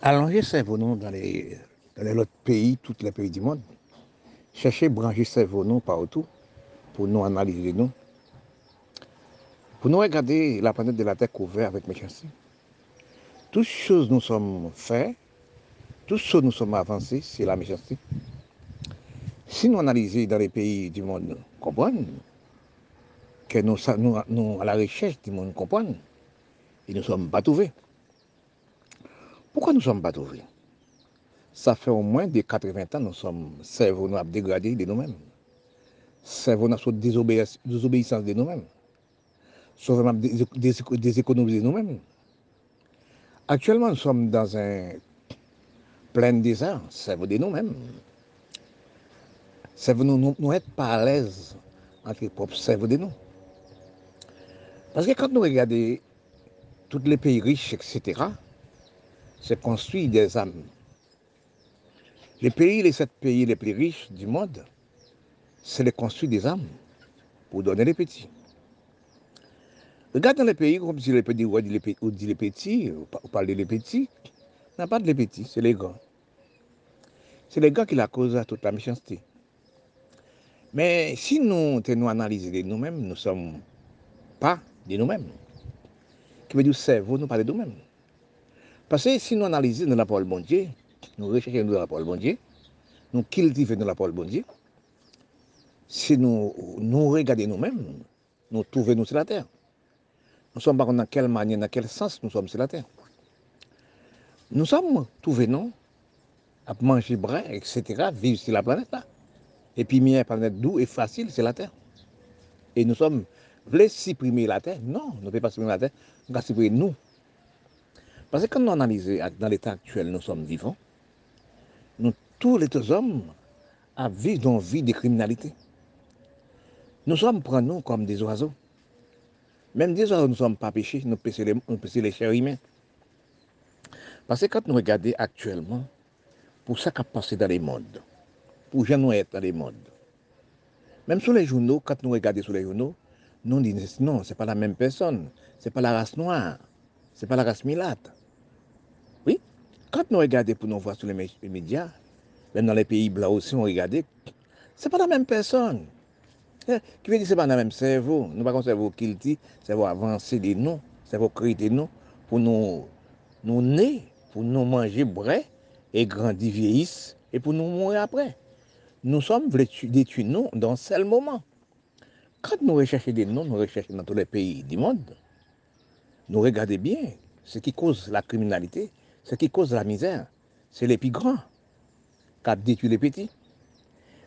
Allongez cerveau-nous dans les autres pays, tous les pays du monde. Cherchez brancher cerveau-nous partout pour nous analyser nous. Pour nous regarder la planète de la Terre couverte avec méchanceté. Toutes choses nous sommes faits, toutes choses nous sommes avancés, c'est la méchanceté. Si nous analysons dans les pays du monde, comprendre que nous à la recherche du monde comprendre, et nous ne sommes pas trouvés. Pourquoi nous ne sommes pas trouvés? Ça fait au moins de 80 ans, nous sommes cerveau nous a dégradé de nous-mêmes. Cerveau nous a désobéissance de nous-mêmes. Cerveau nous a déséconomisé de nous-mêmes. Actuellement, nous sommes dans un plein désert, cerveau de nous-mêmes. Cerveau nous n'êtes pas à l'aise entre les propres cerveaux de nous. Parce que quand nous regardons tous les pays riches, etc., se construit des âmes. Les 7 pays les plus riches du monde, c'est les construits des âmes pour donner les petits. Regarde dans les pays, comme si les petits ou dit les petits, ou parle des petits, n'a pas de petits, c'est les grands. C'est les grands qui la causent à toute la méchanceté. Mais si nous analysons de nous-mêmes, nous ne sommes pas de nous-mêmes. Qui veut dire cerveau, nous parlons de nous-mêmes. Parce que si nous analysons dans la parole de Dieu, nous recherchons dans la parole de Dieu, nous cultivons dans la parole de Dieu, si nous regardons nous-mêmes, nous trouvons nous sur la terre. Nous ne sommes pas dans quelle manière, dans quel sens nous sommes sur la terre. Nous sommes trouvés nous, à manger brin, etc., vivre sur la planète là. Et puis, la planète doux et facile, c'est la terre. Et nous sommes, voulez supprimer la terre? Non, nous ne pouvons pas supprimer la terre, nous pouvons supprimer nous. Parce que quand nous analysons dans l'état actuel, nous sommes vivants, nous, tous les deux hommes, vivent dans une vie de criminalité. Nous sommes, prenons comme des oiseaux. Même des oiseaux, nous ne sommes pas péchés, nous pêchons les chers humains. Parce que quand nous regardons actuellement, pour ça qu'a passé dans les mondes, pour jamais être dans les mondes, même sur les journaux, quand nous regardons sur les journaux, nous on dit non, ce n'est pas la même personne, ce n'est pas la race noire. Ce n'est pas la race milate. Oui. Quand nous regardons pour nous voir sur les médias, même dans les pays blancs aussi, on regarde, ce n'est pas la même personne. Qui veut dire que ce n'est pas le même cerveau. Nous n'avons pas un cerveau qui dit, cerveau avancé des noms, cerveau créé des noms, pour nous naître, pour nous manger brin, et grandir, vieillir, et pour nous mourir après. Nous sommes des tuyaux dans ce moment. Quand nous recherchons des noms, nous recherchons dans tous les pays du monde. Nous regardons bien ce qui cause la criminalité, ce qui cause la misère. C'est les plus grands qui ont détruit les petits.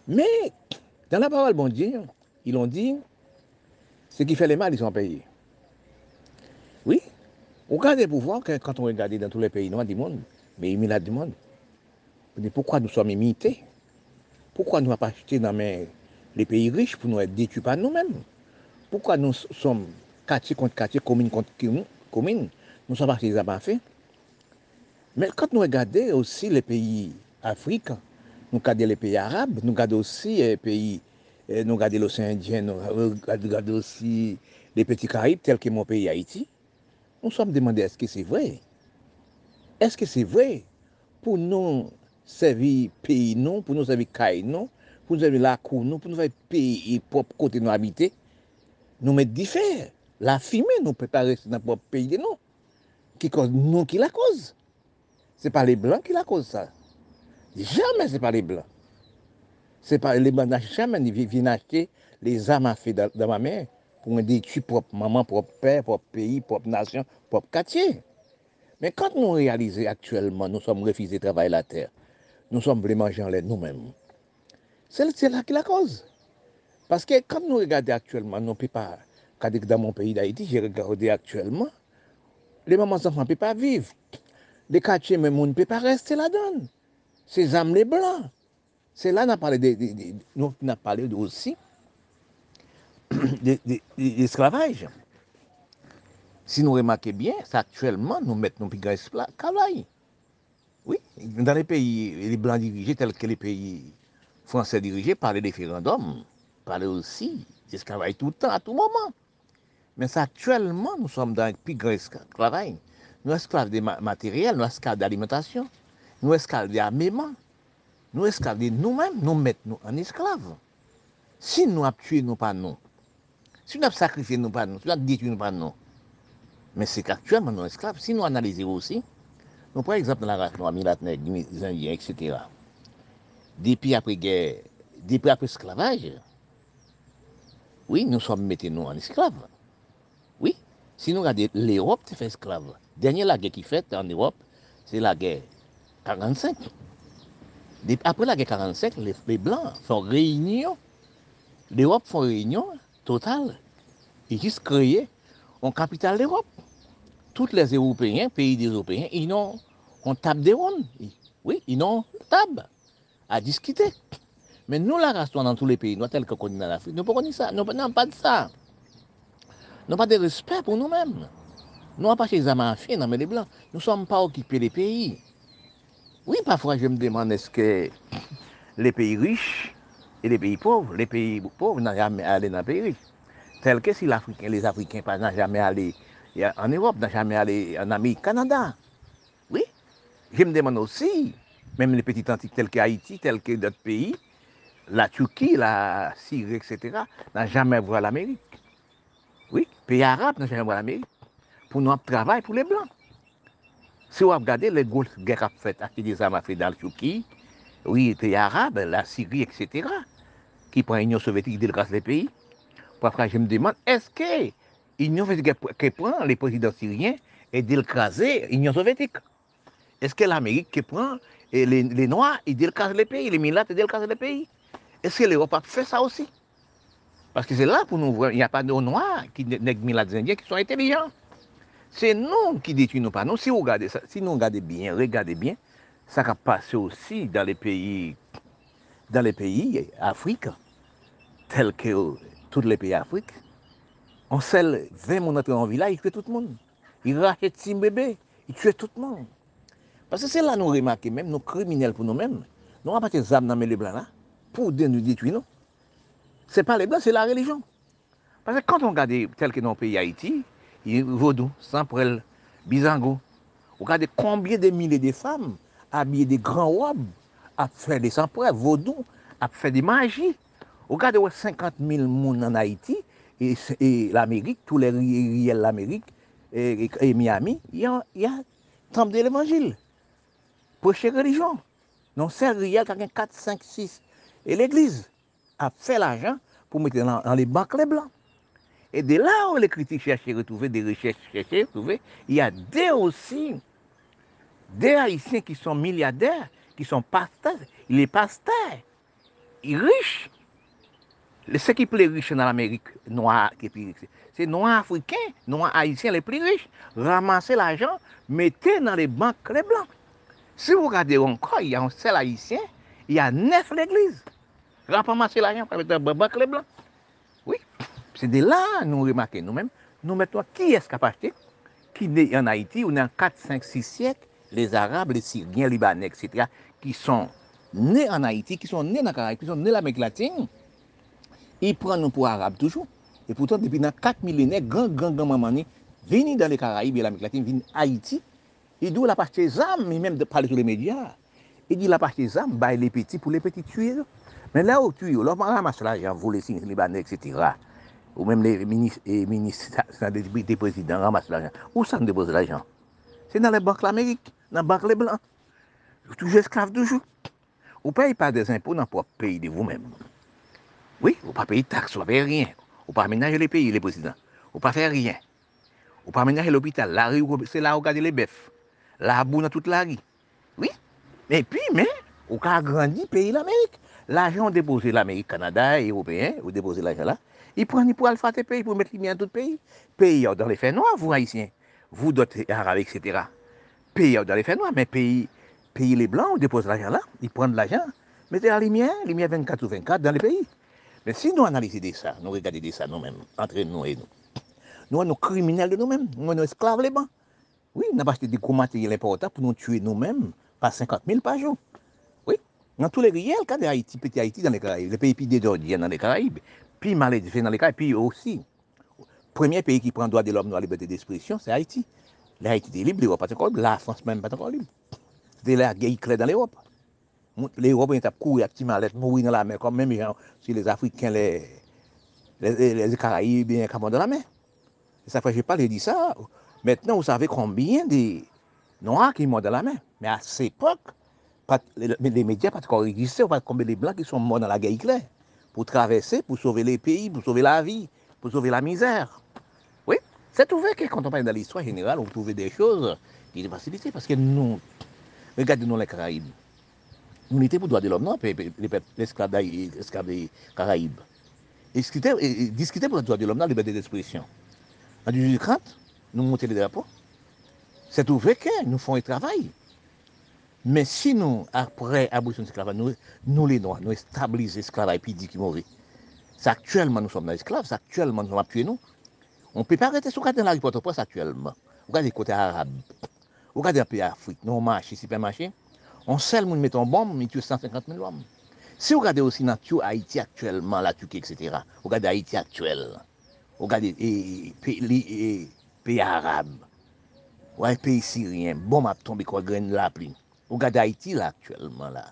Mais dans la parole de Dieu, ils ont dit, ce qui fait les mal, ils sont payés. Oui, on regarde pour voir que quand on regarde dans tous les pays noirs du monde, mais immigrés du monde, on dit pourquoi nous sommes imités? Pourquoi nous n'avons pas acheté dans les pays riches pour nous être détruits par nous-mêmes? Pourquoi nous sommes quartier contre quartier, commune contre commune, nous sommes partis des abafés. Mais quand nous regardons aussi les pays africains, nous regardons les pays arabes, nous regardons aussi les pays, nous regardons l'océan Indien, nous regardons aussi les petits Caraïbes, tels que mon pays Haïti, nous sommes demandés est-ce que c'est vrai? Est-ce que c'est vrai pour nous servir pays non, pour nous servir caille non, pour nous servir la cour non, pour nous servir pays propre côté nous habiter, nous mettre différents. La fumée nous préparer dans notre pays de nous. Qui cause nous qui la cause. Ce n'est pas les blancs qui la causent ça. Jamais ce n'est pas les blancs. C'est pas les blancs jamais viennent acheter les armes à feu dans ma mère pour me détruire propre maman, propre père, propre pays, propre nation, propre quartier. Mais quand nous réalisons actuellement, nous sommes refusés de travailler la terre. Nous sommes vraiment les nous-mêmes. C'est là qui la cause. Parce que quand nous regardons actuellement, nous ne pouvons pas. Dans mon pays d'Haïti, j'ai regardé actuellement, les mamans enfants ne peuvent pas vivre. Les quartiers, même, on ne peut pas rester là-dedans. Ces âmes, les blancs. C'est là qu'on a parlé, nous avons parlé aussi d'esclavage. Si nous remarquons bien, actuellement, nous mettons nos plus grands esclavages. Oui, dans les pays, les blancs dirigés, tels que les pays français dirigés, par les référendums, parlent aussi d'esclavage tout le temps, à tout moment. Mais actuellement, nous sommes dans un plus grand esclavage. nous esclaves des matériels, nous esclaves d'alimentation, nous esclaves d'armement, nous esclaves de nous-mêmes, nous mettons en esclaves. Si nous avons tué nous pas nous, si nous avons sacrifié nous pas nous, si nous avons détruit nous pas nous, mais c'est qu'actuellement nous sommes esclaves. Si nous analysons aussi, nous prenons exemple dans la race noire, les Indiens, etc. Depuis après guerre, depuis après esclavage, oui, nous sommes mettons en esclaves. Oui, si nous regardons l'Europe, c'est fait esclave. Dernière la guerre qui fait en Europe, c'est la guerre 45. Après la guerre 45, les Blancs font réunion, l'Europe font réunion totale, et qui se créent en capitale d'Europe. Tous les Européens, pays des Européens, ils ont on table des rondes, oui, ils ont table à discuter. Mais nous, la race dans tous les pays, nous, tel que qu'on est dans l'Afrique, nous ne connaissons ça, nous n'avons pas de ça. Nous n'avons pas de respect pour nous-mêmes. Nous n'avons pas chez les Américains, non mais les Blancs, nous ne sommes pas occupés des pays. Oui, parfois je me demande est-ce que les pays riches et les pays pauvres n'ont jamais allé dans les pays riches. Tel que si les Africains n'ont jamais allé en Europe, n'ont jamais allé en Amérique, Canada. Oui, je me demande aussi, même les petites Antilles telles qu'Haïti, telles que d'autres pays, la Turquie, la Syrie, etc., n'ont jamais vu l'Amérique. Oui, les pays arabes n'ont jamais vu l'Amérique. Pour nous, on travaille pour les Blancs. Si vous regardez les grosses guerres faites avec des armes dans la Turquie, oui, les pays arabes, la Syrie, etc., qui prend l'Union soviétique dégrace les pays, parfois je me demande, est-ce que l'Union soviétique qui prend les présidents syriens et décrase l'Union soviétique? Est-ce que l'Amérique qui prend les Noirs et décrase les pays, les Milats et décrase les pays? Est-ce que l'Europe a fait ça aussi? Parce que c'est là pour nous voir, il n'y a pas de Noirs, des Milats indiens qui sont intelligents. C'est nous qui détruisons pas. Nous, si vous regardez ça, si nous regardez bien, ça va passer aussi dans les pays africains, tels que tous les pays africains. On sait 20 mon entrée en village, il tue tout le monde. Il rachète 6 bébés, il tue tout le monde. Parce que c'est là nous remarquons même, nous criminels pour nous-mêmes. Nous n'avons pas des armes dans les blancs là pour nous détruire nous. C'est pas les blancs, c'est la religion. Parce que quand on regarde tel que dans le pays Haïti, Vaudou, Samprel, Bizango. Regardez combien de milliers de femmes habillées de grands robes à faire des Samprel, Vaudou, à faire des magies. Regardez 50 000 personnes en Haïti et l'Amérique, tous les riels de l'Amérique et Miami, il y a temple de l'évangile. Prêcher religion. Non, c'est riel qui a 4, 5, 6. Et l'église a fait l'argent pour mettre dans les banques les blancs. Et de là où les critiques cherchent à retrouver, des recherches cherchent à retrouver, il y a des Haïtiens qui sont milliardaires, qui sont pasteurs, les pasteurs, ils sont riches. Ce qui est plus riche dans l'Amérique noire, c'est noirs africains, noirs haïtiens les plus riches, ramasser l'argent, mettez dans les banques les blancs. Si vous regardez encore, il y a un seul haïtien, il y a 9 l'église. Ramasser l'argent pour mettre dans les banques les blancs. Oui. C'est de là nous remarquons nous-mêmes, nous mettons qui est-ce qui a acheté, qui est en Haïti, on est en 4, 5, 6 siècles, les Arabes, les Syriens, les Libanais, etc., qui sont nés en Haïti, qui sont nés dans Caraïbes, qui sont nés en Amérique latine, ils prennent nous pour Arabes toujours. Et pourtant, depuis 4 millénaires, grand maman, venus dans les Caraïbes et l'Amérique latine, venus à Haïti, ils doivent acheter des armes, même de parler sur les médias, ils disent acheter des armes, bah, les petits pour les petits tuer. Mais là où tu es, là, on ramasse l'argent, vous les signes, les Libanais, etc., ou même les ministres des présidents ramassent l'argent. Où ça nous dépose l'argent? C'est dans les banques l'Amérique, dans les banques les Blancs. Toujours esclaves toujours. Vous ne payez pas des impôts dans votre pays de vous-même. Oui, vous ne payez pas de taxes, vous ne payez rien. Vous ne payez pas ménager les pays, les présidents. Vous ne payez rien. Vous ne payez ménager l'hôpital. La rue, c'est là où vous regardez les bœufs. La boue dans toute la rue. Oui. Et puis, mais, vous avez agrandi le pays l'Amérique. L'argent déposé l'Amérique, Canada et Européens, vous déposez l'argent là. Ils prennent pour aller faire des pays, pour mettre les miens dans d'autres pays. Pays dans les faits noirs, vous haïtiens, vous d'autres arabes, etc. Pays dans les faits noirs, mais pays les blancs, on dépose l'argent là, ils prennent l'argent, mettez la lumière, 24 ou 24 dans les pays. Mais si nous analysons ça, nous regardons ça nous-mêmes, entre nous et nous, nous sommes criminels de nous-mêmes, nous sommes esclaves les blancs. Oui, nous avons acheté des gros matériels importants pour nous tuer nous-mêmes, pas 50 000 par jour. Oui, dans tous les riels, quand les Haïti, petit Haïti dans les Caraïbes, les pays pédédordiens dans les Caraïbes, puis malédiction dans les cas, et puis aussi, le premier pays qui prend droit de l'homme dans la liberté d'expression, c'est Haïti. l'Haïti était libre, l'Europe pas encore libre, la France même pas encore libre. C'était la guerre claire dans l'Europe. L'Europe est couru à petits mallettes, mourir dans la mer, comme même si les Africains, les Caraïbes, bien comme dans la mer. Ça fait, je parle, je dis ça. Maintenant, vous savez combien de Noirs qui meurent dans la mer. Mais à cette époque, les médias n'ont pas encore registré, on va combien les Blancs qui sont morts dans la guerre claire pour traverser, pour sauver les pays, pour sauver la vie, pour sauver la misère. Oui, c'est trouvé que quand on parle dans l'histoire générale, on trouve des choses qui sont facilitées parce que nous, regardez-nous les Caraïbes. Nous étions pour droit de l'homme, non, l'esclave des Caraïbes. Discuter pour le droit de l'homme, la liberté d'expression. En 1830, nous montons les drapeaux. C'est trouvé que nous faisons un travail. Mais si nous, après l'abolition de l'esclavage, nous les Noirs, nous établissons l'esclavage et puis dit qu'ils mourent, c'est actuellement nous sommes dans l'esclavage, c'est actuellement nous sommes tués nous. On ne peut pas arrêter sur la rue Port-au-Prince actuellement. Regardez les côtés arabes, regardez un pays d'Afrique, nous on marche, supermarché, on seul nous mettons bombe, mais tue 150 000 hommes. Si vous regardez aussi dans Haïti actuellement, la Turquie, etc., regardez Haïti actuelle, regardez les pays arabes, les pays syriens, bombe a tombé quoi, graine la pluie. Regardez Haïti là actuellement là.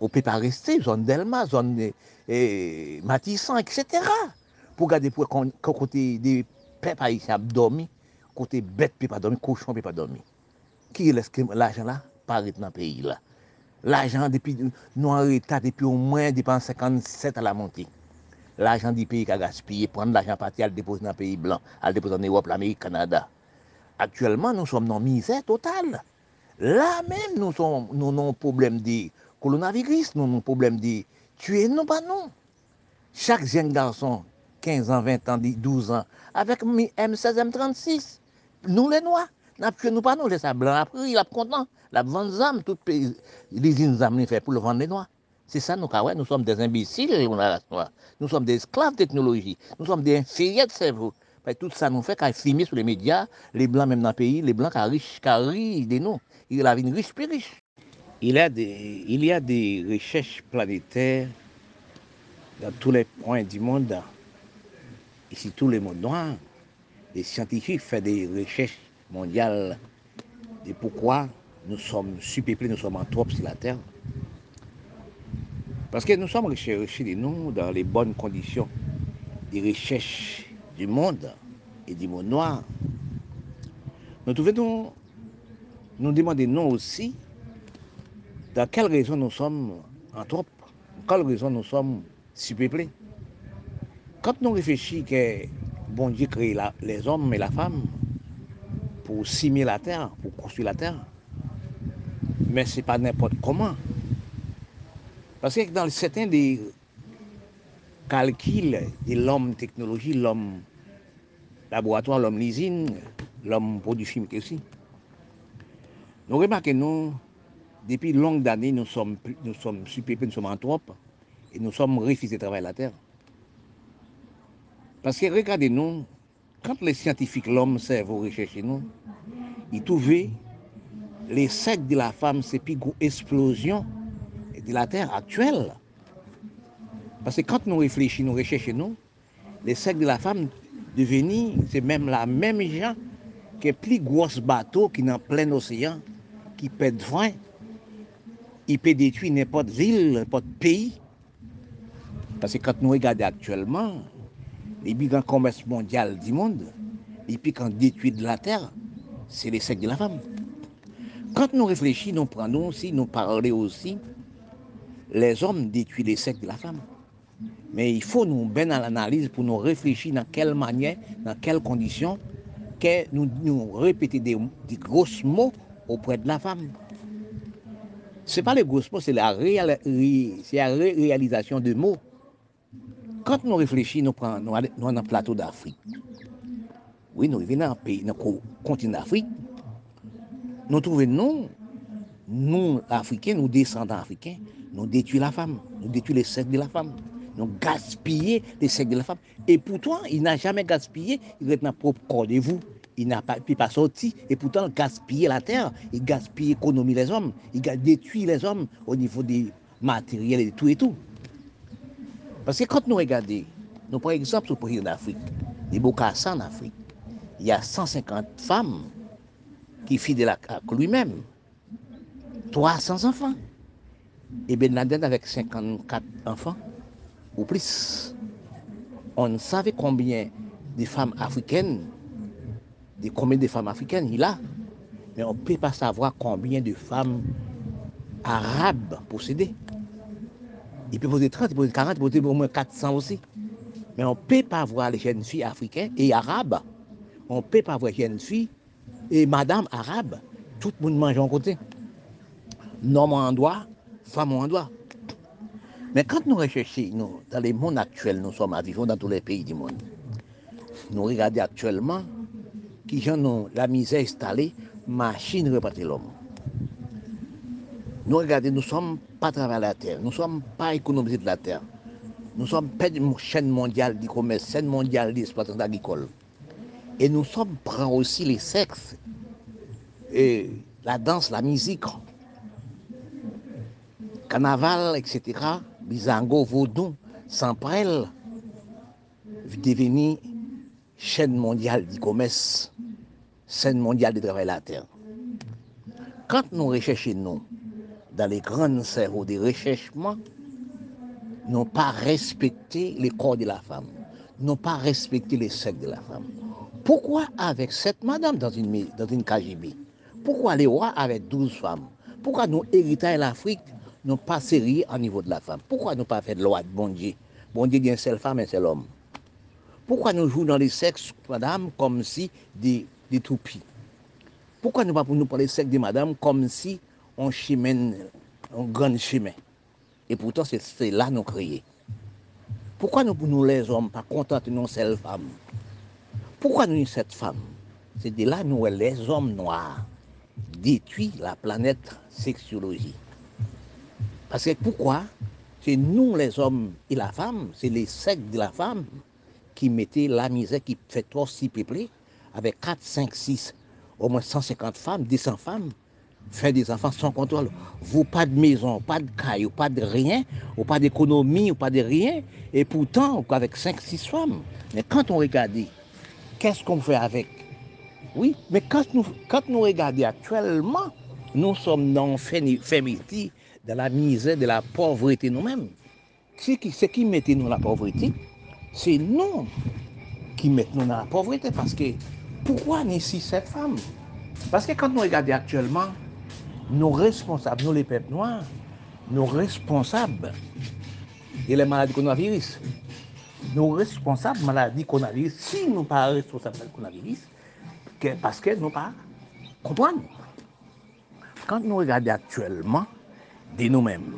On ne peut pas rester, zone Delma, zone Matissan, etc. Pour regarder pour côté des peuples haïtiens dormi, côté bêtes peut pas dormir, cochon peut pas dormir. Qui est l'argent là? Paraît dans le pays là. L'argent depuis nous en retard depuis au moins depuis 1957 à la montée. L'argent du pays qui a gaspillé, prendre l'argent parti, à le déposer dans le pays blanc, à le déposer en Europe, l'Amérique, le Canada. Actuellement, nous sommes dans la misère totale. Là même, nous avons un problème de coronavirus, nous avons un problème de tuer, non pas non. Chaque jeune garçon, 15 ans, 20 ans, 12 ans, avec M16, M36, nous les Noirs, nous tuons nous pas nous, les blancs, après, ils sont contents, ils vendent des armes, toutes les armes faites pour le vendre les Noirs. C'est ça, nous sommes des imbéciles, nous sommes des esclaves de technologie, nous sommes des inférieurs de cerveau. Tout ça nous fait qu'à filmer sur les médias, les blancs même dans le pays, les blancs qui rient de nous. Il a une riche plus riche. Il y a des recherches planétaires dans tous les points du monde. Ici, tous les mondes noirs, les scientifiques font des recherches mondiales de pourquoi nous sommes surpeuplés, nous sommes en trop sur la Terre. Parce que nous sommes recherchés de nous dans les bonnes conditions des recherches du monde et du monde noir. Nous demandons aussi dans quelle raison nous sommes en trop, dans quelle raison nous sommes surpeuplés. Quand nous réfléchissons que bon Dieu crée les hommes et la femme pour cimer la terre, pour construire la terre, mais ce n'est pas n'importe comment. Parce que dans certains des calculs de l'homme technologie, l'homme laboratoire, l'homme l'usine, l'homme produit chimique aussi, nous remarquons, depuis longues années, nous sommes surpeuplés, nous sommes anthropes et nous sommes refusés de travailler la terre. Parce que regardez-nous, quand les scientifiques, l'homme cerveau recherchent nous, ils trouvaient les sexes de la femme, c'est plus gros explosion de la terre actuelle. Parce que quand nous réfléchissons, nous recherchons, les sexes de la femme devenir, c'est même la même gens que plus gros bateau qui est en plein océan, qui peut être vrai, il peut détruire n'importe ville, n'importe pays. Parce que quand nous regardons actuellement, les plus grands commerces mondiaux du monde, les plus grands détruits de la terre, c'est les sexes de la femme. Quand nous réfléchissons, nous prenons aussi, nous parlons aussi, les hommes détruisent les sexes de la femme. Mais il faut nous ben à l'analyse pour nous réfléchir dans quelle manière, dans quelles conditions, que nous répétons des gros mots auprès de la femme. Ce n'est pas les gros mots, c'est la réalisation de mots. Quand nous réfléchissons, nous avons un plateau d'Afrique. Oui, nous venons dans le continent d'Afrique. Nous trouvons, nous, Africains, nous descendants africains, nous détruisons la femme, nous détruisons les sexes de la femme, nous gaspillons les sexes de la femme. Et pourtant, il n'a jamais gaspillé, il est dans le propre corps de vous. Il n'a pas sorti, et pourtant, il gaspille la terre, il gaspille l'économie des hommes, il détruit les hommes au niveau des matériels et tout et tout. Parce que quand nous regardons, nous prenons exemple sur le pays d'Afrique, les Bokassa en Afrique, il y a 150 femmes qui est fidèle à lui-même, 300 enfants. Et Ben Laden avec 54 enfants ou plus. On savait combien de femmes africaines, il a, mais on ne peut pas savoir combien de femmes arabes possédaient. Il peut poser 30, il peut poser 40, il peut poser au moins 400 aussi. Mais on ne peut pas voir les jeunes filles africaines et arabes. On ne peut pas voir les jeunes filles et madame arabe. Tout le monde mange en côté. Nom en doigt, femme en doigt. Mais quand nous recherchons, dans les mondes actuels, nous sommes à vivre dans tous les pays du monde. Nous regardons actuellement qui gens la misère installée, machine repartit l'homme. Nous regardons, nous ne sommes pas travaillés la terre, nous ne sommes pas économisés de la terre. Nous sommes pas une chaîne mondiale du commerce, chaîne mondiale des exploitations agricoles. Et nous sommes prêts aussi les sexes, et la danse, la musique, carnaval, etc. Bizango, vaudou, Samprel, devenir chaîne mondiale du commerce, chaîne mondiale du travail de la terre. Quand nous recherchons, dans les grands cerveaux de recherchement, n'ont pas respecté le corps de la femme, n'ont pas respecté le sexe de la femme. Pourquoi avec 7 madames dans une KGB? Pourquoi les rois avec 12 femmes? Pourquoi nos héritages de l'Afrique n'ont pas serré au niveau de la femme? Pourquoi n'ont pas fait de loi de bon Dieu? Bon Dieu, il y a une seule femme et un seul homme. Pourquoi nous jouons dans les sexes, madame, comme si des toupies? Pourquoi nous ne pouvons pas parler sexe de madame comme si on chemine, on gagne chemin? Et pourtant, c'est là nous créons. Pourquoi nous les hommes, pas contenter non cette femme? Pourquoi nous cette femme? C'est de là nous les hommes noirs détruit la planète sexologie. Parce que pourquoi? C'est nous les hommes et la femme, c'est les sexes de la femme qui mettaient la misère, qui fait trop si peuplé avec 4, 5, 6, au moins 150 femmes, 200 femmes. Faire des enfants sans contrôle. Vous, pas de maison, pas de caille, pas de rien, ou pas d'économie, ou pas de rien. Et pourtant, avec 5-6 femmes. Mais quand on regardait, qu'est-ce qu'on fait avec? Oui, mais quand nous regardons actuellement, nous sommes dans féminité, dans la misère, de la pauvreté nous-mêmes. Ce qui mettait nous dans la pauvreté, c'est nous qui mettons nous dans la pauvreté. Parce que, pourquoi ni si cette femme? Parce que quand nous regardons actuellement, nos responsables, nous les peuples noirs, nos responsables de la maladie coronavirus, nos responsables de la maladie coronavirus, si nous ne sommes pas responsables de la coronavirus, parce que nous ne comprenons pas. Quand nous regardons actuellement de nous-mêmes,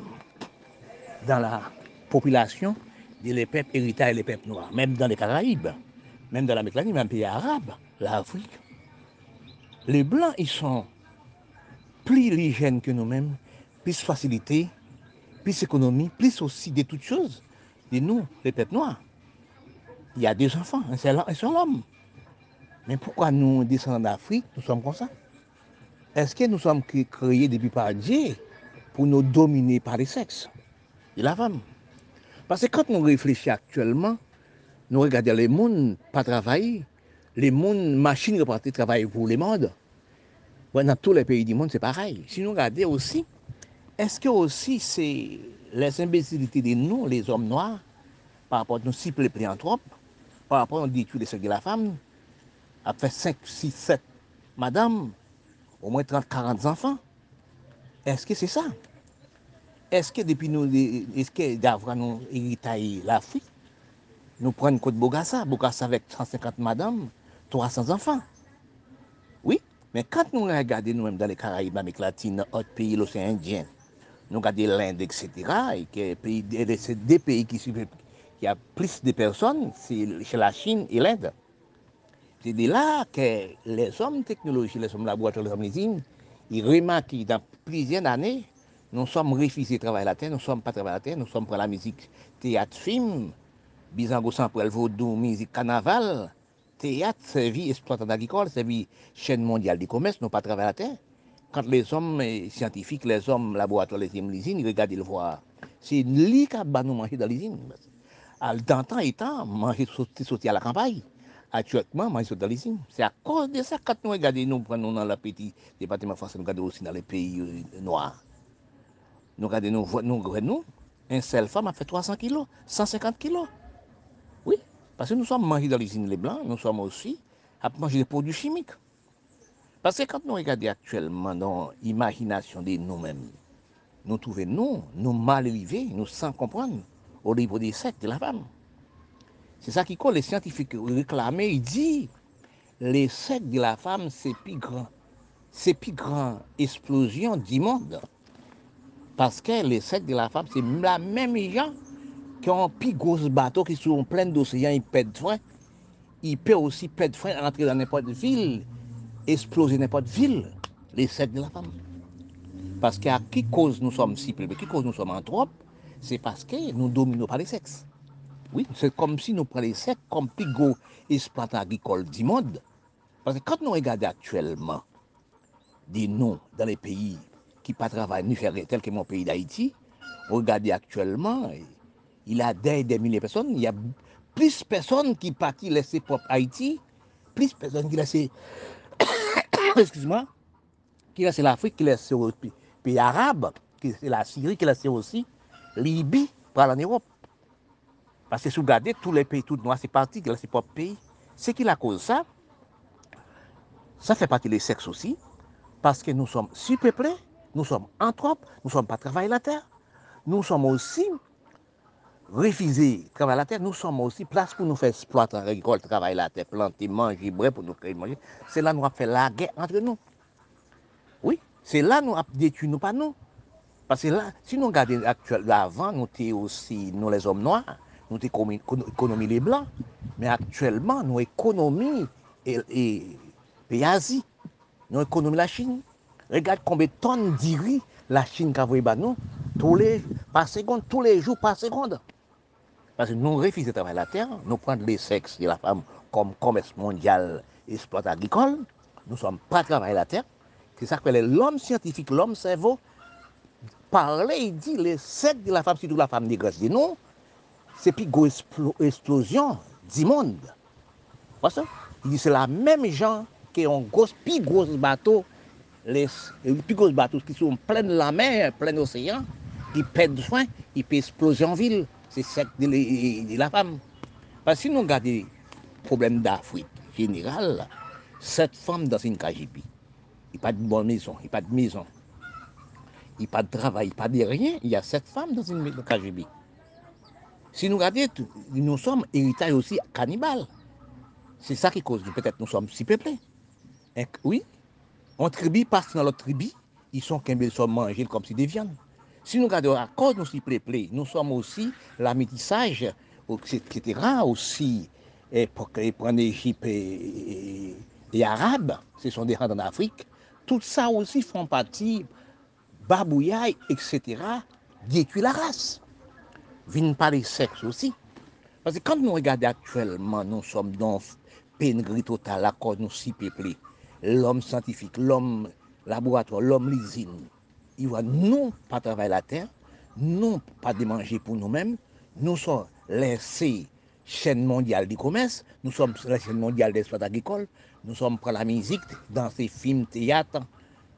dans la population des peuples héritages et les peuples noirs, même dans les Caraïbes, même dans la Méditerranée, même dans les pays arabes, l'Afrique, les Blancs, ils sont plus intelligents que nous-mêmes, plus facilité, plus économie, plus aussi de toutes choses de nous, les peuples noirs. Il y a 2 enfants, un seul homme. Mais pourquoi nous, descendants d'Afrique, nous sommes comme ça? Est-ce que nous sommes créés depuis par Dieu pour nous dominer par les sexes et la femme? Parce que quand nous réfléchissons actuellement, nous regardons les mondes pas travailler, les mondes, machines repartent travailler pour les mondes. Dans tous les pays du monde, c'est pareil. Si nous regardons aussi, est-ce que aussi c'est les imbécilités de nous, les hommes noirs, par rapport à nos cibles pléanthropes, par rapport à nos détruits des sexes de la femme, après 5, 6, 7 madames, au moins 30, 40 enfants, est-ce que c'est ça? Est-ce que depuis nous, est-ce que d'avoir nous hérité l'Afrique, nous prenons côte Bogassa avec 150 madames, 300 enfants. Oui, mais quand nous regardons nous-mêmes dans les Caraïbes, l'Amérique latine, d'autres pays, l'océan Indien, nous regardons l'Inde, etc., et que c'est des pays qui a plus de personnes, c'est chez la Chine et l'Inde. C'est de là que les hommes technologiques, les hommes laboratoires, les hommes usines, ils remarquent que dans plusieurs années, nous sommes refusés de travailler la terre, nous ne sommes pas travailler la terre, nous sommes pour la musique, théâtre, film, Bizango, Samprel, vaudou, musique, carnaval, théâtre, service, exploitant agricole, service, chaîne mondiale du commerce, n'ont pas travaillé la terre. Quand les hommes scientifiques, les hommes laboratoires, les hommes l'usine, ils regardent le voir. C'est lui qui a nous manger dans l'usine. Dans temps et temps, manger sauter à la campagne. actuellement, moi, ils sont dans les îles. C'est à cause de ça que nous regardons, nous prenons dans le petit département français, nous regardons aussi dans les pays noirs. Nous regardons, nous, une seule femme a fait 300 kilos, 150 kilos. Oui, parce que nous sommes mangés dans l'usine les blancs, nous sommes aussi à manger des produits chimiques. Parce que quand nous regardons actuellement dans l'imagination de nous-mêmes, nous trouvons nous mal élevés, nous sans comprendre au niveau des sexes de la femme. C'est ça qui colle, les scientifiques réclament, ils disent les sexes de la femme, c'est plus grand explosion du monde. Parce que les sexes de la femme, c'est la même gens qui ont plus gros bateaux, qui sont pleins d'océans, ils perdent de frein. Ils peuvent aussi perdre de frein, entrer dans n'importe quelle ville, exploser n'importe quelle ville, les sexes de la femme. Parce qu'à qui cause nous sommes si peu, qui cause nous sommes anthropes, c'est parce que nous dominons par les sexes. Oui, c'est comme si nous prenions les sexes comme plus gros exploitants agricoles du monde. Parce que quand nous regardons actuellement des noms dans les pays qui ne travaillent pas ni faire tel que mon pays d'Haïti, regardez actuellement, il a des milliers de personnes, il y a plus de personnes qui partent laisser propre Haïti, plus de personnes qui laissent, excuse-moi, qui laissent l'Afrique, qui laissent les pays arabes, qui laissent la Syrie, qui laissent aussi Libye pour aller en Europe. Parce que si vous regardez tous les pays, tout noirs, c'est parti, qui laissent ses propres pays. C'est qui la cause ça? Ça fait partie des sexes aussi, parce que nous sommes surpeuplés. Nous sommes anthropes, nous ne sommes pas travaillés la terre. Nous sommes aussi refusés travailler la terre. Nous sommes aussi place pour nous faire exploiter, récolter, travailler la terre, planter, manger, bref, pour nous créer manger. C'est là que nous avons fait la guerre entre nous. Oui, c'est là que nous avons détruit nous, pas nous. Parce que là, si nous regardons actuellement, avant, nous étions aussi, nous les hommes noirs, nous étions économie les blancs. Mais actuellement, nous économie et pays Asie, nous économie la Chine. Regarde combien de tonnes de riz la Chine a envoyé nous, par seconde, tous les jours, par seconde. Parce que nous refusons de travailler la terre, nous prenons les sexes de la femme comme commerce mondial, exploitation agricole, nous ne sommes pas travaillés la terre. C'est ça que l'homme scientifique, l'homme cerveau, parlait, il dit les sexes de la femme, surtout la femme négreuse, dit non, c'est plus gros explosion du monde. Parce il dit c'est la même gens qui ont plus gros bateaux. Les plus gros bateaux qui sont pleins de la mer, pleins d'océan, qui perdent soin, ils peuvent exploser en ville. C'est ça de la femme. Parce que si nous regardons le problème d'Afrique général, cette femme dans une KGB, il n'y a pas de bonne maison, il n'y a pas de maison, il n'y a pas de travail, il n'y a pas de rien, il y a cette femme dans une KGB. Si nous regardons, nous sommes héritages aussi cannibales. C'est ça qui cause, peut-être nous sommes si peuplés. Oui. On tribu passe dans l'autre tribu, ils sont qu'ils sont mangés comme si des viandes. Si nous regardons à cause de nos peuplés, nous sommes aussi la métissage, etc. aussi, et pour prendre l'Égypte et Arabes, ce sont des gens en Afrique. Tout ça aussi font partie, babouillaille, etc., détruit la race. Viennent pas les sexes aussi. Parce que quand nous regardons actuellement, nous sommes dans pénurie totale à cause de nos peuplés. L'homme scientifique, l'homme laboratoire, l'homme l'usine, il va non pas travailler la terre, non pas de manger pour nous-mêmes, nous sommes laissés chaîne mondiale du commerce, nous sommes la chaîne mondiale des exploitations agricoles, nous sommes pour la musique, dans ces films, théâtre,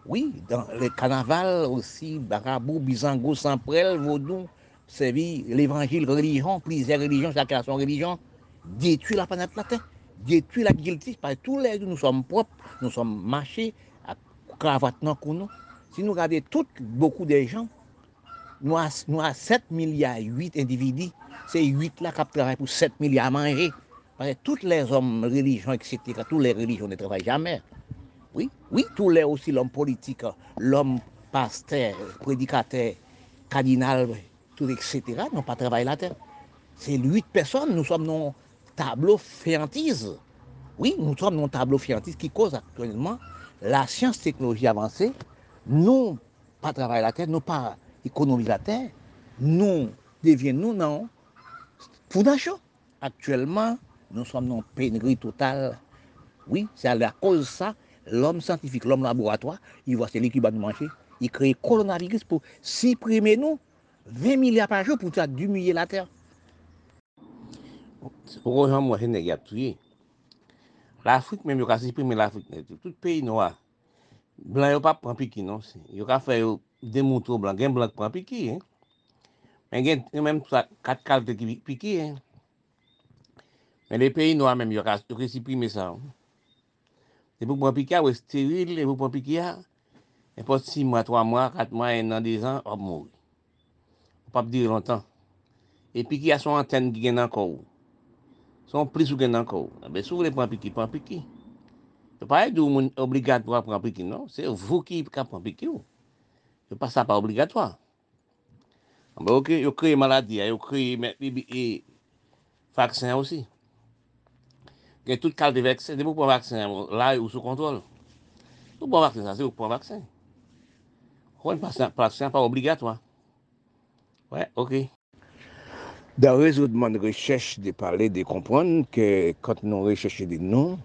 oui, dans les carnavals aussi, barabou, bizango, samprel, vaudou, sévi, l'évangile, religion, plusieurs religions, chacun a son religion, détruit la planète la terre. Détruit la guilty, parce que tous les jours nous sommes propres, nous sommes marchés, à cravate dans nous. Si nous regardons beaucoup de gens, nous avons 7 milliards, 8 individus, c'est 8 là qui travaillent pour 7 milliards à manger. Parce que tous les hommes, religions, etc., tous les religions ne travaillent jamais. Oui, tous les aussi, l'homme politique, l'homme pasteur, prédicateur, cardinal, tout, etc., n'ont pas travaillé la terre. C'est 8 personnes, nous sommes non. Tableau fiantise. Oui, nous sommes dans un tableau fiantise qui cause actuellement la science technologie avancée. Nous, pas travailler la terre, nous, pas économiser la terre. Nous, devenons, non, foudachos. Actuellement, nous sommes dans une pénurie totale. Oui, c'est à cause de ça, l'homme scientifique, l'homme laboratoire, il voit celui qui va nous manger. Il crée le coronavirus pour supprimer nous 20 milliards par jour pour diminuer la terre. Heureusement, moi, je n'ai pas tué. L'Afrique même, il a supprimé l'Afrique net. Tout pays noir. Blanc, il pas prend piqui, non. Il a fait des moutons blancs. Il blanc prend piqui. Hein? Mais il y a même 4 caltes qui piquent. Hein? Mais les pays noirs même, il a supprimé ça. Et pour prendre piqui, c'est stérile. Et pour prendre piqui, il faut 6 mois, 3 mois, 4 mois, 1 an, 2 ans, on mourir. On ne peut pas dire longtemps. Et piqui a son antenne qui gagne encore. Son prix sous gagne encore. Mais si vous voulez prendre piqui, prendre piqui. Ce n'est pas obligatoire pour prendre piqui, non. C'est vous qui prendre piqui. Ce n'est pas ça, pas obligatoire. Vous créez maladie, vous créez vaccin aussi. Il y a tout cas de vaccin. Vous prenez vaccin, là, vous sous contrôle. Vous prenez vaccin, ça, c'est vous prenez vaccin. Vous prenez vaccin, pas obligatoire. Ouais, ok. Dans le raisonnement de recherche, de parler, de comprendre que quand nous recherchons des noms,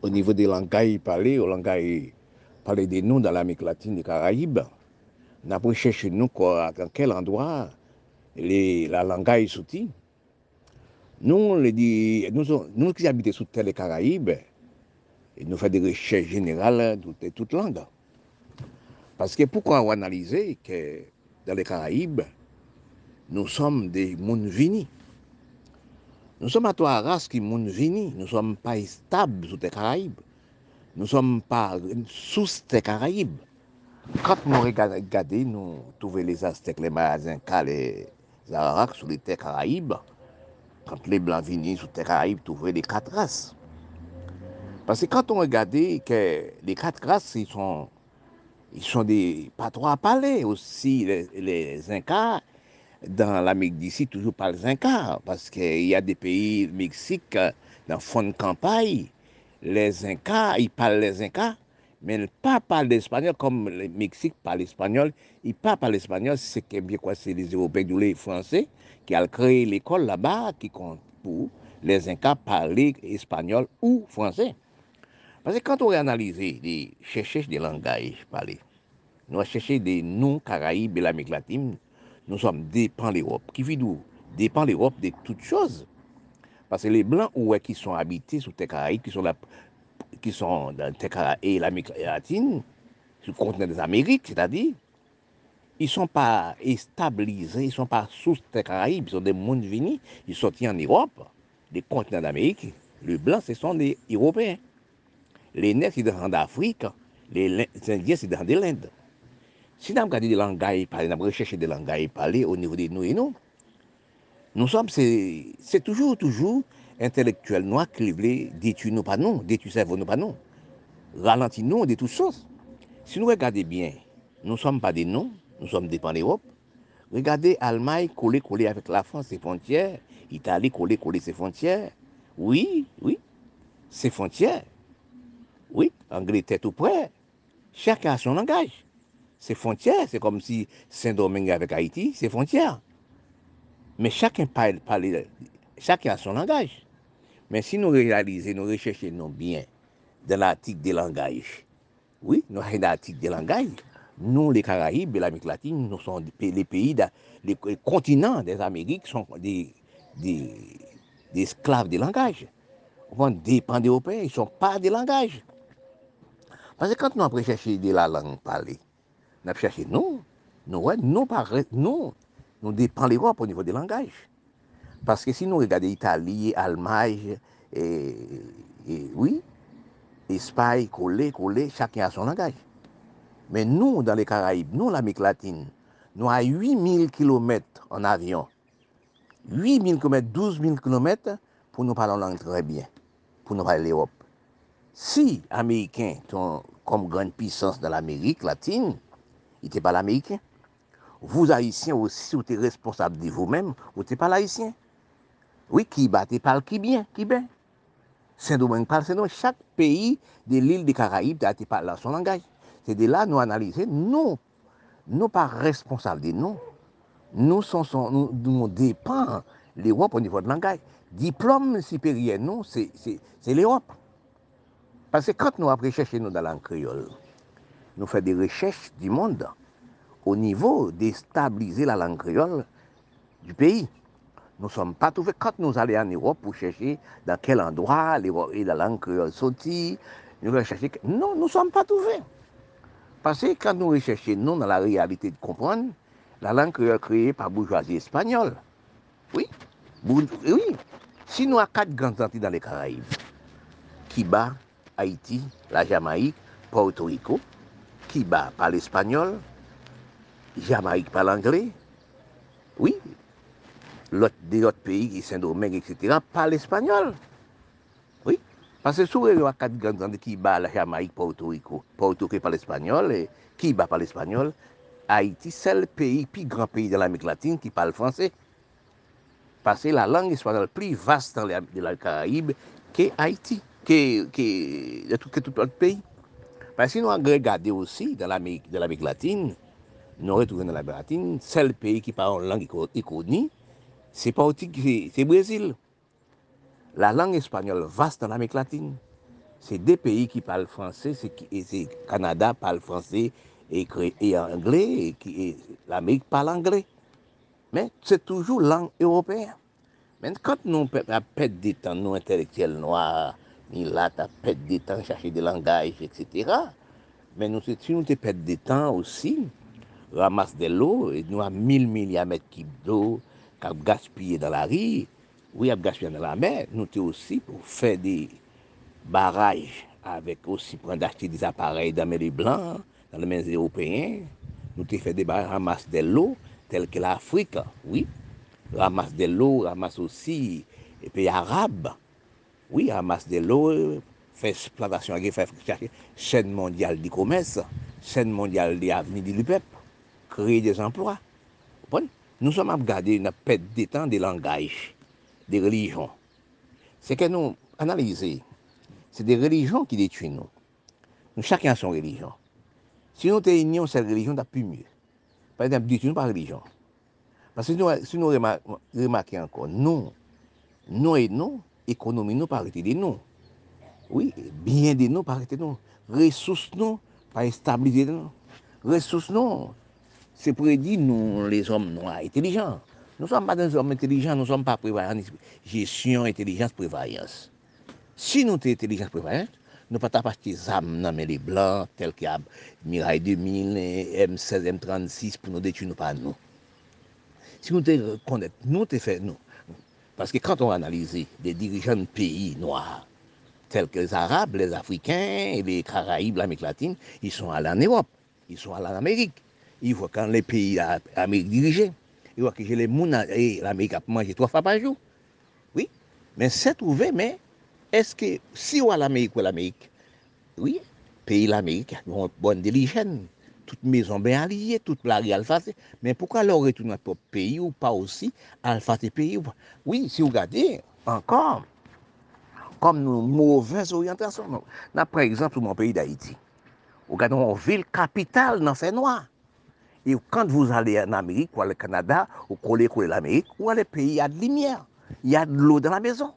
au niveau des langages parlés, au langage parler des noms dans l'Amérique latine, des Caraïbes, nous avons recherché nous quoi, dans quel endroit la langue est sortie. Nous qui habitons sous terre des Caraïbes, et nous faisons des recherches générales de toute langue. Parce que pourquoi on analyser que dans les Caraïbes, nous sommes des Mounvini. Nous sommes à trois races qui Mounvini. Nous ne sommes pas stables sous les Caraïbes. Nous ne sommes pas sous les Caraïbes. Quand nous regardons, nous trouvons les Aztèques, les Mayazinkas, les Arawaks sous les terres Caraïbes. Quand les Blancs viennent sous les Caraïbes, nous trouvons les 4 races. Parce que quand on regarde que les 4 races, ils sont des patrons à parler aussi, les Incas. Dans l'Amérique d'ici, toujours pas les Incas, parce qu'il y a des pays, le Mexique, dans le fond de campagne, les Incas, ils parlent les Incas, mais ils ne parlent pas l'espagnol, comme le Mexique parle l'espagnol, ils ne parlent pas l'espagnol, c'est les Européens ou les Français qui ont créé l'école là-bas, qui compte pour les Incas parler espagnol ou français. Parce que quand on analyse, chercher des langages parlés, nous cherchons des noms Caraïbes et l'Amérique latine, nous sommes dépendants de l'Europe. Qui vit d'où? Dépend de l'Europe de toutes choses. Parce que les Blancs ouais, qui sont habités sous les Caraïbes, qui sont dans les Caraïbes et l'Amérique latine, sur le continent des Amériques, c'est-à-dire, ils ne sont pas stabilisés, ils ne sont pas sous les Caraïbes, ils sont des mondes venus, ils sont sortis en Europe, des continents d'Amérique. Les Blancs, ce sont des Européens. Les Nègres, ils sont d'Afrique, les Indiens, c'est dans l'Inde. Si nous regardons des langues à parler, nous recherchons des langues à parler au niveau de nous et nous, nous sommes, c'est toujours intellectuels noirs qui veulent détruire nos panneaux, détruire cerveau nos panneaux, ralentir nous de toutes choses. Si nous regardons bien, nous ne sommes pas des noms, nous sommes dépendants de l'Europe. Regardez l'Allemagne coller avec la France ses frontières, l'Italie coller ses frontières, oui, ses frontières, oui, Angleterre tout près, chacun a son langage. Ces frontières, c'est comme si Saint-Domingue avec Haïti, c'est frontières. Mais chacun a son langage. Mais si nous réalisons, nous recherchons bien de l'article des langages, oui, nous avons l'article des langages, nous, les Caraïbes et l'Amérique latine, nous sommes les pays, les continents des Amériques sont des esclaves des langages. On dépend des Européens, ils ne sont pas des langages. Parce que quand nous avons recherché de la langue parlée, nous avons cherché nous dépendons de l'Europe au niveau des langages. Parce que si nous regardons l'Italie, l'Allemagne, l'Espagne, collé, chacun a son langage. Mais nous, dans les Caraïbes, nous, l'Amérique latine, nous avons 8000 km en avion. 8000 km, 12000 km pour nous parler en langue très bien, pour nous parler l'Europe. Si les Américains sont comme grande puissance dans l'Amérique latine, il n'était pas l'Américain. Vous, Haïtiens, aussi, vous êtes responsable de vous-même, vous n'êtes pas l'Haïtien. Oui, qui bat, parle qui bien. Saint-Domingue parle, Saint-Domingue. Chaque pays de l'île des Caraïbes parle son langage. C'est de là que nous analysons. Nous ne sommes pas responsables de nous. Nous dépendons de l'Europe au niveau de langage. Diplôme supérieur, non, c'est l'Europe. Parce que quand nous avons cherché dans la langue créole, nous faisons des recherches du monde au niveau de stabiliser la langue créole du pays. Nous ne sommes pas trouvés quand nous allions en Europe pour chercher dans quel endroit l'Europe et la langue créole sortit. Nous recherchons. Non, nous ne sommes pas trouvés. Parce que quand nous recherchons, nous, dans la réalité de comprendre, la langue créole créée par bourgeoisie espagnole. Oui. Oui. Si nous avons 4 grandes entités dans les Caraïbes, Cuba, Haïti, la Jamaïque, Porto Rico, Cuba parle espagnol, Jamaïque parle anglais, oui, l'autre pays, Saint-Domingue, etc., parle espagnol. Oui, parce que sur les 4 grandes entités, Cuba, la Jamaïque, Porto Rico, Porto Rico parle espagnol, et Cuba parle espagnol, Haïti, c'est le pays, plus grand pays de l'Amérique latine qui parle français. Parce que la langue espagnole plus vaste dans les Caraïbes que Haïti, que tout autre pays. Parce que nous avons regardé aussi dans l'Amérique latine, nous avons retrouvé dans l'Amérique latine, c'est le pays qui parle une langue connue, c'est le Brésil. La langue espagnole vaste dans l'Amérique latine, c'est des pays qui parlent français, c'est Canada parle français et anglais, et l'Amérique parle anglais. Mais c'est toujours langue européenne. Mais quand nous perdons des temps, nous intellectuels noirs, ni là, nous perdons des temps chercher des langages, etc. Mais nous, si nous perdons des temps aussi, ramasse de l'eau, et nous avons 1000 millimètres cubes d'eau qui a gaspillé dans la rive, oui, a gaspillé dans la mer, nous sommes aussi pour faire des barrages, avec aussi pour acheter des appareils dans les blancs, dans les mains européens, nous avons fait des barrages, ramasse de l'eau, telle que l'Afrique, oui, ramasse de l'eau, ramasse aussi les pays arabes, oui, ramasse de l'eau, fait plantation agricole, fait chaîne mondiale du commerce, chaîne mondiale des avenues du peuple, créer des emplois. Nous sommes à regarder une perte de temps des langages, des religions. C'est que nous analysons, c'est des religions qui détruisent nous. Nous, chacun a son religion. Si nous réunions cette religion, t'as plus mieux. Par exemple, du tout, pas religion. Parce que nous, si nous remarquons encore, nous et nous, économie nous, pas arrêter de nous. Oui, bien de nous, pas arrêter de nous. Ressources nous, pas stabiliser de nous. Ressources nous, c'est pour dire nous, les hommes noirs, intelligents. Nous ne sommes pas des hommes intelligents, nous ne sommes pas prévoyants. Gestion, intelligence, prévoyance. Si nous sommes intelligence, prévoyance, nous ne pouvons pas acheter des armes dans les blancs, tels que Mirail 2000, M16, M36, pour nous détruire, nous pas nous. Si nous te connaissons, nous te faisons nous. Parce que quand on analyse des dirigeants de pays noirs, tels que les Arabes, les Africains, les Caraïbes, l'Amérique latine, ils sont allés en Europe, ils sont allés en Amérique. Ils voient quand les pays américains dirigés, ils voient que j'ai les mounas et l'Amérique a mangé 3 fois par jour. Oui, mais c'est trouvé, mais. Est-ce que si on a l'Amérique ou l'Amérique, oui, pays l'Amérique, bon, bonne diligence, toute maison bien alliée, toute la réelle face, mais pourquoi leur retourne à notre pays ou pas aussi, alpha des pays ou pas? Oui, si vous regardez, encore, comme nos mauvaises orientations. Là, par exemple, mon pays d'Haïti, vous regardez en ville capitale, dans fait noir. Et quand vous allez en Amérique ou au Canada, ou coller l'Amérique, ou les pays, il y a de lumière, il y a de l'eau dans la maison.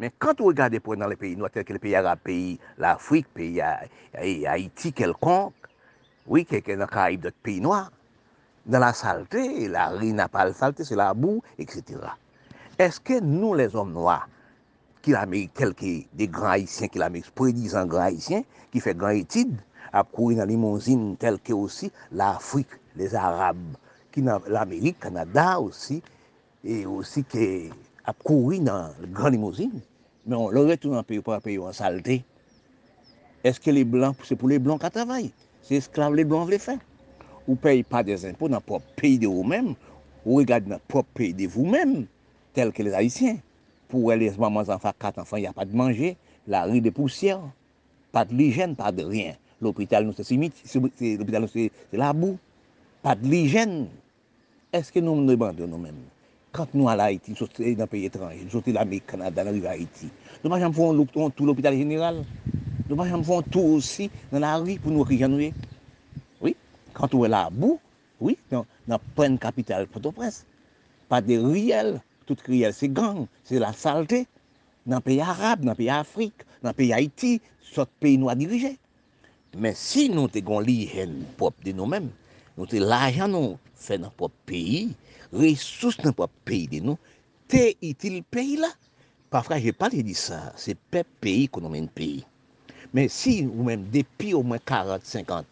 Mais quand vous regardez pour dans les pays noirs, tels que les pays arabes, pays l'Afrique, pays Haïti, quelconque, oui, quelqu'un dans les Caraïbes, d'autres pays noirs, dans la saleté, la rue n'a pas la saleté, c'est la boue, etc. Est-ce que nous, les hommes noirs, qui l'Amérique, tels que des grands haïtiens, qui l'Amérique, prédisant grands haïtiens, qui fait grandes études, à courir dans les limousines, tels que aussi l'Afrique, les Arabes, l'Amérique, le Canada aussi, et aussi que. À courir dans le grand limousine, mais on le retourne en pays par pays en saleté. Est-ce que les Blancs, c'est pour les Blancs qui travaillent? C'est esclaves les Blancs veulent faire. Vous ne payez pas des impôts dans le propre pays de vous-même, vous regardez dans le propre pays de vous-même, tel que les Haïtiens. Pour les mamans, enfants, 4 enfants, il n'y a pas de manger, la rue de poussière, pas de l'hygiène, pas de rien. L'hôpital, c'est la boue, pas de l'hygiène. Est-ce que nous nous abandonnons nous-mêmes? Quand nous allons à Haïti, nous sommes dans un pays étranger, nous sommes dans l'Amérique, Canada, nous arrivons à Haïti. Nous ne pouvons pas faire tout l'hôpital général. Nous ne pouvons pas faire tout aussi dans la rue pour nous récupérer. Oui, quand on est là à bout, oui, dans la pleine capitale Port-au-Prince. Pas de riel, toute riel c'est gang, c'est la saleté. Dans le pays arabe, dans le pays Afrique, dans le pays Haïti, sur le pays noir dirigé. Mais si nous avons l'hygiène propre de nous-mêmes, nous avons l'argent nous fait dans notre propre pays, ressources dans notre propre pays de nous, côté est-il pays là? Parfois, je parle de ça. C'est pas pays qu'on nomme un pays. Mais si ou même depuis au moins 40, 50,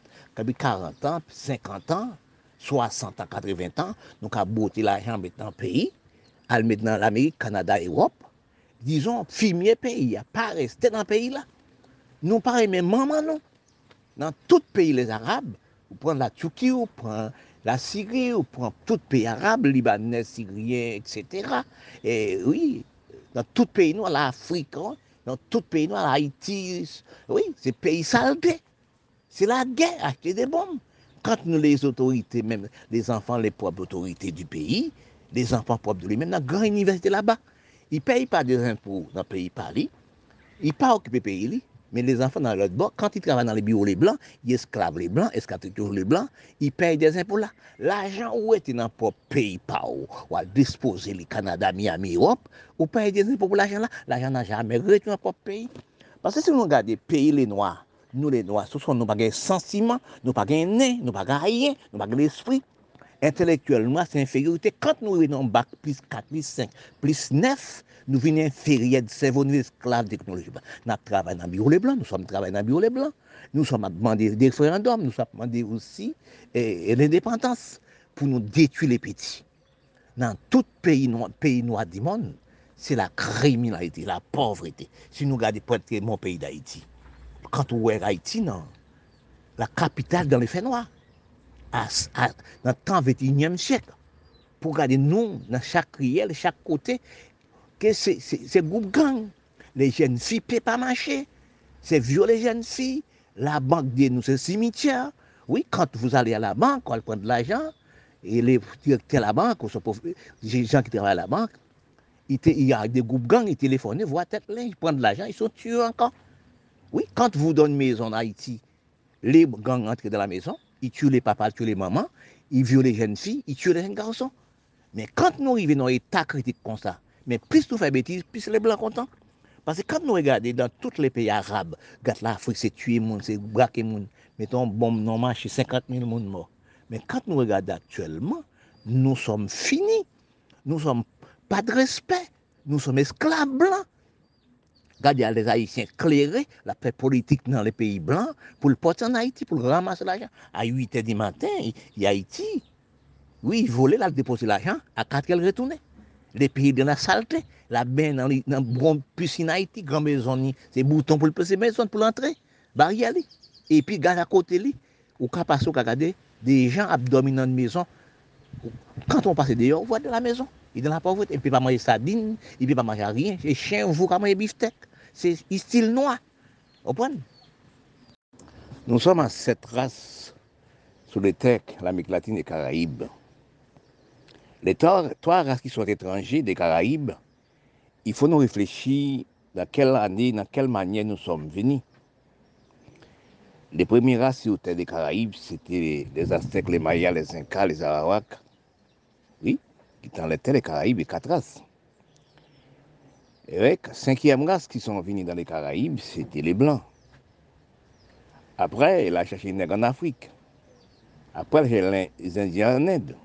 40 ans, 50 ans, 60 ans, 80 ans, nous avons botté l'argent maintenant pays, al maintenant l'Amérique, Canada, Europe, disons, fumier pays, pas rester dans le pays là. Nous parlons même maman non. Dans tout pays les Arabes, vous prenez la Turquie, vous prenez la Syrie, vous prenez tout pays arabe, libanais, syrien, etc. Et oui, dans tout pays noir, l'Afrique, dans tout pays noir, Haïti, oui, c'est pays saleté. C'est la guerre, acheter des bombes. Quand nous, les autorités, même les enfants, les propres autorités du pays, les enfants propres de lui, même dans la grande université là-bas, ils ne payent pas des impôts dans le pays Paris, ils ne pas occupés pays. Mais les enfants dans l'autre bord, quand ils travaillent dans les bureaux les blancs, ils esclavent les blancs, esclavent les blancs, ils payent des impôts là. L'argent où est dans le pays, ou à disposer les Canada, Miami, Europe, ou payent des impôts pour l'argent là. L'argent n'a jamais retourné dans le pays. Parce que si nous regardons les pays, les Noirs, ce sont nos bagages sentiments, nos bagages nez, nos bagages rien, nos bagages l'esprit. Intellectuellement, c'est infériorité. Quand nous venons en bac, plus 4, plus 5, plus 9, nous venons inférieurs de cerveau, nous esclaves technologiques. Nous travaillons dans le bureau les blancs, nous sommes travaillés dans le bureau les blancs, nous sommes à demander des référendums, nous sommes à demander aussi l'indépendance pour nous détruire les petits. Dans tout pays noir du monde, c'est la criminalité, la pauvreté. Si nous regardons près de mon pays d'Haïti, quand on voit Haïti, non, la capitale dans les faits noirs. Dans le temps 21e siècle, pour regarder nous, dans chaque riel, chaque côté, que c'est groupe gang. Les jeunes filles ne peuvent pas marcher, c'est violer les jeunes filles, la banque dit nous, c'est cimetière. Oui, quand vous allez à la banque, on prend de l'argent, et les directeurs de la banque, les gens qui travaillent à la banque, il y a des groupes gangs, ils téléphonent, ils voient tête, ils prennent de l'argent, ils sont tués encore. Oui, quand vous donnez une maison en Haïti, les gangs entrent dans la maison, ils tuent les papas, ils tuent les mamans, ils violent les jeunes filles, ils tuent les jeunes garçons. Mais quand nous arrivons dans un état critique comme ça, mais plus nous faisons bêtises, plus les blancs sont contents. Parce que quand nous regardons dans tous les pays arabes, l'Afrique, c'est tuer les gens, c'est braquer les gens, mettons bombe, non marché, 50 000 personnes morts. Mais quand nous regardons actuellement, nous sommes finis, nous sommes pas de respect, nous sommes esclaves blancs. Regardez les Haïtiens éclairés, la paix politique dans les pays blancs, pour le porter en Haïti, pour le ramasser l'argent. À 8 h du matin, il y a Haïti. Oui, ils volaient, ils déposaient l'argent, à 4 h, ils retournaient. Les pays de la saleté, la bain dans la grande piscine Haïti, grande maison, c'est bouton pour le passer, maison pour l'entrée, barrière. Et puis, gars à côté, au cas passé, on regarde des gens abdominants de maison. Quand on passe dehors, on voit de la maison. Et dans la pauvreté, il ne peut pas manger sardine, il ne peut pas manger rien. Les chiens, vous pouvez manger beefsteak. C'est style noir. Vous comprenez? Nous sommes à 7 races sur les terres, l'Amérique latine et Caraïbes. Les 3 races qui sont étrangers des Caraïbes, il faut nous réfléchir dans quelle année, dans quelle manière nous sommes venus. Les premières races sur les terres des Caraïbes, c'était les Aztèques, les Mayas, les Incas, les Arawaks. Oui, dans les terres des Caraïbes, il y a 4 races. Et la 5e race qui sont venus dans les Caraïbes, c'était les Blancs. Après, il a cherché les Nègres en Afrique. Après, les Indiens en Inde.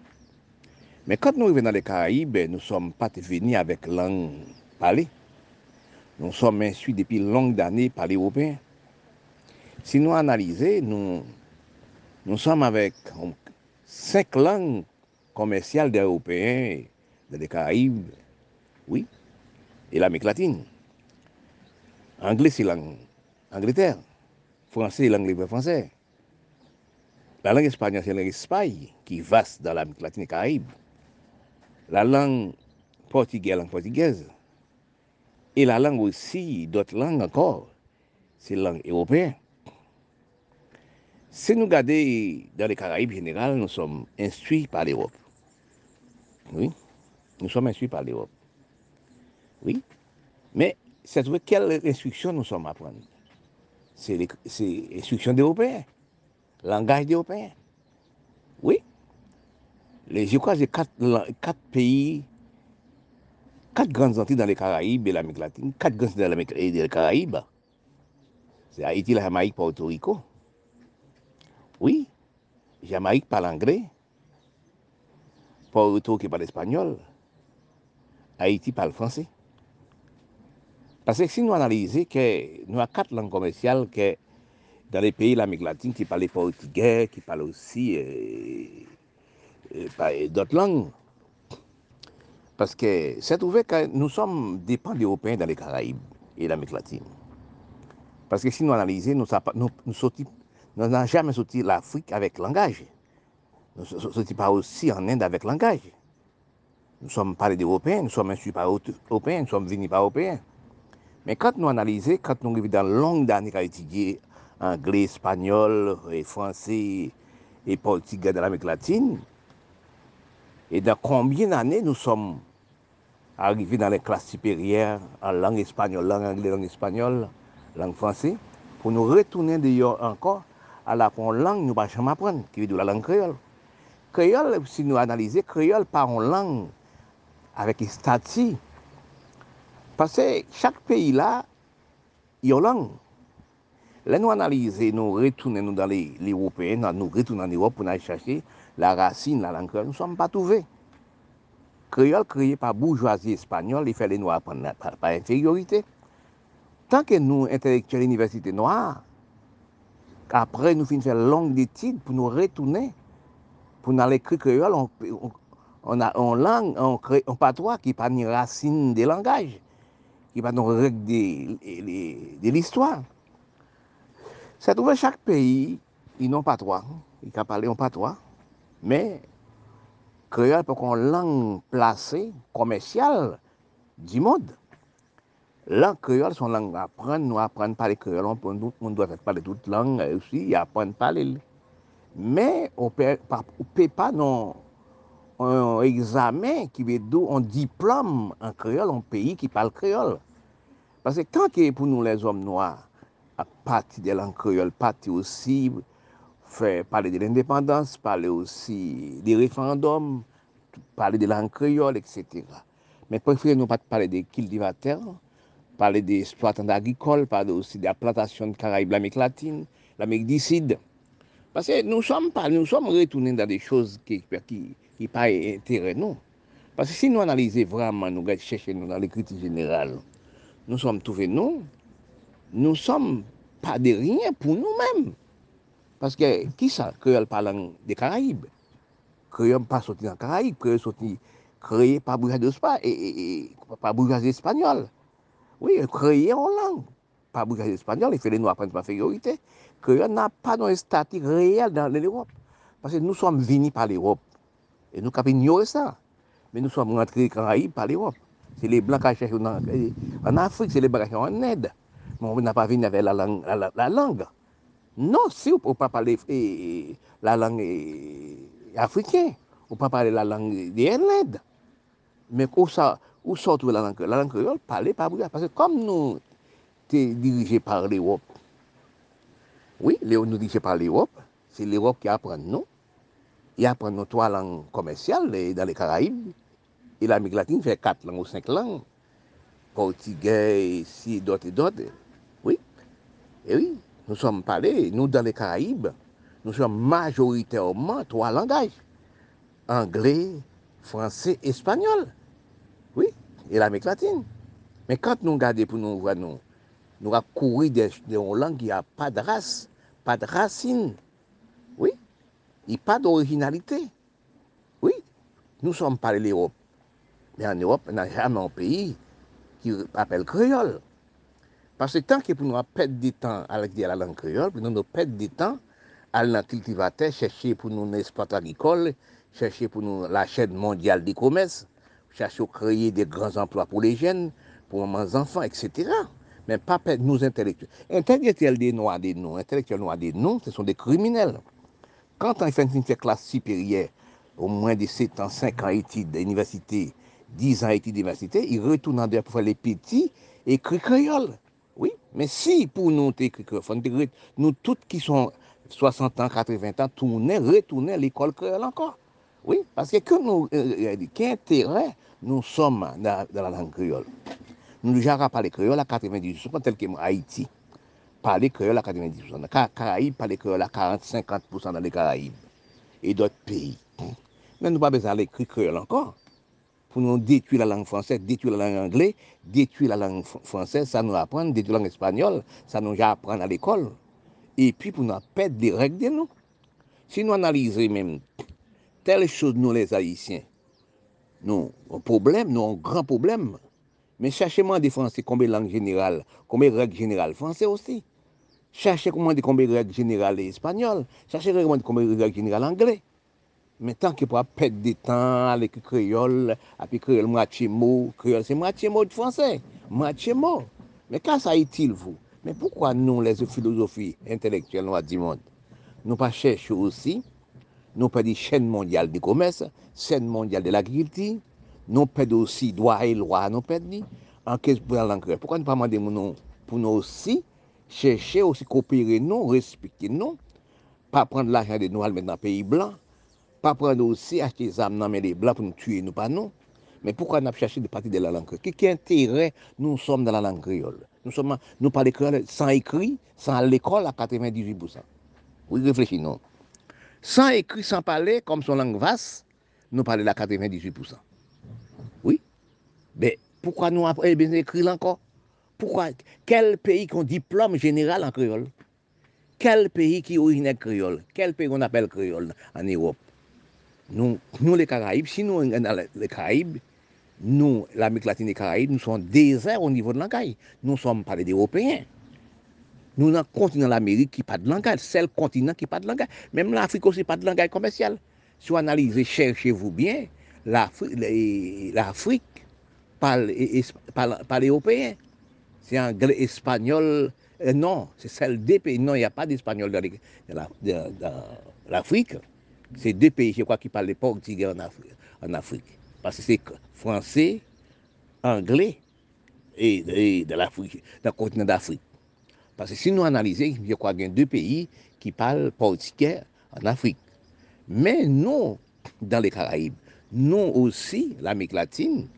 Mais quand nous arrivons dans les Caraïbes, nous ne sommes pas venus avec langue parlée. Nous sommes instruits depuis longues années par les Européens. Si nous analysons, nous sommes avec 5 langues commerciales des Européens dans les Caraïbes. Oui. Et l'Amérique latine. Anglais, c'est l'Angleterre. Français, c'est l'anglais français. La langue espagnole, c'est l'Espagne, qui est vaste dans l'Amérique latine et Caraïbes. La langue portugaise, langue portugaise. Et la langue aussi, d'autres langues encore, c'est la langue européenne. Si nous regardons dans les Caraïbes en général, nous sommes instruits par l'Europe. Oui, nous sommes instruits par l'Europe. Oui, mais c'est quelle instruction nous sommes à prendre? C'est l'instruction d'Européens, le langage d'Européens. Oui, je crois que j'ai 4 pays, 4 grandes entités dans les Caraïbes et l'Amérique latine, 4 grandes entités dans l'Amérique et les Caraïbes. C'est Haïti, la Jamaïque, Porto Rico. Oui, Jamaïque parle anglais, Porto Rico qui parle espagnol. Haïti parle français. Parce que si nous analysons que nous avons 4 langues commerciales que dans les pays de l'Amérique latine qui parlent portugais, qui parlent aussi d'autres langues. Parce que c'est trouvé que nous sommes des pan-européens dans les Caraïbes et l'Amérique latine. Parce que si nous analysons, nous n'avons jamais sorti l'Afrique avec langage. Nous ne sortons pas aussi en Inde avec langage. Nous sommes parlés d'Européens, nous sommes insultés par Européens, nous sommes venus par Européens. Mais quand nous analysons, quand nous vivons dans longues années à étudier anglais, espagnol, et français et portugais de l'Amérique latine, et dans combien d'années nous sommes arrivés dans les classes supérieures en langue espagnole, langue anglaise, langue espagnole, langue française, pour nous retourner d'ailleurs encore à la langue nous ne pouvons jamais apprendre, qui est de la langue créole. Créole, si nous analysons, créole par une langue avec un statut. Parce que chaque pays là, il y a une langue. Là, nous analysons, nous retournons dans les Européens, nous retournons en Europe pour aller chercher la racine, la langue créole. Nous ne sommes pas trouvés. Créole créé par bourgeoisie espagnole, il fait les Noirs par infériorité. Tant que nous, intellectuels université noire, après nous finissons longue étude pour nous retourner, pour nous aller écrire créole, on a une langue, on patois qui n'est pas une racine des langages, qui n'est pas une règle de l'histoire. C'est trouvé chaque pays, ils n'ont pas trois, ils ne parlent pas trois, mais créole pour qu'on langue placée, commerciale du monde. La créole, son langue à apprendre, nous apprenons pas les créoles, on doit parler toutes langues aussi, apprendre pas les. Mais on ne peut pas non un examen qui veut dire un diplôme en créole, un pays qui parle créole. Parce que tant que pour nous les hommes noirs, à partir de langue créole, partir aussi, faire parler de l'indépendance, parler aussi des référendums, parler de langue créole, etc. Mais préférez nous pas parler des cultivateurs, parler des exploitants agricoles, parler aussi de la plantation de Caraïbes, l'Amérique latine, l'Amérique du Sud. Parce que nous sommes retournés dans des choses qui pas intérêt nous. Parce que si nous analysons vraiment, nous cherchons dans l'écriture générale, nous sommes trouvés nous. Nous ne sommes pas de rien pour nous-mêmes. Parce que qui ça, créole parlant des Caraïbes? Créole pas sorti dans les Caraïbes, créole sorti créé par bourgeoisie espagnole. Oui, créé en langue, par bourgeoisie espagnole, il fait les Noirs prendre par infériorité. Créole n'a pas de statut réel dans l'Europe. Parce que nous sommes venus par l'Europe. Et nous avons ignoré ça. Mais nous sommes rentrés des Caraïbes par l'Europe. C'est les Blancs qui cherchent en Afrique, c'est les Blancs qui cherchent en Inde. Mais on n'a pas venu avec la langue. Non, si on ne peut pas parler la langue africaine, on ne peut pas parler la langue des Indes. Mais où sort la langue? La langue créole, parler par bourgeoisie. Parce que comme nous sommes dirigés par l'Europe, oui, nous sommes dirigés par l'Europe, c'est l'Europe qui apprend nous. Il apprend nos 3 langues commerciales dans les Caraïbes. Et l'Amérique latine fait 4 langues ou 5 langues. Portugais, ici, d'autres. Oui, et oui, nous sommes parlés, nous dans les Caraïbes, nous sommes majoritairement 3 langages. Anglais, français, espagnol. Oui, et l'Amérique latine. Mais quand nous regardons pour nous voir, nous avons couru dans une langue qui n'a pas de race, pas de racine. Oui, il n'y a pas d'originalité. Oui, nous sommes parlés l'Europe. Mais en Europe, on n'a jamais un pays qui appelle créole. Parce que tant que pour nous perdre du temps à la langue créole, pour nous perdre du temps à la cultivateur, chercher pour nous des exploitants agricoles, chercher pour nous la chaîne mondiale du commerce, chercher à créer des grands emplois pour les jeunes, pour les enfants, etc. Mais pas perdre nos intellectuels. Intellectuels des Noirs des noms, intellectuels noirs des noms, ce sont des criminels. Quand on fait une classe supérieure, au moins de 7 ans, 5 ans études d'université, 10 ans études d'université, ils retournent en dehors pour faire les petits et écrire créole. Oui, mais si pour nous, nous tous qui sont 60 ans, 80 ans, retourner à l'école créole encore. Oui, parce que nous, quel intérêt nous sommes dans la langue créole. Nous déjà parlé créole à 90%, tel que Haïti. Parler créole à 90%. Caraïbes, parler créole à 40-50% dans les Caraïbes et d'autres pays. Mais nous n'avons pas besoin d'écrire créole encore. pour nous détruire la langue française, détruire la langue anglaise, détruire la langue française, ça nous apprend, détruire la langue espagnole, ça nous apprend à l'école. Et puis pour nous perdre des règles de nous. Si nous analysons même telles choses, nous les Haïtiens, nous avons un problème, nous avons un grand problème. Mais cherchez-moi des Français, combien de langues générales, combien de règles générales français aussi. Cherchez comment de combien de règles générales espagnoles, cherchez comment de combien de règles générales anglais. Mais tant qu'il ne faut pas perdre du temps avec créole, avec créole moitié mot, créole c'est moitié mot de français, moitié mot. Mais qu'est-ce que ça est-il, vous? Mais pourquoi nous, les philosophies intellectuelles noirs du monde, nous pas cherchons aussi, nous pas des chaînes mondiales du commerce, chaîne mondiale de l'agriculture, nous perdons aussi droit et loi, nous perdons en quest pour l'anglais. Pourquoi nous pas demander pour nous aussi chercher aussi coopérer nous, respecter nous, pas prendre l'argent de nous à mettre dans le pays blanc. Pas prendre aussi, acheter des armes dans les blancs pour nous tuer, nous pas non. Mais pourquoi nous avons cherché de partir de la langue créole? Quel intérêt nous sommes dans la langue créole? Nous parlons créole sans écrit, sans l'école à 98%. Oui, réfléchissez, non. Sans écrit, sans parler, comme son langue vaste, nous parlons à 98%. Oui. Mais pourquoi nous avons écrit encore? Pourquoi? Quel pays qui a un diplôme général en créole? Quel pays qui est originaire créole? Quel pays qu'on appelle créole en Europe? Nous, les Caraïbes, si nous dans les Caraïbes, nous, l'Amérique latine et les Caraïbes, nous sommes déserts au niveau de l'anglais. Nous ne sommes pas des Européens. Nous sommes un continent de l'Amérique qui n'a pas de langue. C'est le continent qui n'a pas de langue. Même l'Afrique aussi n'a pas de langue commerciale. Si vous analysez, cherchez-vous bien, l'Afrique parle européen. C'est anglais, espagnol. Non, c'est celle des pays. Non, il n'y a pas d'espagnol dans l'Afrique. C'est deux pays, je crois, qui parlent les portugais en Afrique. Parce que c'est français, anglais, et de l'Afrique, dans le continent d'Afrique. Parce que si nous analysons, je crois qu'il y a deux pays qui parlent portugais en Afrique. Mais nous, dans les Caraïbes, nous aussi, l'Amérique latine,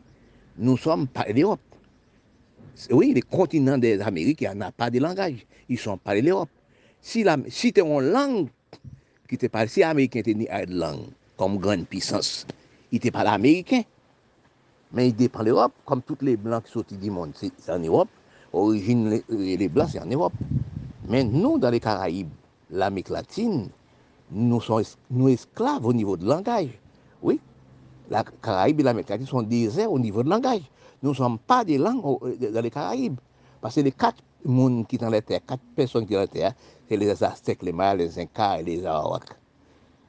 nous sommes pas l'Europe. Oui, le continent des Amériques, il n'y en a pas de langage. Ils sont pas l'Europe. Si tu as une langue, qui te parle, si l'Américain était une langue comme grande puissance, il te parle américain. Mais il dépend de l'Europe, comme tous les Blancs qui sortent du monde, c'est en Europe. Origine, les Blancs, c'est en Europe. Mais nous, dans les Caraïbes, l'Amérique latine, nous sommes esclaves au niveau de langage. Oui, la Caraïbe et l'Amérique latine sont déserts au niveau de langage. Nous ne sommes pas des langues dans les Caraïbes. Parce que les quatre mondes qui sont dans la terre, quatre personnes qui sont dans la terre, c'est les Aztèques, les Mayas, les Incas et les Arawaks.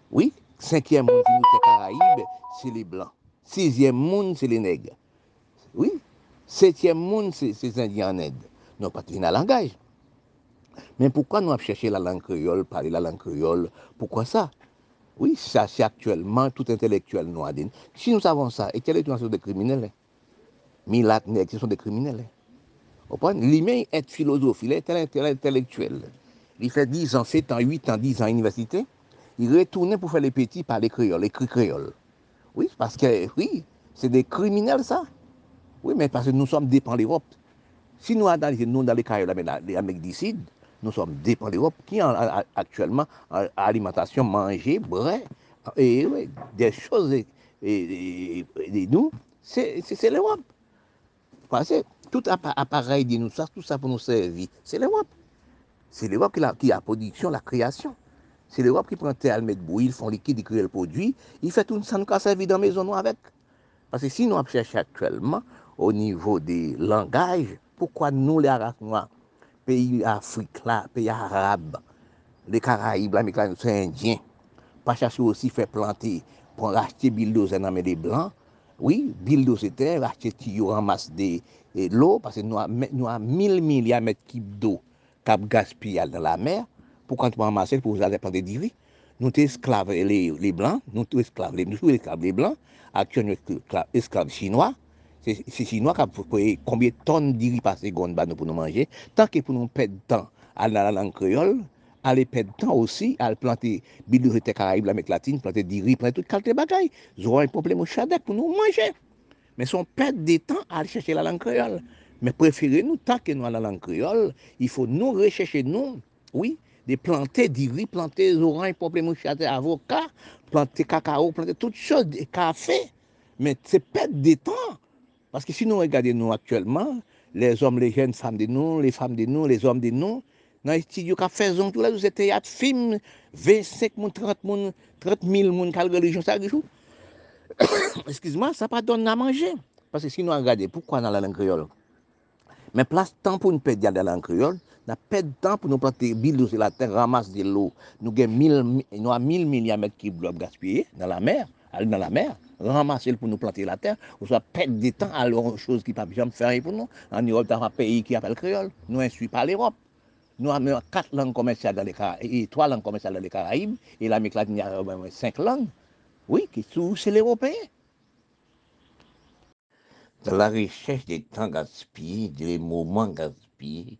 Oui, cinquième monde des Caraïbes, c'est les Blancs. Sixième monde, c'est les Nègres. Oui, septième monde, c'est les Indiens en Inde. Nous n'avons pas de langage. Mais pourquoi nous avons cherché la langue créole, parler la langue créole? Pourquoi ça? Oui, ça c'est actuellement tout intellectuel noir. Si nous savons ça, intellectuels sont des criminels. Milat, Nègres, ce sont des criminels. Lui-même est philosophe, il est intellectuel. Il fait 10 ans, 7 ans, 8 ans, 10 ans à l'université. Il retournait pour faire les petits par les créoles, les cris créoles. Oui, parce que, oui, c'est des criminels, ça. Oui, mais parce que nous sommes dépendants de l'Europe. Si nous analysons dans les créoles, les Amériques du Sud, nous sommes dépendants de l'Europe, qui a actuellement alimentation, manger, bref, et oui, des choses et nous, c'est l'Europe. Parce que tout appareil de nous, ça, tout ça pour nous servir, c'est l'Europe. C'est l'Europe qui a la production, la création. C'est l'Europe qui prend terre, met de bouillie, ils font liquide, ils créent le produit. Il fait tout ça, nous servir dans la maison nous avec. Parce que si nous cherchons actuellement, au niveau des langages, pourquoi nous, les Arabes noirs, pays Afrique, là, pays arabes, les Caraïbes, l'Amérique, nous sommes indiens, pas chercher aussi faire planter, pour acheter bulldozer dans les blancs, oui, bulldozer terre, acheter tuyaux en masse de l'eau, parce que nous avons 1000 milliards de mètres cubes d'eau. Cap gaspillage dans la mer, pour quand on ramasse, pour vous allez prendre des divis. Nous sommes esclaves les blancs, nous sommes esclaves les blancs, actuellement nous sommes esclaves chinois. C'est chinois qui ont combien de tonnes de divis par seconde pour nous manger. Tant que pour nous perdre temps à la langue créole, aller perdre temps aussi à planter bidouille des Caraïbes, l'Amérique latine, planter des riz, planter toutes qualité de bagaille. Nous aurons un problème au chadec pour nous manger. Mais si on perd des temps à aller chercher la langue créole. Mais préférez-nous, tant que nous allons la langue créole, il faut nous rechercher, nous, oui, de planter du riz, planter des oranges, planter avocat, planter cacao, planter toutes choses, café. Mais c'est perte de temps. Parce que si nous regardons nous actuellement, les hommes, les jeunes femmes de nous, les femmes de nous, les hommes de nous, dans les studios qui font tout là, c'est théâtre, film, 25 000, 30 000, 30 000 personnes qui ont religion chaque jour. Excuse-moi, ça ne donne pas à manger. Parce que si nous regardons, pourquoi dans la langue créole? Mais place temps pour nous perdre dans la langue créole, nous perdons temps pour nous planter billes sur la terre, ramasser de l'eau. Nous avons 1000 millimètres qui bloquent gaspiller dans la mer, aller dans la mer, ramasser pour nous planter la terre, ou soit perdre du temps à leur chose qui ne peuvent jamais faire pour nous. En Europe, dans un pays qui appelle créole, nous n'insuit pas l'Europe. Nous avons 4 langues commerciales dans les Caraïbes, et 3 langues commerciales dans les Caraïbes, et l'Amérique latine a 5 langues. Oui, c'est l'Européen. Dans la recherche des temps gaspillés, des moments gaspillés,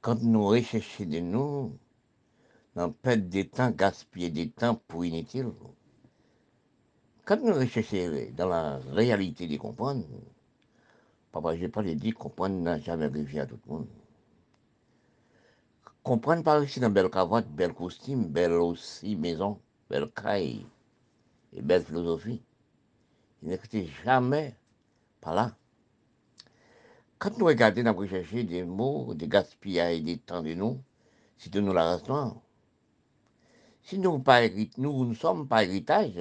quand nous recherchons de nous, nous perdons des temps gaspillés, des temps pour inutiles. Quand nous recherchons dans la réalité de comprendre, papa, je n'ai pas dit comprendre n'a jamais réussi à tout le monde. Comprendre par ici dans belle cravate, belle costume, belle aussi maison, belle caille et belle philosophie. Il n'existe jamais par là. Quand nous regardons, nous recherchons des mots, des gaspillages et des temps de nous, c'est de nous la race noire. Si nous ne sommes pas héritage,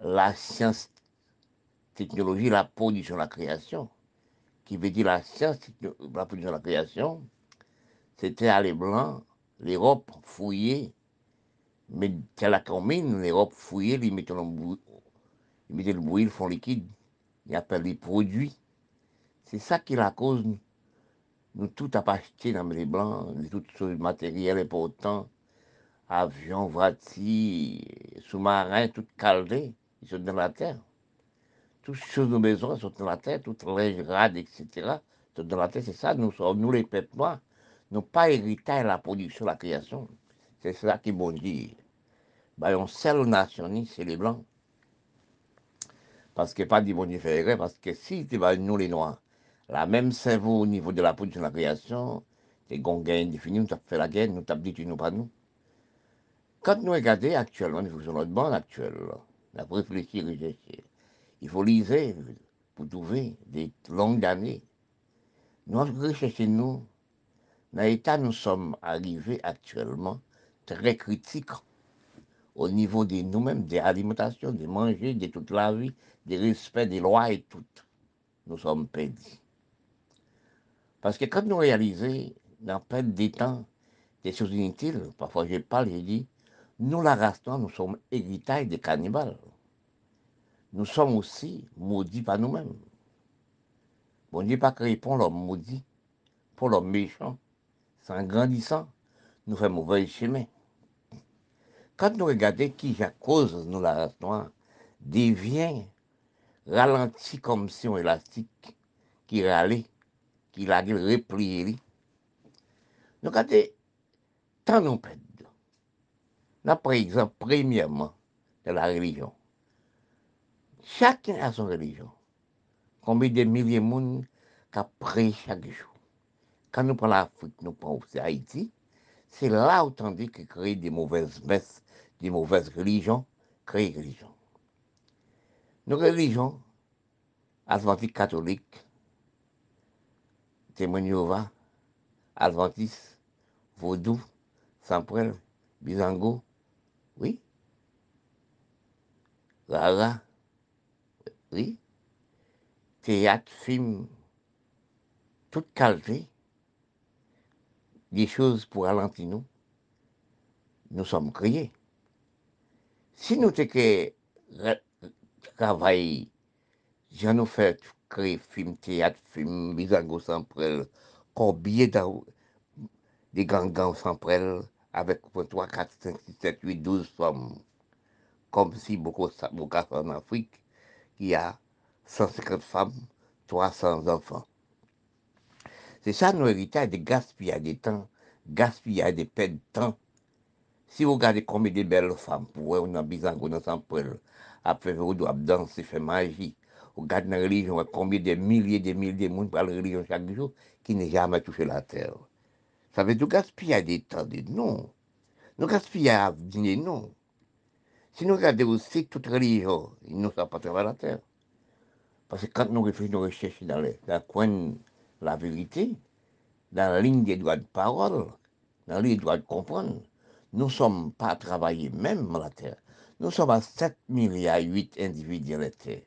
la science, technologie, la production, la création, qui veut dire la science, la production, la création, c'était à les Blancs, l'Europe fouillée, mais c'est la commune, l'Europe fouillée, ils mettaient le bruit, ils font liquide, ils appellent les produits. C'est ça qui est la cause. Nous tout à acheté dans les Blancs, toutes choses matérielles importantes, avions, voitures, sous-marins, tout caldés, ils sont dans la terre. Toutes choses de maison sont dans la terre, toutes les rades, etc. sont dans la terre, c'est ça, nous sommes, nous les peuples noirs. Nous pas hérité la production, la création. C'est cela qui bon dit. Bah, on sait le nationaliste, c'est les Blancs. Parce que pas dit bon différent, parce que si tu vas nous les Noirs, la même cerveau au niveau de la production, la création, les gongains définis, nous t'as fait la guerre, nous t'as dit tu nous pas nous. Quand nous regardons actuellement, il faut sur notre bande actuelle, la réfléchir, réfléchir. Il faut liser pour trouver des longues années. Nous recherchons nous. Dans l'État, nous sommes arrivés actuellement très critiques au niveau de nous-mêmes, des alimentations, des manger, de toute la vie, des respects, des lois et tout. Nous sommes perdus. Parce que quand nous réalisons, dans perte des temps, des choses inutiles, parfois je parle, je dis, nous, la race noire, nous sommes héritages des cannibales. Nous sommes aussi maudits par nous-mêmes. On ne dit pas créé pour l'homme maudit, pour l'homme méchant. En grandissant, nous faisons mauvais chemin. Quand nous regardons qui, à cause de la race noire, devient ralenti comme si on élastique, qui râlait, qui l'a replié. Nous regardons, tant nous perdons. Là, par exemple, premièrement, de la religion. Chacun a son religion. Combien de milliers de monde qui prêchent chaque jour. Quand nous prenons l'Afrique, nous prenons aussi Haïti, c'est là où on dit que créer des mauvaises messes, des mauvaises religions, créer des religions. Nos religions, adventistes catholiques, témoins de Jéhovah, adventistes, vaudou, samprel, bizango, oui, rara, oui, théâtre, film, toute qualité. Des choses pour ralentir nous, nous sommes créés. Si nous travaillons, j'en nous fait créer film, théâtre, film, bisango sans prel, combien de gangans sans prel, avec 3, 4, 5, 6, 7, 8, 12 femmes, comme si beaucoup de en Afrique, il y a 150 femmes, 300 enfants. C'est ça nos héritages de gaspiller des temps, gaspiller des pertes de temps. Si vous regardez combien de belles femmes, pour on a bisango dans son poil, après vous doit danser, faire magie. Vous regardez dans la religion, combien de milliers de monde par la religion chaque jour qui n'est jamais touché la terre. Ça veut dire gaspiller des temps, non. Nous gaspiller à dîner, non. Si nous regardons aussi toute religion, ils ne sont pas travailleurs. Parce que quand nous réfléchissons, nous recherchons dans le coin la vérité, dans la ligne des droits de parole, dans les droits de comprendre, nous ne sommes pas travaillés même à la terre. Nous sommes à 7 milliards, 8 individus à la terre.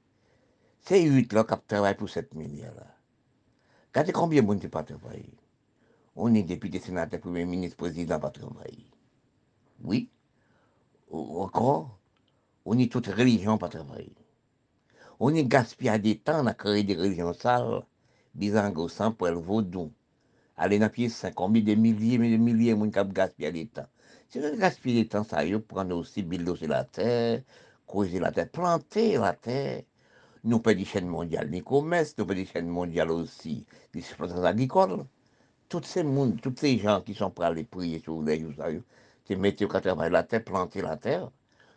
C'est 8 là qui travaillent pour 7 milliards. Regardez combien de monde n'a pas travaillé. On est député, sénateur, premier ministre, président, pas travaillé. Oui. Ou encore, on est toute religion pas travaillé. On est gaspillé des temps à créer des religions sales, bisangossant pour le vaudou. Aller dans la pièce, c'est combien de milliers de gens qui gaspillent des temps. Si on gaspille des temps, ça y est, prendre aussi bulldozer la terre, creuser la terre, planter la terre. Nous perdons des chaînes mondiales de commerce, nous perdons des chaînes mondiales aussi des exploitations agricoles. Tous ces gens qui sont prêts à aller prier sur les jours, c'est mettre au travail la terre, planter la terre.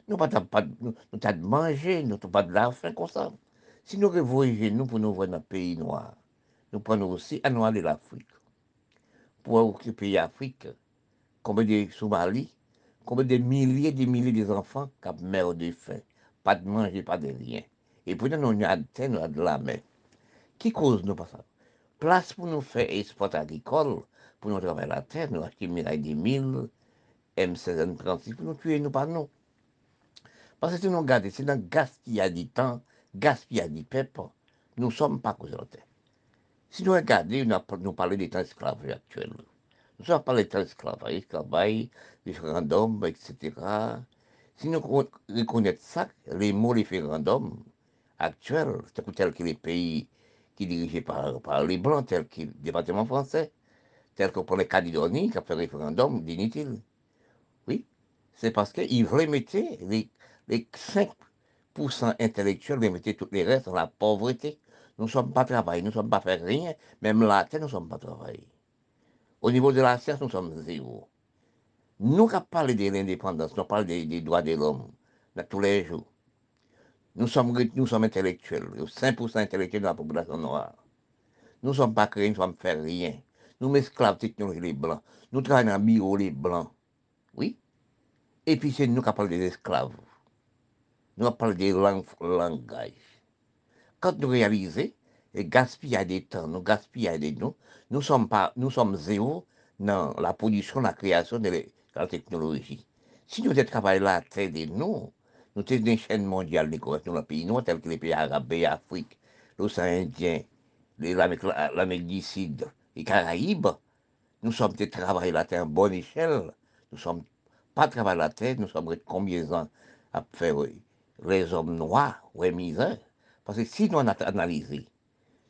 Nous n'avons pas de manger, nous n'avons pas de la faim comme ça. Si nous révoyons nous pour nous voir dans le pays noir, nous prenons aussi à nous aller l'Afrique. Pour occuper l'Afrique, combien de Somalis, combien de milliers et des milliers d'enfants qui meurent de faim, pas de manger, pas de rien. Et pourtant, nous atteint de la mer. Qui cause nous pas ça? Place pour nous faire export agricole, pour nous travailler la terre, nous acheter Mirail 10 000, M1636, pour nous tuer, nous pas non. Parce que si nous regardons, c'est dans gaspillage du temps, gaspillage du peuple, nous ne sommes pas causés la terre. Si nous regardons, nous parlons des temps esclaves actuels. Nous sommes parlés des temps esclavage, référendum, etc. Si nous reconnaissons ça, les mots référendum, actuel, c'est-à-dire tel que les pays qui sont dirigés par les Blancs, tel que le département français, tel que pour les Calédoniens qui a fait référendum d'inutile. Oui, c'est parce qu'ils remettaient les 5% intellectuels, remettaient tous les restes dans la pauvreté. Nous ne sommes pas travaillés, nous ne sommes pas faire rien, même la terre, nous ne sommes pas travaillés. Au niveau de la science, nous sommes zéro. Nous qui parlons de l'indépendance, nous parlons des droits de l'homme, tous les jours. Nous sommes intellectuels, 5% intellectuels de la population noire. Nous ne sommes pas créés, nous ne sommes faire rien. Nous sommes esclaves technologie les blancs. Nous travaillons en bureau les blancs. Oui. Et puis c'est nous qui parlons des esclaves. Nous parlons des langages. Quand nous réalisons, et gaspillons des temps, nous gaspillons des noms, nous sommes zéro dans la production, la création de la technologie. Si nous travaillons la terre des noms, nous sommes des chaînes mondiales de commerce dans les pays noirs, tels que les pays arabes, l'Afrique, l'océan Indien, l'Amérique du Sud, les Caraïbes. Nous sommes des travailleurs la terre à bonne échelle. Nous ne sommes pas travailleurs la terre, nous sommes combien à faire les hommes noirs ou les misères. Parce que si nous avons analysé,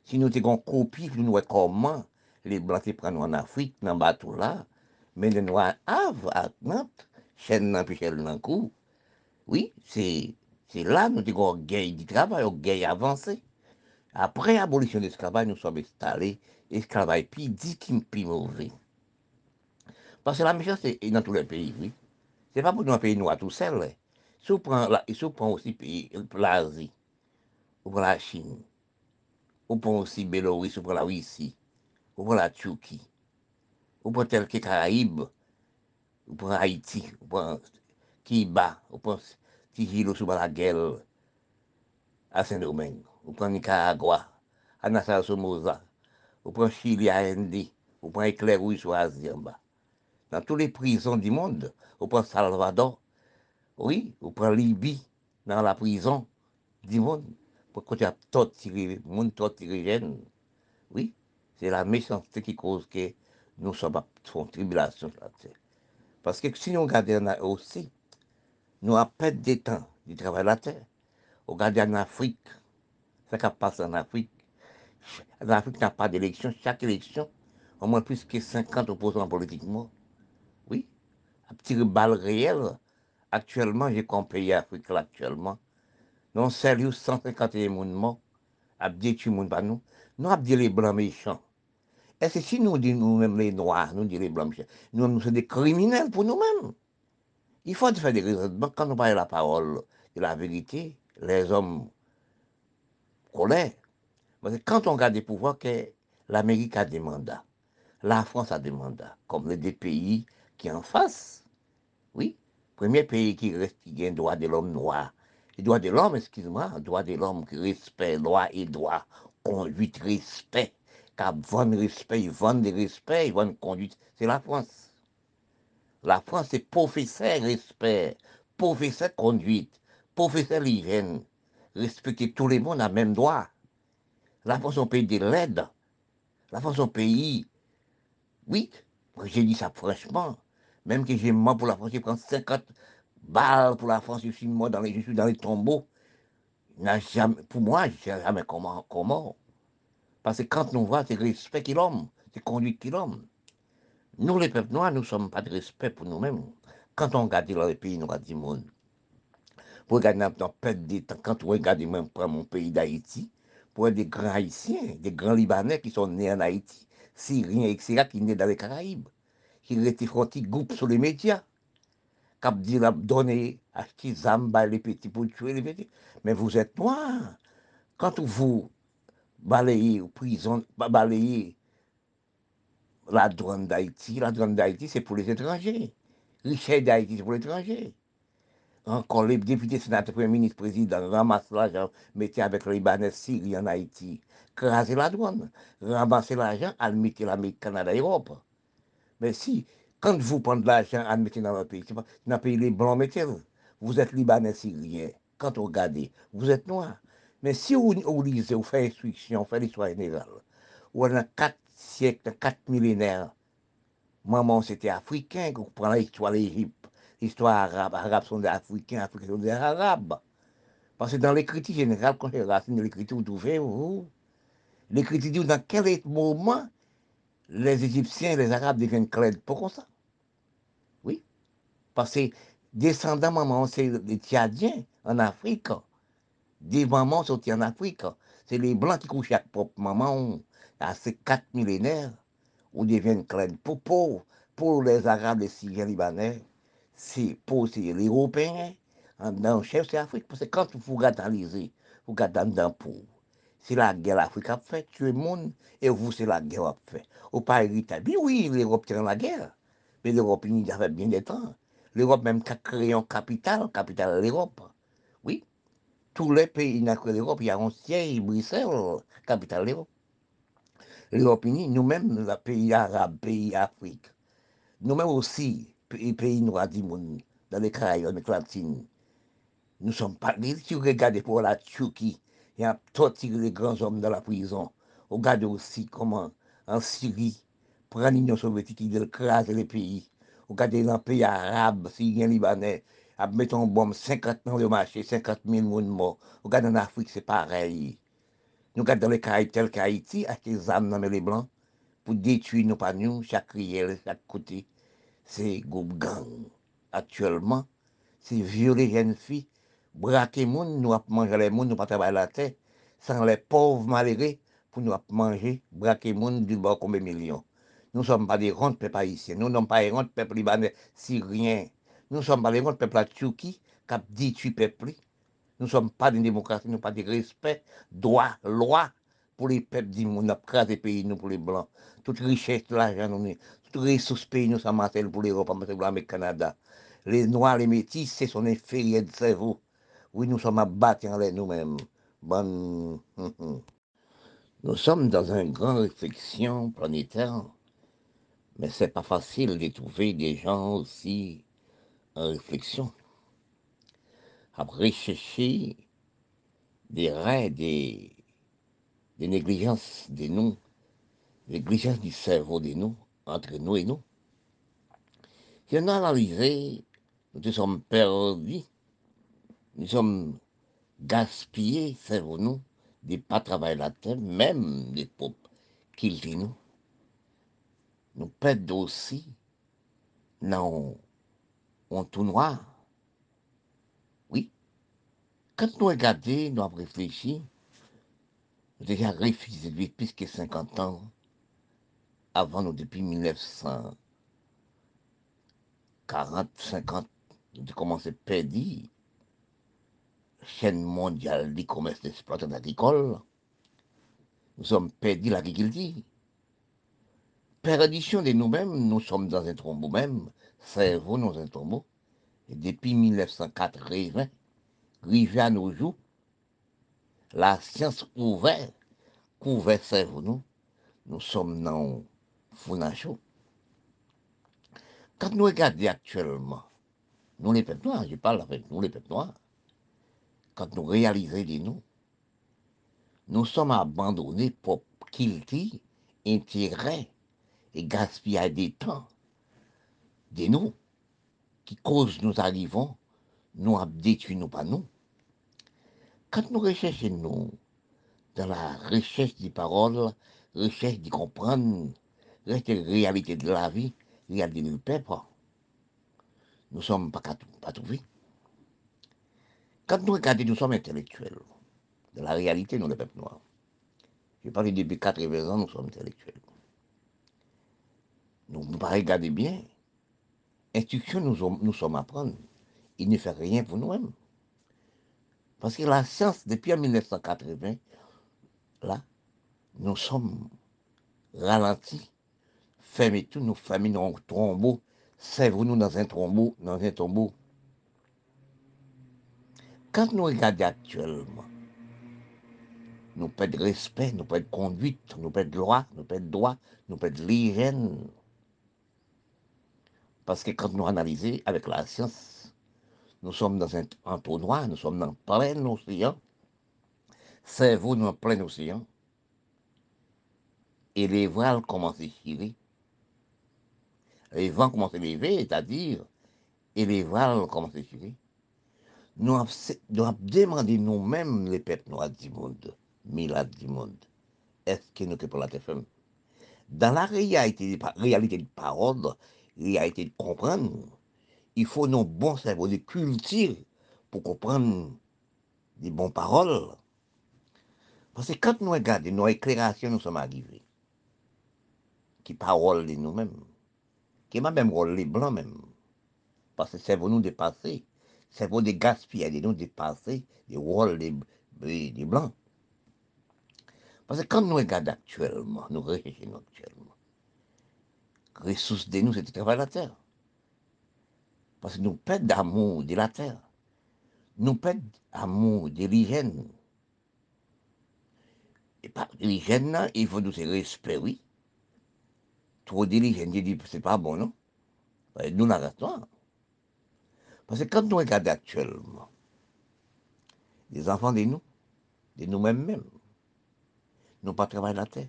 si nous avons copié, nous voyons comment les Blancs prennent en Afrique, dans le bateau là, mais les Noirs avent à Nantes, chaîne dans le cou. Oui, c'est là que nous avons gagné du travail, nous avons avancé. Après l'abolition de l'esclavage, nous sommes installés, esclavage puis dit qu'il est mauvais. Parce que la méchanceté est dans tous les pays, oui. Ce n'est pas pour nous un pays noir tout seul. Si on prend aussi l'Asie, on prend la Chine, on prend aussi Bélarus, on prend la Russie, on prend la Turquie, on prend tel que les Caraïbes, on prend Haïti, on prend Kiba, on pense Tigilo sous Balaguel, à Saint-Domingue, on prend Nicaragua, à Nassau Somoza, on prend Chili à Indy, on prend Éclair Rouge sur Asie en bas. Dans toutes les prisons du monde, on prend Salvador, oui, on prend Libye, dans la prison du monde, pour qu'on a torturé, monde torturigène. Oui, c'est la méchanceté qui cause que nous sommes en tribulation sur la terre. Parce que si nous regardons aussi, nous avons perdu des temps du travail de la terre. Regardez en Afrique, ce qui passe en Afrique. L'Afrique n'a pas d'élection. Chaque élection, au moins plus que 50 opposants politiquement. Oui, à petite balle réelle. Actuellement, j'ai compris l'Afrique actuellement. Non, sérieux, 151 morts. Abdi tu moun pas nous. Nous abdi les blancs méchants. Est-ce que si nous disons nous-mêmes les noirs, nous disons les blancs méchants, nous sommes des criminels pour nous-mêmes. Il faut faire des raisonnements. Quand on parle de la parole, de la vérité, les hommes colèrent. Parce que quand on regarde des pouvoirs, l'Amérique a des mandats, la France a des mandats, comme les deux pays qui en face, oui, Premier pays qui reste, qui gagne droit de l'homme noir. Les droits de l'homme, excuse-moi, droits de l'homme qui respect, loi et droit, conduite, respect. Car bon respect, ils vendent des respects, ils vendent conduite. C'est la France. La France, c'est professeur respect, professeur conduite, professeur hygiène. Respecter tout le monde à même droit. La France, on paye de l'aide. La France, on paye. Oui, j'ai dit ça franchement. Même que j'ai mort pour la France, je prends 50 balles pour la France, je suis mort dans les, je suis dans les tombeaux. Jamais, pour moi, je ne sais jamais comment. Parce que quand on voit, c'est le respect qu'il homme, c'est la conduite qu'il homme. Nous, les peuples noirs, nous ne sommes pas de respect pour nous-mêmes. Quand on regarde dans les pays noirs du monde, pour regarder dans le peuple des temps, quand on regarde même pour mon pays d'Haïti, pour des grands Haïtiens, des grands Libanais qui sont nés en Haïti, Syriens, etc., qui sont nés dans les Caraïbes, qui étaient frontis groupes sur les médias, qui disent donner, acheter Zamba les petits pour tuer les petits. Mais vous êtes noirs. Quand vous balayez aux prisons, balayez la douane d'Haïti, c'est pour les étrangers. Richesse d'Haïti, c'est pour l'étranger. Encore les députés, sénateurs, premiers ministres, présidents, ramassent l'argent, mettez avec les Libanais, Syrie en Haïti, crasez la douane, ramassez l'argent, admettez l'Amérique, Canada, Europe. Mais si, quand vous prenez de l'argent, admettez dans votre pays, dans le pays les blancs, mettez-le. Vous êtes Libanais, Syriens, quand vous regardez, vous êtes noirs. Mais si vous lisez, vous faites instruction, vous faites l'histoire générale, on a 4 siècles, 4 millénaires, maman c'était africain, vous prenez l'histoire de l'Égypte. Histoire arabe, arabes sont des africains, africains sont des arabes. Parce que dans l'écriture générale, quand les racines de l'écriture, vous trouvez, vous, l'écriture dit dans quel moment les Égyptiens et les Arabes deviennent clèdes. Pourquoi ça? Oui. Parce que descendants, maman, c'est les Tchadiens en Afrique. Des mamans sont en Afrique. C'est les Blancs qui couchent avec propre maman. À ces 4 millénaires, on devient clèdes. Pour les Arabes, les Syriens, les Libanais, c'est pour les Européens, en chef, c'est l'Afrique. Parce que quand vous regardez, vous regardez dans le pauvre. C'est la guerre l'Afrique a fait, tuer le monde, et vous, c'est la guerre a fait. Au pas hérité. Bien oui, l'Europe tient la guerre, mais l'Europe unie a fait bien des temps. L'Europe même a créé un capital de l'Europe. Oui, tous les pays n'a que l'Europe, il y a un siège, Bruxelles, capitale de l'Europe. L'Europe unie, nous-mêmes, les pays arabes, pays Afrique, nous-mêmes aussi, les pays noirs du monde, dans les Caraïbes, en Éclatine. Nous sommes pas. Si vous regardez pour la Turquie, il y a torturé les grands hommes dans la prison. Regardez aussi comment, en Syrie, prend l'Union soviétique, ils écrasent les pays. Regardez dans les pays arabes, Syriens, Libanais, ils mettent en bombe 50 ans de marché, 50 000 monde morts. Regardez en Afrique, c'est pareil. Nous regardons dans les Caraïbes, tel qu'Haïti, avec les âmes dans les blancs, pour détruire nos panneaux, chaque riel, chaque côté. Ces groupes gangs, actuellement, c'est violer les jeunes filles, braquer les gens, nous manger les gens, nous pas travailler la terre, sans les pauvres malheureux, pour nous manger, braquer les gens du bord combien de millions. Nous ne sommes pas des grands peuples haïtiens, nous ne sommes pas des grands peuples libanais, syriens, nous ne sommes pas des grands peuples la Turquie, qui a dit tu peuples. Nous ne sommes pas des démocraties, nous ne sommes pas des respect, droit, loi, pour les peuples du monde, nous avons des pays, nous, pour les blancs. Toute richesse, l'argent, nous, toutes les ressources pays, nous sommes en pour l'Europe, en pour l'Amérique, le Canada. Les Noirs, les Métis, c'est son inférieur de cerveau. Oui, nous sommes abattus en l'air nous-mêmes. Bonne. Nous sommes dans une grande réflexion planétaire, mais c'est pas facile de trouver des gens aussi en réflexion. À rechercher des raies, des négligences des noms, négligence du cerveau des noms, entre nous et nous. Si on a analysé, nous sommes perdus, nous sommes gaspillés, cerveau nous, de ne pas travailler la terre, même des pauvres qu'ils disent nous. Nous perdons aussi dans un tout noir. Oui. Quand nous regardons, nous avons réfléchi, déjà refusé de vivre plus que 50 ans avant nous, depuis 1940-50, nous avons commencé à perdre la chaîne mondiale du commerce des exploitants agricoles. Nous sommes perdus l'agriculture. Perdition de nous-mêmes, nous sommes dans un tombeau même, cerveau dans un tombeau. depuis 1980, arrivé à nos jours, la science ouverte, couvert cerveau nous, nous sommes dans Founacho. Quand nous regardons actuellement, nous les peuples noirs, je parle avec nous les peuples noirs, quand nous réalisons des nous, nous sommes abandonnés pour kilti, intérêt et gaspiller des temps. Des nous, qui cause nous arrivons, nous détruisons nous pas nous. Quand nous recherchons nous, dans la recherche des paroles, recherche de comprendre, recherche de réalité de la vie, réalité du peuple, nous ne sommes pas trouvés. Quand nous regardons, nous sommes intellectuels. Dans la réalité, nous, le peuple noir. Je parle depuis 80 ans, nous sommes intellectuels. Nous ne regardons bien. Instruction, nous sommes à prendre. Il ne fait rien pour nous-mêmes. Parce que la science, depuis 1980, là, nous sommes ralentis, fermés tout, nous fermons dans un tombeau, servons-nous dans un tombeau, Quand nous regardons actuellement, nous perdons de respect, nous perdons de conduite, nous perdons de loi, nous perdons de droit, nous perdons de l'hygiène. Parce que quand nous analysons avec la science, nous sommes dans un entonnoir, nous sommes dans plein océan, servons-nous en plein océan, et les voiles commencent à tirer. Les vents commencent à lever, c'est-à-dire, et les voiles commencent à tirer. Nous devons demander nous-mêmes, les peuples noirs du monde, milliards du monde, est-ce que nous sommes pour la TFM? Dans la réalité, de parole, réalité de comprendre, il faut nos bons cerveaux de culture pour comprendre des bonnes paroles. Parce que quand nous regardons nos éclairations, nous sommes arrivés. Qui parole de nous-mêmes. Qui même rôle les blancs même. Parce que c'est pour nous dépasser. C'est pour des gaspiller, de nous dépasser les rôles des blancs. Parce que quand nous regardons actuellement, nous recherchons actuellement. Ressource de nous, c'est le travail de la terre. Parce que nous perdons d'amour de la terre. Nous perdons d'amour de l'hygiène. Et par l'hygiène, il faut nous respecter, oui. Trop d'hygiène, je dis, c'est pas bon, non? Nous l'arrêtons. Parce que quand nous regardons actuellement, les enfants de nous-mêmes, n'ont pas travaillé la terre.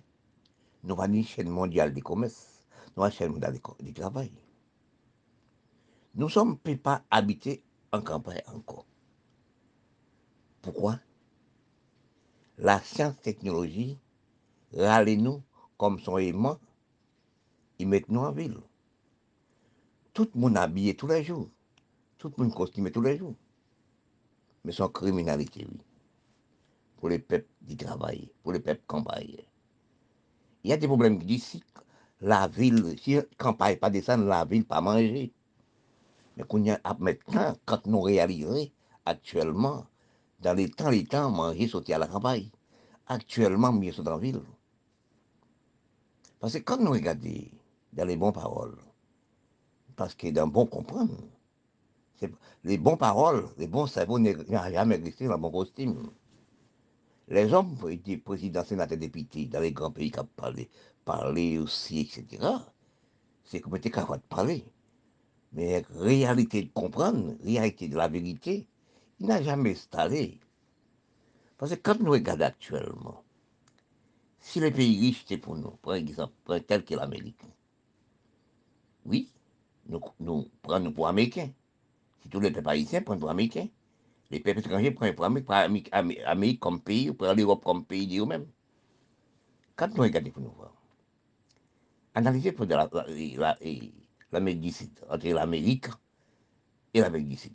Nous pas ni chaîne mondiale du commerce, nous pas chaîne mondiale du travail. Nous ne sommes pas habités en campagne encore. Pourquoi? La science-technologie râle nous comme son aimant et met nous en ville. Tout le monde habillé tous les jours. Tout le monde costumé tous les jours. Mais sans criminalité, oui. Pour les peuples qui travaillent, pour les peuples campagnards. Il y a des problèmes qui disent si la ville, si la campagne pas descendre, la ville pas manger. Mais maintenant, quand nous réalisons actuellement, dans les temps, manger, sauter à la campagne. Actuellement, mieux sauter en ville. Parce que quand nous regardons dans les bonnes paroles, parce que dans le bon comprendre, les bonnes paroles, les bons cerveaux n'ont jamais resté dans la bonne costume. Les hommes qui étaient présidents, sénateurs, députés, dans les grands pays qui ont parlé aussi, etc., c'est comme était capable de parler. Mais réalité de comprendre, réalité de la vérité, il n'a jamais installé. Parce que quand nous regardons actuellement, si les pays riches étaient pour nous, par exemple, tel que l'Amérique, oui, nous prenons pour Américains. Si tous les peuples haïtiens prennent pour Américains, les peuples étrangers prennent pour Amérique comme pays, ou pour l'Europe comme pays d'eux-mêmes. Quand nous regardons pour nous voir, analysez pour l'Amérique du Sud, entre l'Amérique et l'Amérique du Sud.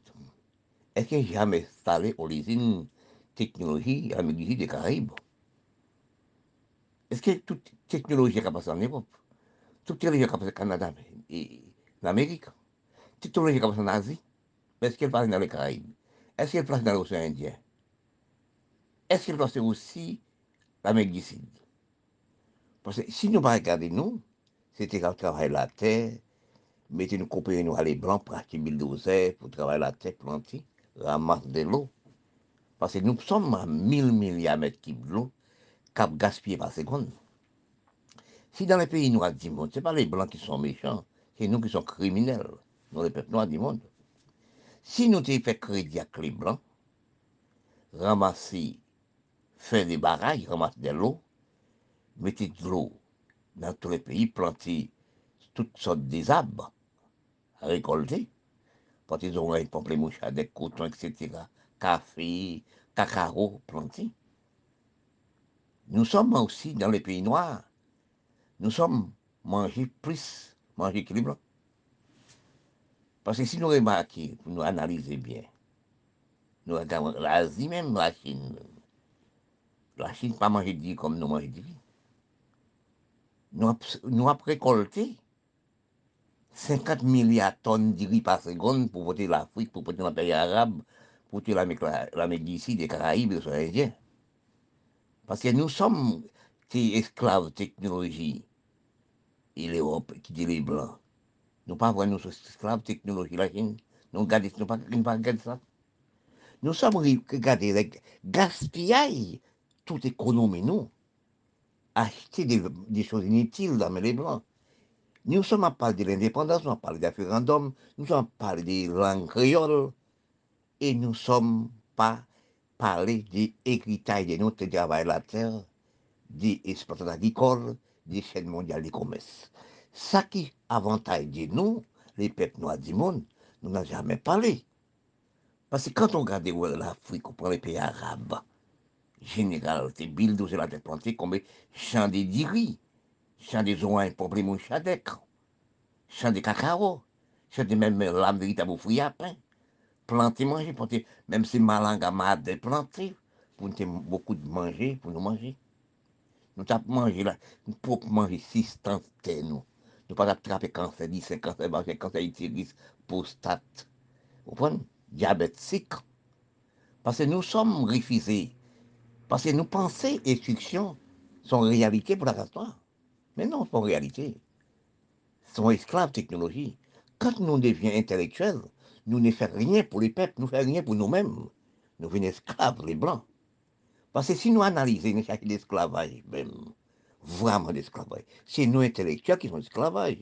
Est-ce qu'il n'y a jamais installé l'origine technologie à l'Amérique du Sud des Caraïbes? Est-ce que toute technologie est capable en Europe? Toute technologie est capable au Canada et en Amérique? Toute technologie est capable en Asie? Mais est-ce qu'elle passe dans les Caraïbes? Est-ce qu'elle passe dans l'océan Indien? Est-ce qu'elle passe aussi l'Amérique du Sud? Parce que si nous ne regardons pas, c'était quand on travaille la terre, mettez une compagnie nous aller blanc pour acheter bulldozer pour travailler la terre planter, ramasse de l'eau. Parce que nous sommes à 1000 milliards de mètres cubes de l'eau cap gaspillé par seconde. Si dans les pays noirs du monde, ce n'est pas les blancs qui sont méchants, c'est nous qui sommes criminels, dans les peuples noirs du monde. Si nous t'y fait crédit avec les blancs, ramasser, faire des barrages, ramasser de l'eau, mettez de l'eau dans tous les pays, planter toutes sortes d'arbres à récolter, quand ils auront des pamplemousses, des cotons, etc., café, cacao, planté. Nous sommes aussi dans les pays noirs, nous sommes mangés que les blancs. Parce que si nous remarquons, pour nous analyser bien, nous regardons l'Asie même, la Chine. La Chine n'a pas mangé de vie comme nous mangeons de vie. Nous avons récolté 50 milliards de tonnes de riz par seconde pour voter l'Afrique, pour voter les pays arabes, pour voter l'Amérique d'ici, des Caraïbes, des Indiens. Parce que nous sommes des esclaves de technologie. Et l'Europe qui dit les Blancs. Nous ne sommes pas nous esclaves de technologie. La Chine, nous ne pas regarder ça. Nous sommes regardés avec gaspillage toute économie, nous. Acheter des choses inutiles dans les Blancs. Nous sommes à parler de l'indépendance, nous sommes à parler d'afférendum, nous sommes à parler des langues créoles, et nous ne sommes pas parler de l'héritage de notre travail de la terre, des exploitations agricoles, des chaînes mondiales de commerce. Ça qui est avantage de nous, les peuples noirs du monde, nous n'avons jamais parlé. Parce que quand on regarde l'Afrique, on prend les pays arabes, général, c'est bulldozer la tête plantée comme champ des diri, champ des oins, problémons chadec, champ des cacao, champ des même lames véritables fruits à pain, planter, manger, planter, même si malanga m'a de planter, pour nous beaucoup de manger, pour nous manger. Nous avons mangé là, nous pouvons manger 6 temps de nous. Nous pas attraper cancer, 10, cancer, cancer, cancer, utérus, prostate, vous comprenez, diabétique. Parce que nous sommes refusés. Parce que nous pensons que les fictions sont réalité pour la race noire. Mais non, ce sont réalité. Ils sont esclaves de technologie. Quand nous devenons intellectuels, nous ne faisons rien pour les peuples, nous ne faisons rien pour nous-mêmes. Nous venons esclaves, les Blancs. Parce que si nous analysons, nous cherchons l'esclavage même. Vraiment l'esclavage. C'est nous intellectuels qui sont l'esclavage.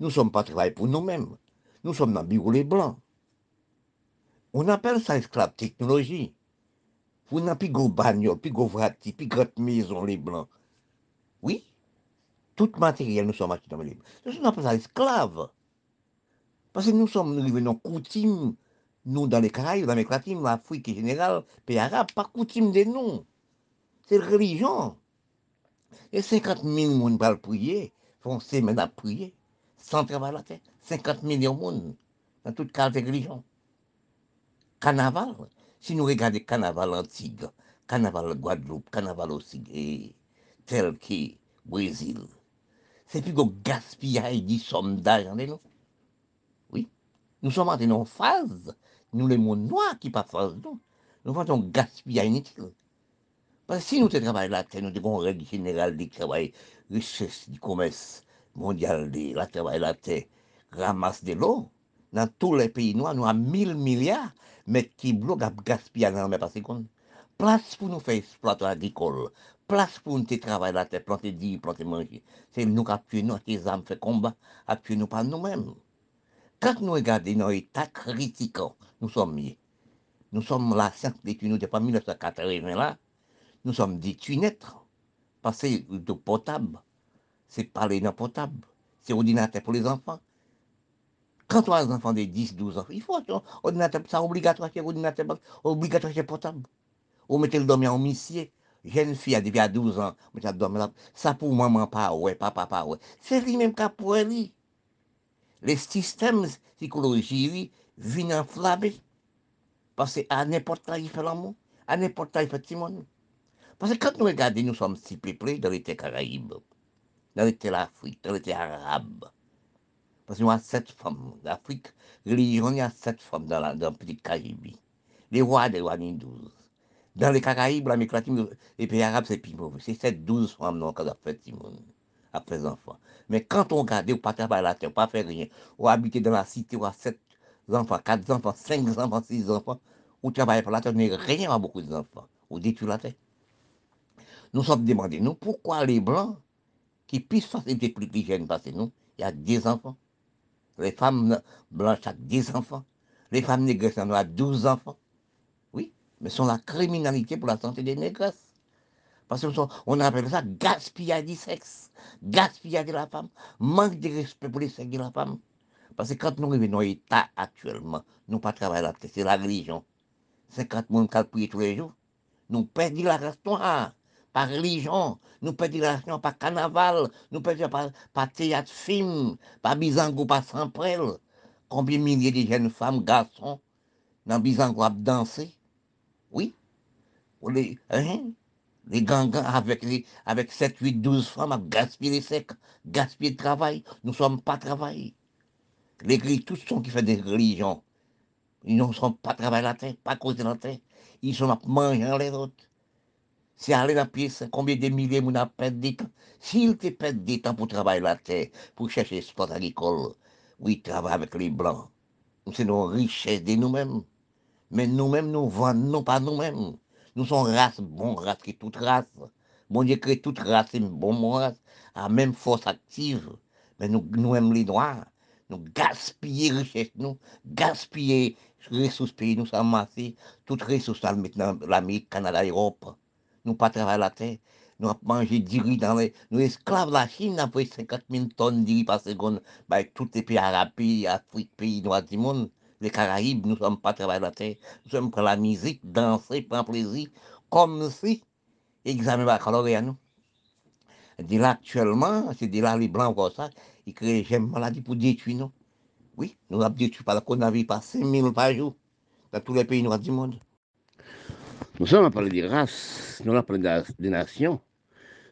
Nous ne sommes pas travaillés pour nous-mêmes. Nous sommes dans le bureau les Blancs. On appelle ça esclave technologie. Vous n'avez plus de bagnole, plus de vrati, plus de maison, les Blancs. Oui, tout matériel, nous sommes achetés dans les Blancs. Nous sommes appelés esclaves. Parce que nous sommes, nous revenons coutume, nous dans les Caraïbes, dans les Caraïbes, l'Afrique en général, pays arabe, pas coutume de nous. C'est religion. Et 50 000 personnes pour prier, font semaine à prier, sans travail à la terre. 50 millions de personnes, dans toute carte de religion. Carnaval. Si nous regardons Carnaval Antigua, Carnaval Guadeloupe, Carnaval aussi, tel que Brésil, c'est plus que gaspillage du somme d'argent, non? Oui. Nous sommes maintenant en phase, nous les mondes noirs qui pas phase, non? Nous faisons gaspillage inutile. Parce que si nous travaillons la terre, nous avons une règle générale du travail, richesse du commerce mondial, de la travail la terre, ramasse de l'eau, dans tous les pays noirs, nous avons 1000 milliards. Mais qui bloque à gaspiller dans la mer par seconde. Place pour nous faire exploiter agricole. Place pour nous travailler la terre, planter du, planter manger. C'est nous qui appuyons nos tes âmes, fait combat, appuyons-nous par nous-mêmes. Quand nous regardons nos états critiques, nous sommes mieux. Nous sommes la science des tuyaux depuis 1980 là. Nous sommes des tunettes. Passer de potable, c'est parler d'un potable, c'est ordinateur pour les enfants. Quand on a des enfants de 10, 12 ans, il faut un ordinateur, c'est obligatoire, c'est ordinateur, obligatoire, c'est portable. On mettait le dormir en missier. Jeune fille a déjà 12 ans, on mettait le dormir là. Ça pour maman, pas, ouais, papa, pas, ouais. C'est lui-même qui a pour lui. Les systèmes psychologiques viennent enflammer. Parce qu'à n'importe quoi, il fait l'amour. À n'importe quoi, il fait timon. Parce que quand nous regardons, nous sommes si peuplés dans les terres Caraïbes, dans les terres Afrique, dans les terres arabes. Parce qu'il y a 7 femmes d'Afrique, religion, il y a 7 femmes dans le petit Caribe. Les rois des rois, il y a 12. Dans les Caraïbes, l'Amérique latine, les pays arabes, c'est plus mauvais. C'est 7-12 femmes dans le cas d'affaires. après les enfants. Mais quand on regarde, on ne peut pas travailler la terre, on ne peut pas faire rien. On habite dans la cité, on a 7 enfants, 4 enfants, 5 enfants, 6 enfants. On travaille pour la terre, mais rien à beaucoup d'enfants. On détruit la terre. Nous sommes demandés, nous, pourquoi les Blancs, qui puissent passer des plus jeunes, passer nous, il y a 10 enfants. Les femmes blanches ont 10 enfants. Les femmes négresses en ont 12 enfants. Oui, mais c'est la criminalité pour la santé des négresses. Parce qu'on appelle ça gaspillage du sexe, gaspillage de la femme, manque de respect pour les sexes de la femme. Parce que quand nous revenons à l'État actuellement, nous ne travaillons pas la tête, c'est la religion. 50 personnes qui prient tous les jours, nous perdons la race noire par religion, nous perdons la race noire par carnaval, nous perdons par théâtre film, par bisango, par samprel. Combien de milliers de jeunes femmes, garçons, dans bisango à danser? Oui. Les gangans avec 7, 8, 12 femmes à gaspiller les secs, gaspiller le travail. Nous ne sommes pas travail. L'Église, tous ceux qui font des religions, ils ne sont pas travail la terre, pas cause de la terre. Ils sont à manger les autres. C'est aller la pièce, combien de milliers on a perdu de temps. S'ils te perdent du temps pour travailler la terre, pour chercher sport agricole, oui, ils travaillent avec les Blancs. C'est nos richesses de nous-mêmes. Mais nous-mêmes, nous vendons pas nous-mêmes. Nous sommes race, bonne race, qui est toute race. Bon Dieu crée toute race, c'est une bonne race, à même force active. Mais nous aimons les noirs. Nous gaspillons richesse, nous gaspillons ressources pays, nous sommes amassés. Toutes ressources maintenant, l'Amérique, Canada, l'Europe. Nous pas travaillons la terre. Nous avons mangé du riz dans les... Nous esclaves, la Chine a pris 50 000 tonnes de riz par seconde. Bah, tous les pays arabes, pays, Afrique, pays noirs du monde. Les Caraïbes, nous ne sommes pas travailler la terre, nous sommes pour la musique, danser, prendre plaisir, comme si examen baccalauréat nous. De là actuellement, c'est de là les Blancs comme ça, ils créent des maladies pour détruire nous. Oui, nous avons détruit par le coronavirus par 5 000 par jour dans tous les pays noirs du monde. Nous sommes à parler des races, nous sommes à parler des nations,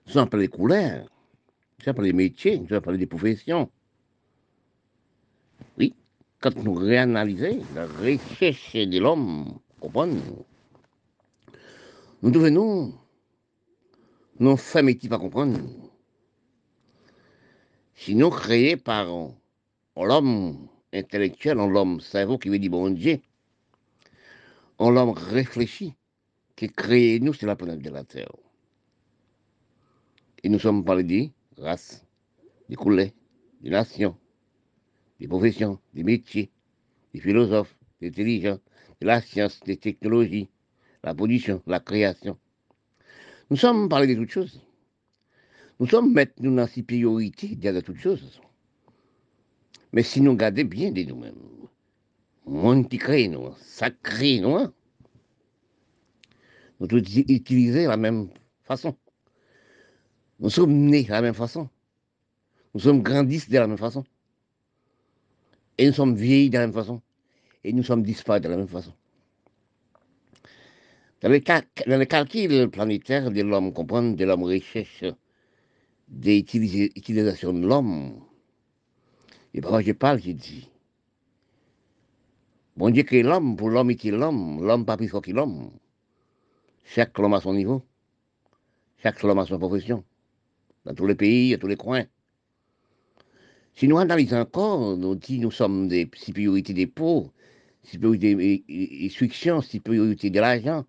nous sommes à parler des couleurs, nous sommes à parler des métiers, nous sommes à parler des professions. Oui. Quand nous réanalysons la richesse de l'homme, comprenons, nous devenons non familles pas comprendre. Si nous créés par l'homme intellectuel, l'homme cerveau qui veut dire bon Dieu, l'homme réfléchi qui crée nous sur la planète de la Terre. Et nous sommes parlés des races, des couleurs, des nations, des professions, des métiers, des philosophes, des intelligents, de la science, des technologies, la production, la création. Nous sommes parlés de toutes choses. Nous sommes maintenant dans la supériorité de toutes choses. Mais si nous gardons bien de nous-mêmes, le monde qui crée nous, ça crée nous, nous tous utilisons la même façon. Nous sommes nés de la même façon. Nous sommes grandis de la même façon. Et nous sommes vieillis de la même façon. Et nous sommes disparus de la même façon. Dans le calcul planétaire de l'homme, comprendre de l'homme recherche, de l'utilisation de l'homme, et parfois je parle, je dis, bon Dieu crée l'homme, pour l'homme est l'homme, l'homme pas plus fort que l'homme. Chaque homme à son niveau, chaque homme à son profession, dans tous les pays, à tous les coins. Si nous analysons encore, nous disons nous sommes des supériorités des pauvres, supériorités des suctions, supériorités de l'argent.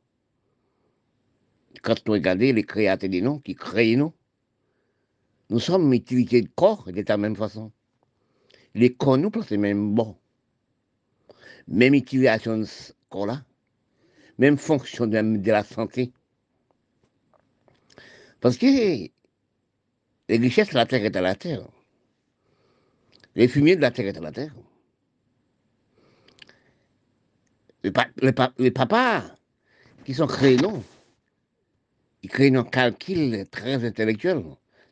Quand nous regardons les créateurs des noms qui créent nous, nous sommes utilisés de corps de la même façon. Les corps nous placent même bon. Même utilisation de ce corps-là, même fonction de la santé. Parce que les richesses de la terre est à la terre. Les fumiers de la terre étaient à la terre. Les papas qui sont créés, non. Ils créent un calcul très intellectuel,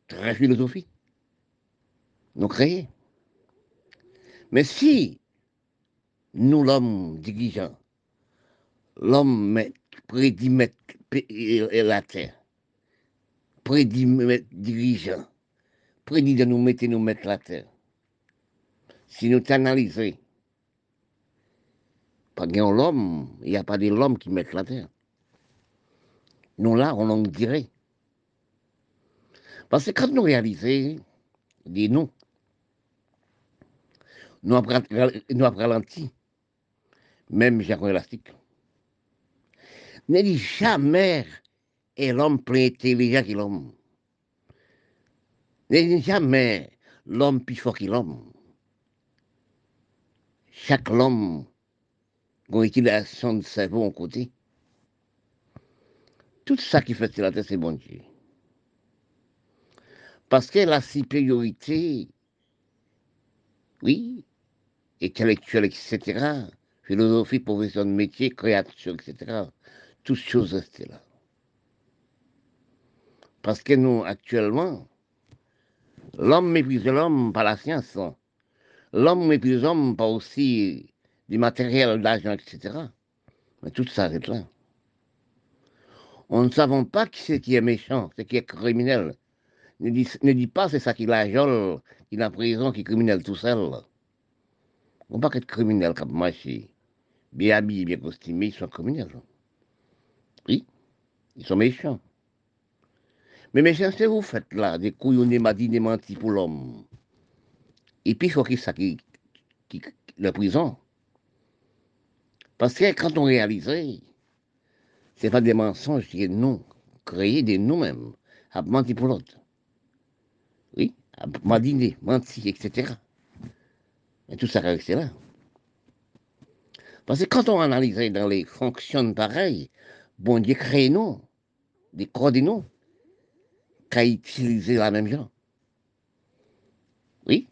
très philosophique. Nous créons. Mais si nous, l'homme dirigeant, l'homme prédit mettre la terre, prédit mettre dirigeant, prédit de nous mettre la terre, si nous t'analysons, parce que l'homme, il n'y a pas de l'homme qui met la terre. Nous là, on en dirait. Parce que quand nous réalisons des noms, nous avons ralenti, même Jacques Élastique. Ne dit jamais est l'homme plus intelligent que l'homme. Ne dit jamais l'homme plus fort que l'homme. Chaque homme a utilisation de cerveau en côté. Tout ça qui fait sur la tête, c'est bon Dieu. Parce que la supériorité, oui, intellectuelle, etc., philosophie, profession de métier, création, etc., toutes choses restent là. Parce que nous, actuellement, l'homme méprise l'homme par la science, l'homme méprise l'homme par aussi du matériel, d'argent, etc. Mais tout s'arrête là. On ne savons pas qui c'est qui est méchant, c'est qui est criminel. Ne dis pas c'est ça qui l'ajole, qui est en prison, qui est criminel tout seul. On ne peut pas être criminel quand on marche. Bien habillés, bien costumés, ils sont criminels. Oui, ils sont méchants. Mais méchants, c'est vous faites là, des couillonnés, madines, des mentis pour l'homme. Et puis, il faut qu'il s'acquitte la prison. Parce que quand on réalisait, ce n'est pas des mensonges, c'est des noms, créés des nous-mêmes, à mentir pour l'autre. Oui, à madiner, mentir, etc. Mais tout ça restait là. Parce que quand on analysait dans les fonctions pareilles, bon Dieu crée nous, des coordonnées, qu'à utiliser la même genre. Oui.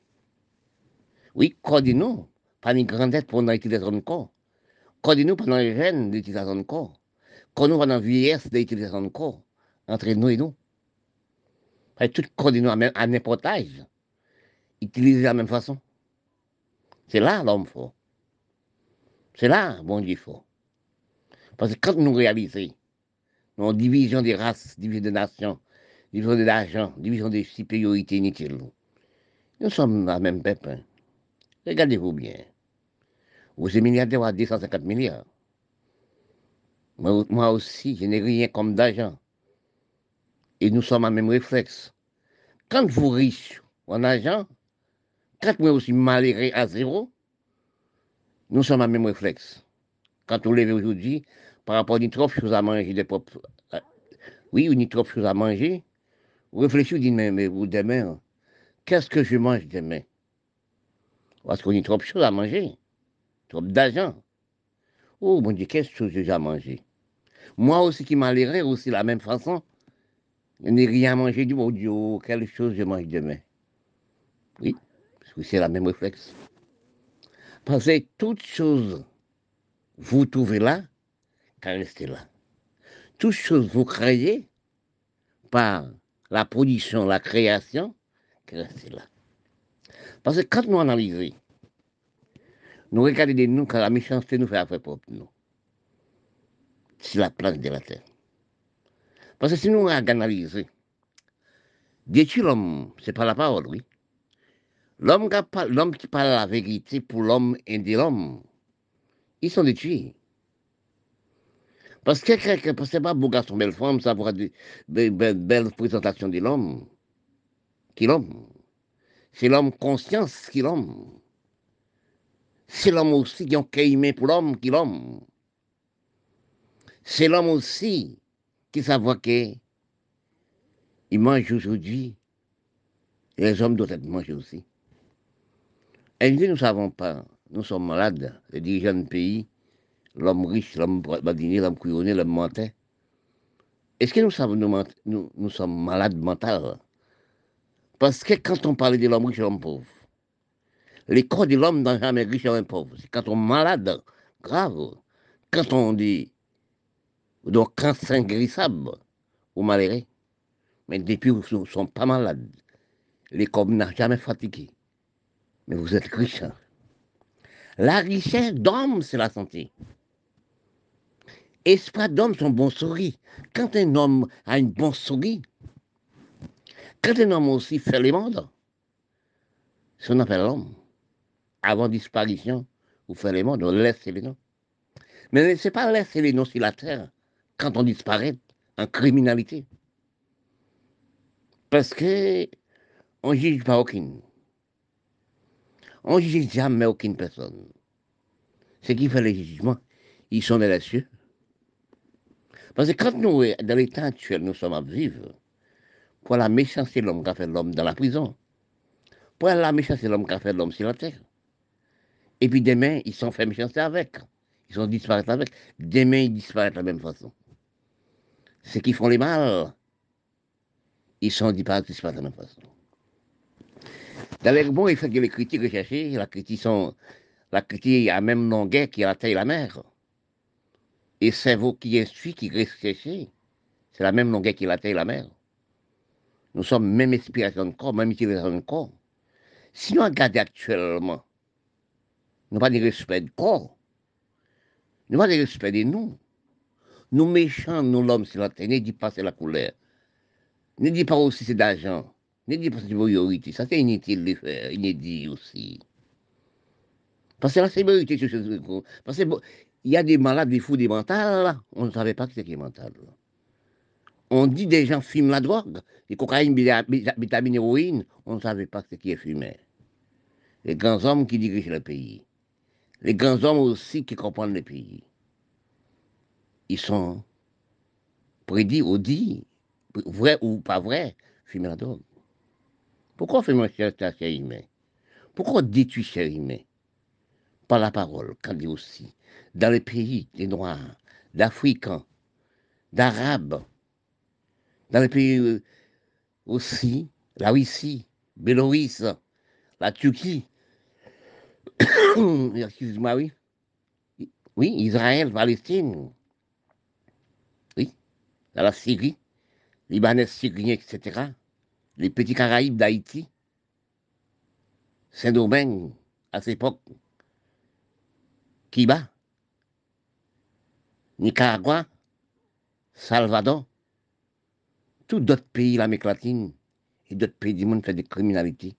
Oui, coordonnées, pas une grande pour l'utilisation de corps. Coordonnées pendant les jeunes d'utilisation de corps. Coordonnées pendant la vieillesse d'utilisation de corps. Entre nous et nous. Toutes coordonnées à n'importe âge, utilisées de la même façon. C'est là l'homme fort. C'est là, bon Dieu fort. Parce que quand nous réalisons, nos divisions des races, divisions des nations, divisions de l'argent, divisions des supériorités inutiles, nous sommes la même pépin. Regardez-vous bien. Vous êtes milliardaire à 250 milliards. Moi aussi, je n'ai rien comme d'argent. Et nous sommes à même réflexe. Quand vous riche en argent, quand moi aussi malheureux à zéro, nous sommes à même réflexe. Quand on lève aujourd'hui, par rapport à une trop de choses à manger, des propres... Oui, une trop de choses à manger, réfléchissez, dites, mais vous, demain, qu'est-ce que je mange demain? Parce qu'on a trop de choses à manger, trop d'argent. Oh, mon Dieu, qu'est-ce que j'ai à manger? Moi aussi qui malheureux, aussi la même façon, je n'ai rien à manger, du bon Dieu, oh, quelle chose je mange demain? Oui. C'est la même réflexe. Parce que toutes choses vous trouvez là, qu'à rester là. Toutes choses vous créez par la production, la création, qu'à rester là. Parce que quand nous analysons, nous regardons de nous quand la méchanceté nous fait affaire propre, nous. C'est la planche de la terre. Parce que si nous analysons, détruire l'homme, c'est pas la parole, oui. L'homme qui parle la vérité pour l'homme et de l'homme, ils sont détruits. Parce que ce n'est pas beau garçon, belle femme, ça va être une belle présentation de l'homme, qui l'homme. C'est l'homme conscience qui l'homme. C'est l'homme aussi qui a caïmé pour l'homme qui l'homme. C'est l'homme aussi qui savait qu'il mange aujourd'hui. Les hommes doivent être mangés aussi. Et nous ne savons pas, nous sommes malades, les dirigeants de pays, l'homme riche, l'homme badinier, l'homme couillonné, l'homme mentait. Est-ce que nous sommes malades mentales? Parce que quand on parle de l'homme riche et l'homme pauvre, les corps de l'homme n'est jamais riche et l'homme pauvre. C'est quand on est malade, grave, quand on dit, donc cancer guérissable ou malheureux. Mais depuis, nous ne sommes pas malades. Les corps n'ont jamais fatigué. Mais vous êtes riche. La richesse d'homme, c'est la santé. Esprit d'homme, son bon sourire. Quand un homme a une bonne souris, quand un homme aussi fait le monde, ce qu'on appelle l'homme, avant disparition, vous faites le monde, on laisse les noms. Mais ne c'est pas laisser les noms sur la terre quand on disparaît en criminalité. Parce que on juge pas aucune. On juge jamais aucune personne. Ce qui fait le jugement, ils sont dans les cieux. Parce que quand nous, dans l'état actuel, nous sommes à vivre, pour la méchanceté de l'homme qui a fait l'homme dans la prison, pour la méchanceté de l'homme qui a fait l'homme sur la terre, et puis demain, ils sont fait méchanceté avec. Ils sont disparaître avec. Demain, ils disparaissent de la même façon. Ceux qui font les mal, ils sont disparaissent de la même façon. D'ailleurs, bon, il faut que les critiques recherchées, la critique à même longueur qui a taille la mer. Et cerveau qui instruit, qui recherché, c'est la même longueur qui a taille la mer. Nous sommes même inspiration de corps, même utilisation de corps. Si nous regardons actuellement, nous n'avons pas de respect de corps, nous n'avons pas de respect de nous. Nous méchants, nous l'homme sur la terre, ne dis pas c'est la couleur, ne dis pas aussi c'est d'argent, ne dis pas c'est de priorité, ça c'est inutile de faire, inédit aussi. Parce que là, c'est vérité. Parce qu'il y a des malades, des fous, des mentales. On ne savait pas que c'était mental. On dit des gens fument la drogue, les cocaïne, vitamine, héroïne. On ne savait pas que c'était qui fumait. Les grands hommes qui dirigent le pays. Les grands hommes aussi qui comprennent le pays. Ils sont prédits ou dits, vrai ou pas vrai, fumer la drogue. Pourquoi fumer ça, cher humain? Pourquoi dis-tu, cher humain? Par la parole, quand dit aussi, dans les pays des Noirs, d'Africains, d'Arabes, dans les pays aussi, la Russie, Bélorusse, la Turquie, excuse-moi, oui, Israël, Palestine, oui, dans la Syrie, Libanais, Syriens, etc., les petits Caraïbes d'Haïti, Saint-Domingue, à cette époque, Cuba, Nicaragua, Salvador, tous d'autres pays, l'Amérique latine et d'autres pays du monde font des criminalités,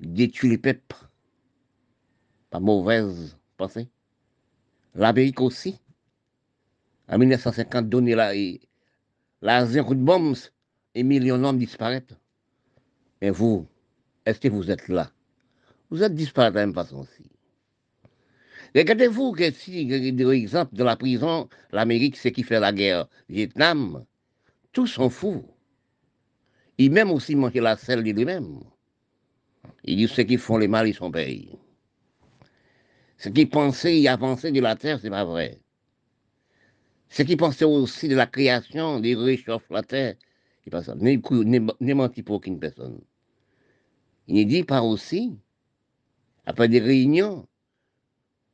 détruisent les peuples par mauvaise pensée. L'Amérique aussi, en 1950, donner l'Asie un coup de bombe et millions d'hommes disparaissent. Et vous, est-ce que vous êtes là? Vous êtes disparus de la même façon aussi. Regardez-vous que si, par exemple, dans la prison, l'Amérique, c'est qui fait la guerre, Vietnam, tous sont fous. Ils même aussi mangent la selle de lui-même. Ils disent, ceux qui font les mal, ils sont payés. Ceux qui pensaient y avancer de la terre, c'est pas vrai. Ceux qui pensaient aussi de la création, des réchauffent la terre, c'est pas ça. Ne mentis pour aucune personne. Il ne dit pas aussi, après des réunions,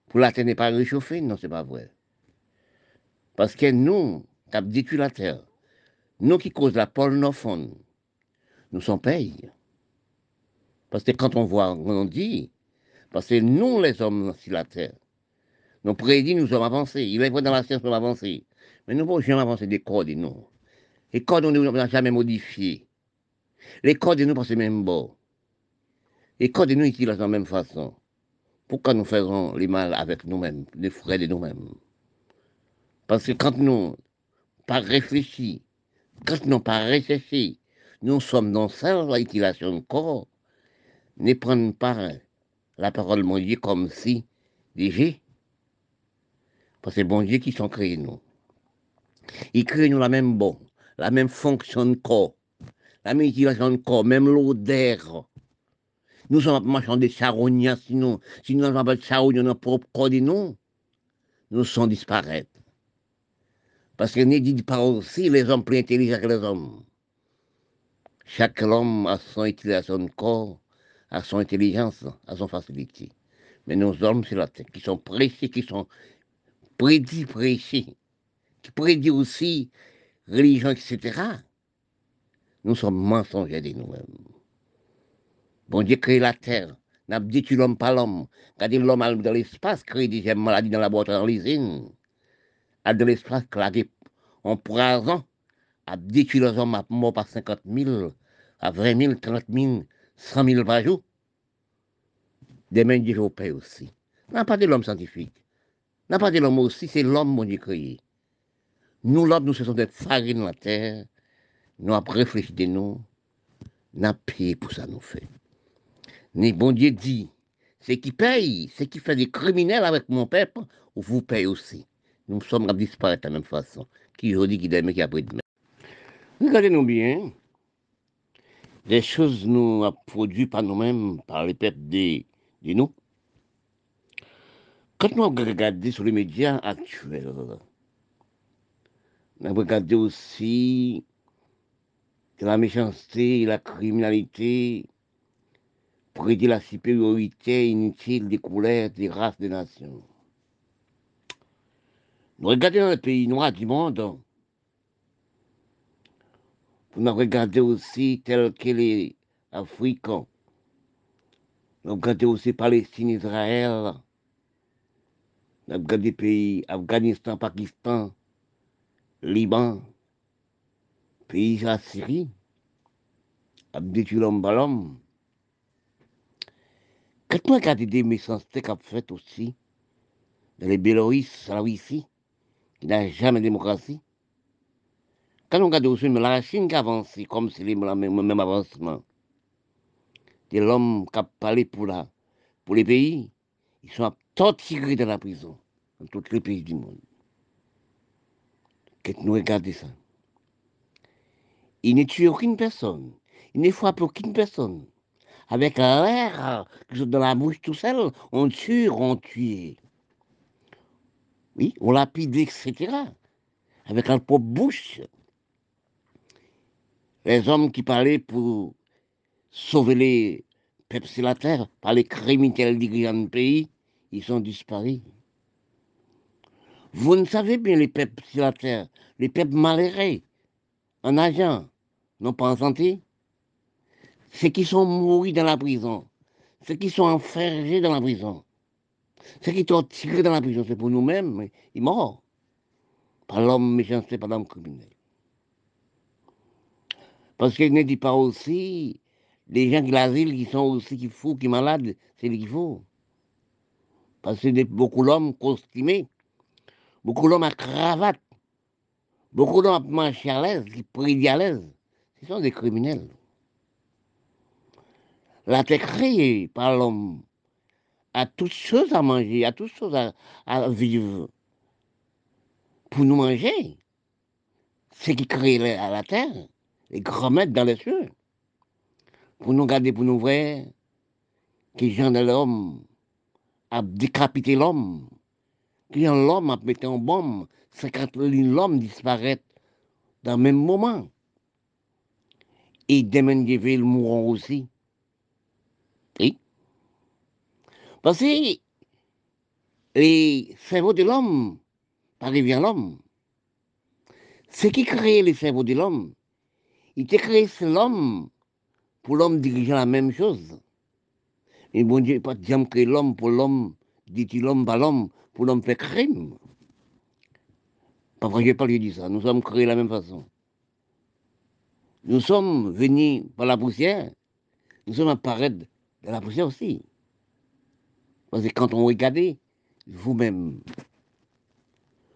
pour la terre n'est pas réchauffée, non, c'est pas vrai. Parce que nous, qui avons détruit la terre, nous qui causons la pornophonie, nous sommes payés. Parce que quand on voit, on dit, parce que nous, les hommes sur la terre, nous prédits, nous sommes avancés. Il est vrai dans la science, nous sommes avancés. Mais nous ne pouvons jamais avancer des codes, nous. Les codes, on n'a jamais modifié. Les codes, nous, passent même bon. Les codes, nous, utilisent de la même façon. Pourquoi nous faisons les mal avec nous-mêmes, les frais de nous-mêmes? Parce que quand nous pas réfléchi, quand nous pas réfléchi, nous sommes dans celle l'utilisation de corps, ne prenons pas la parole de mon Dieu comme si des gens. Parce que bon Dieu qui sont créés nous. Ils créent nous la même bonne, la même fonction de corps, la même utilisation de corps, même l'odeur. Nous sommes marchands des charognats, sinon nous n'avons pas de charognats dans notre propre corps, non. Nous sommes disparaître. Parce que ne dit pas aussi les hommes plus intelligents que les hommes. Chaque homme a son utilisation de corps, a son intelligence, a son facilité. Mais nos hommes, c'est la tête, qui sont pressés, qui sont prédits, qui prédit aussi religion, etc. Nous sommes mensongers de nous-mêmes. Bon Dieu crée la terre, n'a détruit l'homme par l'homme. Quand l'homme dans l'espace, crée des maladies dans la boîte, dans l'usine. A de l'espace, claqué en poison, a détruit les hommes à mort par 50 000, à 20 000, 30 000, 100 000 par jour. Des mains du jour paix aussi. N'a pas de l'homme scientifique. N'a pas de l'homme aussi, c'est l'homme, bon Dieu créé. Nous, l'homme, nous sommes des farines de la terre. Nous avons réfléchi de nous. n'a payé pour ça nous fait. Mais bon Dieu dit, ceux qui payent, ceux qui font des criminels avec mon peuple, vous payez aussi. Nous sommes à disparaître de la même façon. Qui aujourd'hui, qui demain, qui après-demain. Regardez-nous bien. Les choses nous a produites par nous-mêmes, par les peuples de nous. Quand nous regardons sur les médias actuels, nous regardons aussi la méchanceté, la criminalité, prédit la supériorité inutile des couleurs, des races, des nations. Nous regardons les pays noirs du monde. Nous regardons aussi tels que les Africains. Nous regardons aussi Palestine, Israël. Nous regardons les pays Afghanistan, Pakistan, Liban, pays Syrie, Abditulom Balom. Quand nous regardons des méchancetés qu'a fait aussi dans les Biélorusses, la Russie, qui n'a jamais de démocratie. Quand on regarde aussi la Chine qui avance, comme c'est le même avancement, de l'homme qui a parlé pour les pays, ils sont torturés dans la prison, dans tous les pays du monde. Qu'est-ce que nous regardons ça? Ils ne tuent aucune personne, ils ne frappent aucune personne. Avec l'air qui est dans la bouche tout seul, on tue, on tue. Oui, on lapide, etc. Avec leur propre bouche. Les hommes qui parlaient pour sauver les peuples sur la terre, par les criminels dirigeants du pays, ils sont disparus. Vous ne savez bien les peuples sur la terre, les peuples malheureux, en nageant, non pas en santé. Ceux qui sont mourus dans la prison, ceux qui sont enfergés dans la prison, ceux qui sont tirés dans la prison, c'est pour nous-mêmes, ils morts. Par l'homme méchanceté, par l'homme criminel. Parce qu'il ne dit pas aussi, les gens qui l'asile, qui sont aussi qui fous, qui malades, c'est les qui fous. Parce que beaucoup d'hommes costumés, beaucoup d'hommes à cravate, beaucoup d'hommes à manche à l'aise, qui prédit à l'aise, ce sont des criminels. La terre créée par l'homme a toutes choses à manger, a toutes choses à vivre. Pour nous manger, ce qui crée la terre, les grands maîtres dans les cieux, pour nous garder, pour nous voir, qui gens de l'homme, a décapité l'homme, qui en l'homme a pété en bombe, 50 000 l'homme disparaît dans le même moment. Et demain, ils mourront aussi. Oui. Parce que les cerveaux de l'homme, par vient l'homme, ce qui crée les cerveaux de l'homme, il t'a créé l'homme pour l'homme dirigeant la même chose. Mais bon Dieu, pas de jamais créer l'homme pour l'homme, dit-il l'homme par l'homme, pour l'homme fait crime. Parfois, je n'ai pas lui dit ça, nous sommes créés de la même façon. Nous sommes venus par la poussière, nous sommes apparus de la poussière aussi. Parce que quand on regardait vous-même,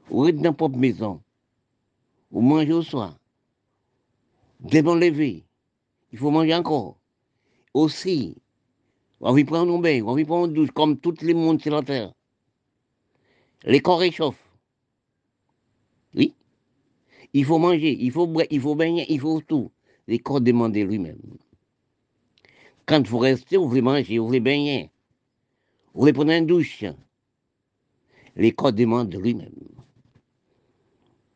vous êtes dans votre propre maison, vous mangez au soir, devant lever, il faut manger encore. Aussi, on vit prendre un bain, on vit prendre une douche, comme tout le monde sur la terre. Les corps réchauffent. Oui. Il faut manger, il faut boire, il faut baigner, il faut tout. Les corps demandent lui-même. Quand vous restez, vous voulez manger, vous voulez baigner, vous voulez prendre une douche. Les corps demandent lui-même.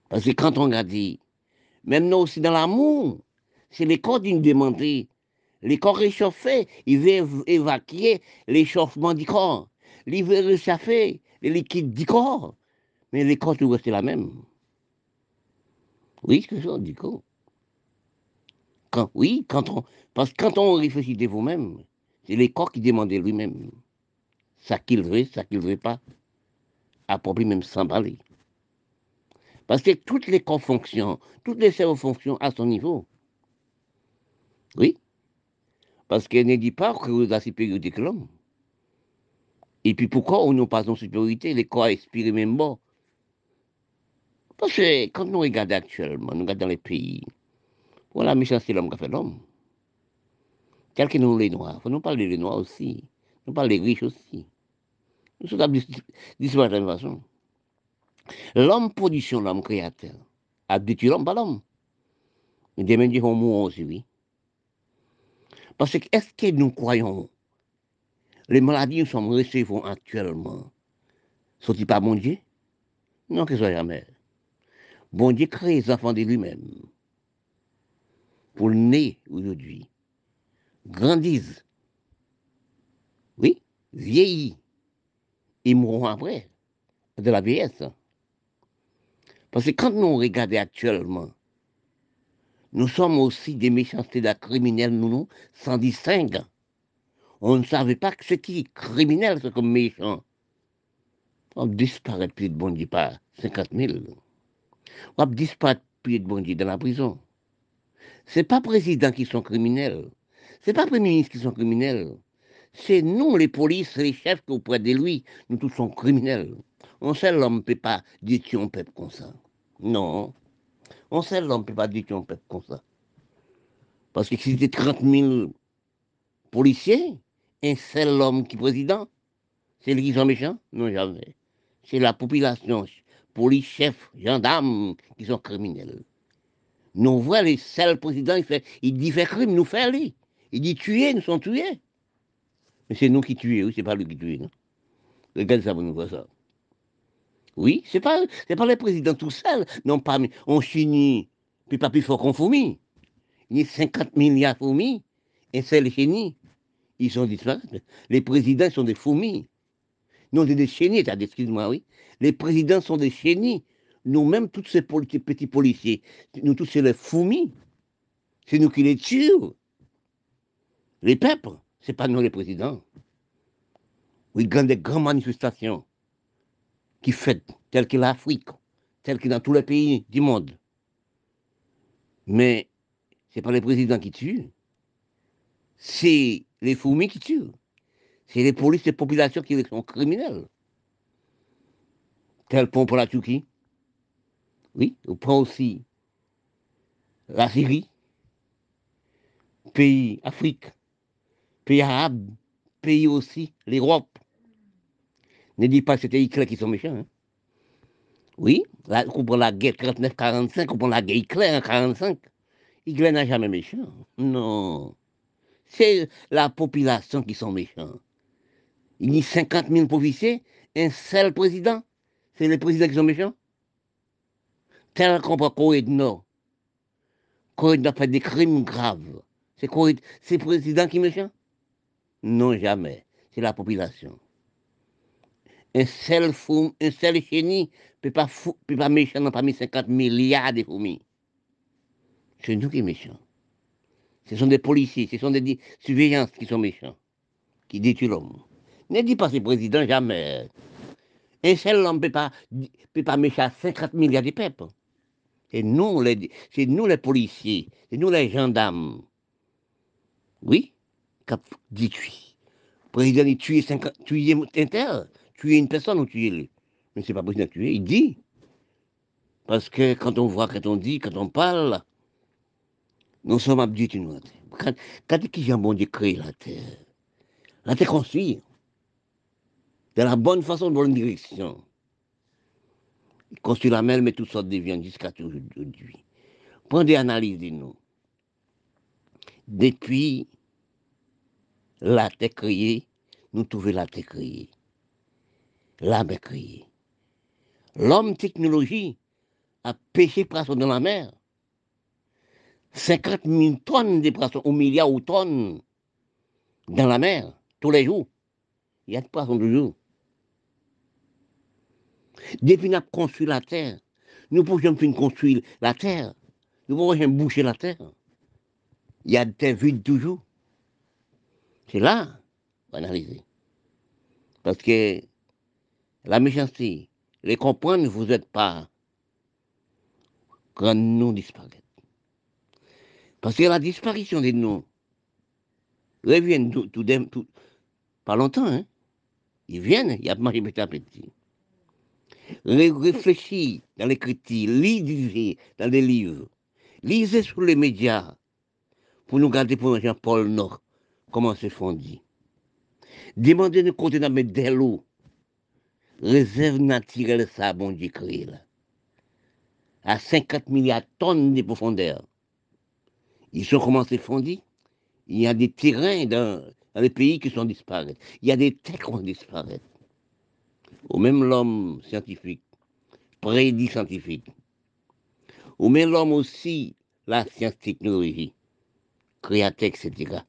Parce que quand on a dit, même nous aussi dans l'amour, c'est les corps qui nous demandent. Les corps réchauffés, ils veulent évacuer l'échauffement du corps. Ils veulent réchauffer les liquides du corps. Mais les corps, tout reste la même. Oui, ce que ça, du coup. Parce que quand on réfléchit de vous-même, c'est les corps qui demandent lui-même. Ça qu'il veut pas, à propre même s'emballer. Parce que toutes les corps fonctionnent, toutes les cerveaux fonctionnent à son niveau. Oui. Parce qu'elle ne dit pas que vous avez la supériorité que l'homme. Et puis pourquoi on n'a pas en supériorité, les corps expirent même bon. Parce que quand nous regardons actuellement, nous regardons les pays, voilà la méchanceté de l'homme qu'a fait l'homme. Quels que nous les Noirs, nous parlons des Noirs aussi, nous parlons des riches aussi. Nous sommes disparaître de la même façon. L'homme production, l'homme créateur, a détruit l'homme, pas l'homme. Mais demain, ils vont mourir aussi, oui. Parce que, est-ce que nous croyons les maladies que nous sommes recevons actuellement, sont-ils pas bon Dieu? Non, que ce soit jamais. Bon Dieu crée les enfants de lui-même pour le nez aujourd'hui. Grandissent, oui, vieillissent et mourront après de la vieillesse. Parce que quand nous regardons actuellement, nous sommes aussi des méchancetés de criminels, nous, sans distingue. On ne savait pas que ce qui est criminel, c'est comme méchant. On disparaît plus de bon Dieu par 50 000. On disparaît plus de bon Dieu dans la prison. Ce n'est pas présidents qui sont criminels. Ce n'est pas premiers ministres qui sont criminels. C'est nous, les polices, les chefs qui auprès de lui, nous tous sommes criminels. On sait l'homme ne peut pas dire qu'on peuple comme ça. Non. On sait l'homme ne peut pas dire qu'on peuple comme ça. Parce que si c'était 30 000 policiers, un seul homme qui est président, c'est lui qui sont méchants? Non, jamais. C'est la population, police, chefs, gendarmes qui sont criminels. Nous voyons les seuls présidents, il dit faire crime, nous fait lui. Il dit tuer, nous sommes tués. Mais c'est nous qui tuons, oui, c'est pas lui qui tue, non? Regardez ça, vous nous voyez ça. Oui, c'est pas les présidents tout seuls, non pas, on finit, puis pas plus fort qu'on fourmi. Il y a 50 milliards de fourmis, et c'est les chenilles. Ils sont disparus. Les présidents sont des fourmis. Non, c'est des chenilles, excuse-moi, oui. Les présidents sont des chenilles. Nous-mêmes, tous ces petits policiers, nous tous, c'est les fourmis. C'est nous qui les tuons. Les peuples, c'est pas nous les présidents. Oui, il y a des grandes manifestations qui fêtent, telles que l'Afrique, telles que dans tous les pays du monde. Mais c'est pas les présidents qui tuent. C'est les fourmis qui tuent. C'est les polices, les populations qui sont criminelles. Tel pont pour la Turquie. Oui, on prend aussi la Syrie, pays Afrique, pays arabe, pays aussi l'Europe. Ne dis pas que c'était Hitler qui sont méchants. Hein. Oui, là, on prend la guerre 39-45, on prend la guerre Hitler en 45. Hitler n'a jamais méchant. Non. C'est la population qui sont méchants. Il y a 50 000 policiers, un seul président. C'est les présidents qui sont méchants. Tel qu'on prend Corée du Nord. Corée du Nord fait des crimes graves. C'est le président qui est méchant? Non, jamais. C'est la population. Un seul chenille ne peut pas méchant dans parmi 50 milliards de fourmis. C'est nous qui sommes méchants. Ce sont des policiers, ce sont des surveillances qui sont méchants, qui détruisent l'homme. Ne dis pas ces présidents, jamais. Un seul homme ne peut pas méchant 50 milliards de peuples. C'est nous les policiers, c'est nous les gendarmes. Oui, cap dit tuer. Le président dit tuer un tel, tuer une personne ou tuer lui. Mais ce n'est pas possible de tuer, il dit. Parce que quand on voit, quand on dit, quand on parle, nous sommes abduits. Quand est-ce qu'il y a un bon Dieu créé la terre? La terre qu'on suit. De la bonne façon, de la bonne direction. Il construit la mer, mais toutes sortes de viandes jusqu'à aujourd'hui. Prenez analyse de nous. Depuis la terre créée, nous trouvons la terre créée. L'âme est créée. L'homme technologie a pêché poisson dans la mer. 50 000 tonnes de poissons, ou milliards de tonnes dans la mer, tous les jours. Il y a des poissons toujours. Depuis qu'on a construit la terre, nous ne pouvons plus construire la terre, nous ne pouvons plus boucher la terre. Il y a des terres vides toujours. C'est là qu'on va analyser. Parce que la méchanceté, les comprendre, vous n'êtes pas quand nous disparaître. Parce que la disparition des noms reviennent tout pas longtemps. Hein. Ils viennent, il y a mangé petit à petit. Réfléchis dans les critiques, lisez dans les livres, lisez sur les médias pour nous garder pour Jean-Paul Nord, comment se fondit. Demandez de côté dans mes délos. Réserve naturelle, ça, bon Dieu, créé là. À 50 milliards de tonnes de profondeur. Ils sont commencés à fondir. Il y a des terrains dans les pays qui sont disparus. Il y a des terres qui vont disparaître. Ou même l'homme scientifique, prédit scientifique. Ou même l'homme aussi, la science-technologie, créatech, etc.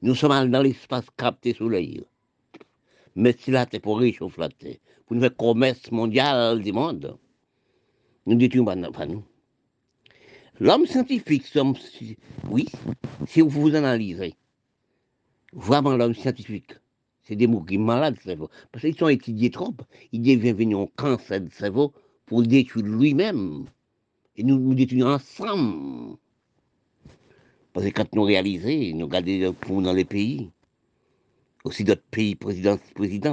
Nous sommes dans l'espace capté sous l'air. Mais c'est là pour réchauffer la terre, pour nous faire commerce mondial du monde. Nous détruisons pas nous. L'homme scientifique, oui, si vous analysez, vraiment l'homme scientifique, c'est des mots qui sont malades, le cerveau. Parce qu'ils sont étudiés trop, ils deviennent venus en cancer du cerveau pour détruire lui-même. Et nous détruisons ensemble. Parce que quand nous réalisons, nous regardons dans les pays, aussi d'autres pays présidents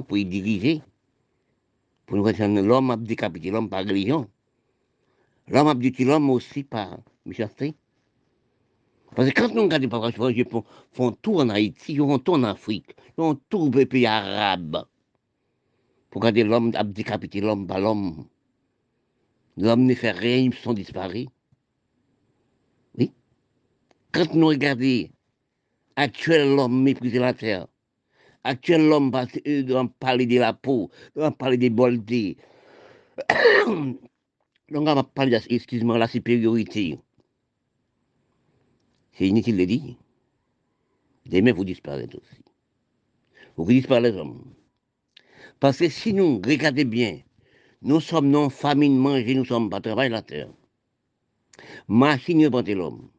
pour y diriger, pour nous faire l'homme a décapité l'homme par religion. L'homme a dit l'homme aussi par méchanceté. Parce que quand nous regardons par rapport ils font tout en Haïti, ils font tout en Afrique, ils font tout les pays arabes. Pour regarder l'homme, a décapité l'homme par l'homme. L'homme ne fait rien, ils sont disparus. Oui. Quand nous regardons actuel l'homme méprisé la terre, actuel l'homme parler de la peau, parler des boldés. Donc on va parler de la supériorité. C'est inutile de dire. Demain, vous disparaissez aussi. Vous disparaissez. Parce que si nous, regardez bien, nous sommes non famine manger, nous sommes pas travail la terre. Machine inventée l'homme.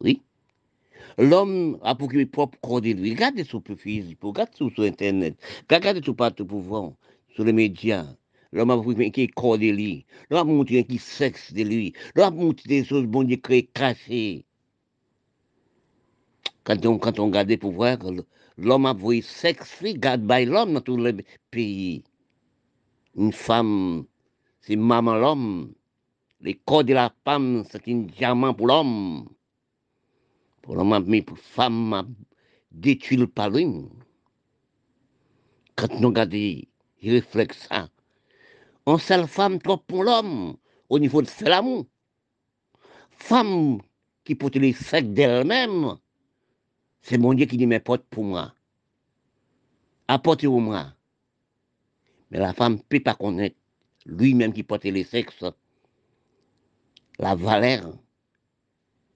Oui. L'homme a pour qu'il propre corps de lui. Regardez sur le physique, regardez sur Internet, regardez tout partout pour voir, sur les médias. L'homme a montré qui est corps de lui. L'homme a montré qui est sexe de lui. L'homme a montré des choses bon Dieu créées cachées. Quand on regarde pour voir, l'homme a vu sexe, regarde by l'homme dans tous les pays. Une femme, c'est maman l'homme. Le corps de la femme, c'est un diamant pour l'homme. Pour l'homme, mais pour la femme, détruit le palin. Quand on regarde, il réflexe ça. On seule femme trop pour l'homme au niveau de faire l'amour. Femme qui porte les sacs d'elle-même, c'est mon Dieu qui dit mes portes pour moi. Apportez au moi. Mais la femme ne peut pas connaître lui-même qui porte les sexes, la valeur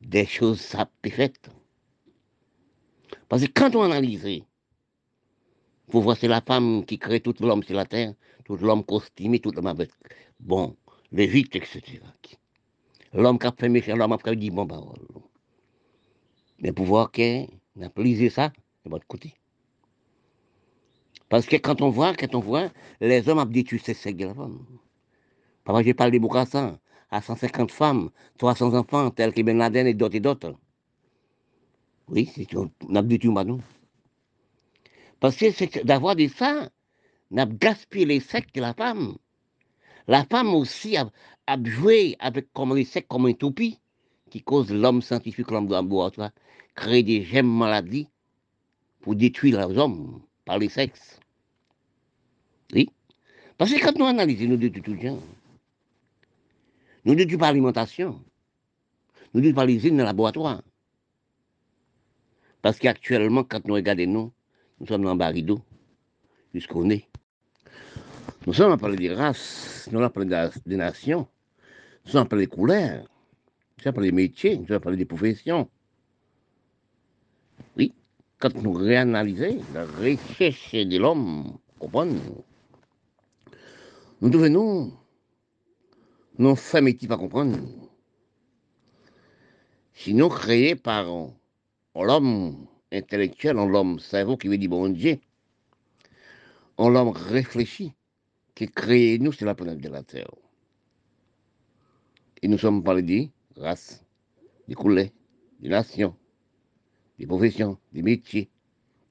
des choses ça peut faites. Parce que quand on analyse, vous voyez, c'est la femme qui crée tout l'homme sur la terre, tout l'homme costumé, tout l'homme avec, bon, les vites, etc. L'homme qui a fait méchant, l'homme a dit bon parole. Mais pour voir qu'on a plisé ça, de l'autre côté. Parce que quand on voit, les hommes ont détruit ces sexes de la femme. Papa, j'ai parlé beaucoup à ça, à 150 femmes, 300 enfants, tels que Ben Laden et d'autres. Oui, c'est tout, on a détruit maintenant. Parce que d'avoir dit ça, n'a gaspillé les sexes de la femme. La femme aussi a joué avec comme les sexes comme un toupie qui cause l'homme scientifique, l'homme de laboratoire, créer des gemmes maladies pour détruire les hommes par les sexes. Oui. Parce que quand nous analysons, nous détruisons tout le genre. Nous détruisons par l'alimentation. Nous détruisons par les usines de laboratoire. Parce qu'actuellement, quand nous regardons nous sommes dans un barido, jusqu'au nez. Nous sommes en parler des races, nous sommes en parler des nations, nous sommes en parler des couleurs, nous sommes en parler des métiers, nous sommes en parler des professions. Oui, quand nous réanalysons la recherche de l'homme, comprendre, nous devenons non femmes qui ne comprendre. Sinon, créés par l'homme intellectuel, en l'homme cerveau qui veut dire bon Dieu, en l'homme réfléchi qui crée nous sur la planète de la terre. Et nous sommes parlés des races, des couleurs, des nations, des professions, des métiers,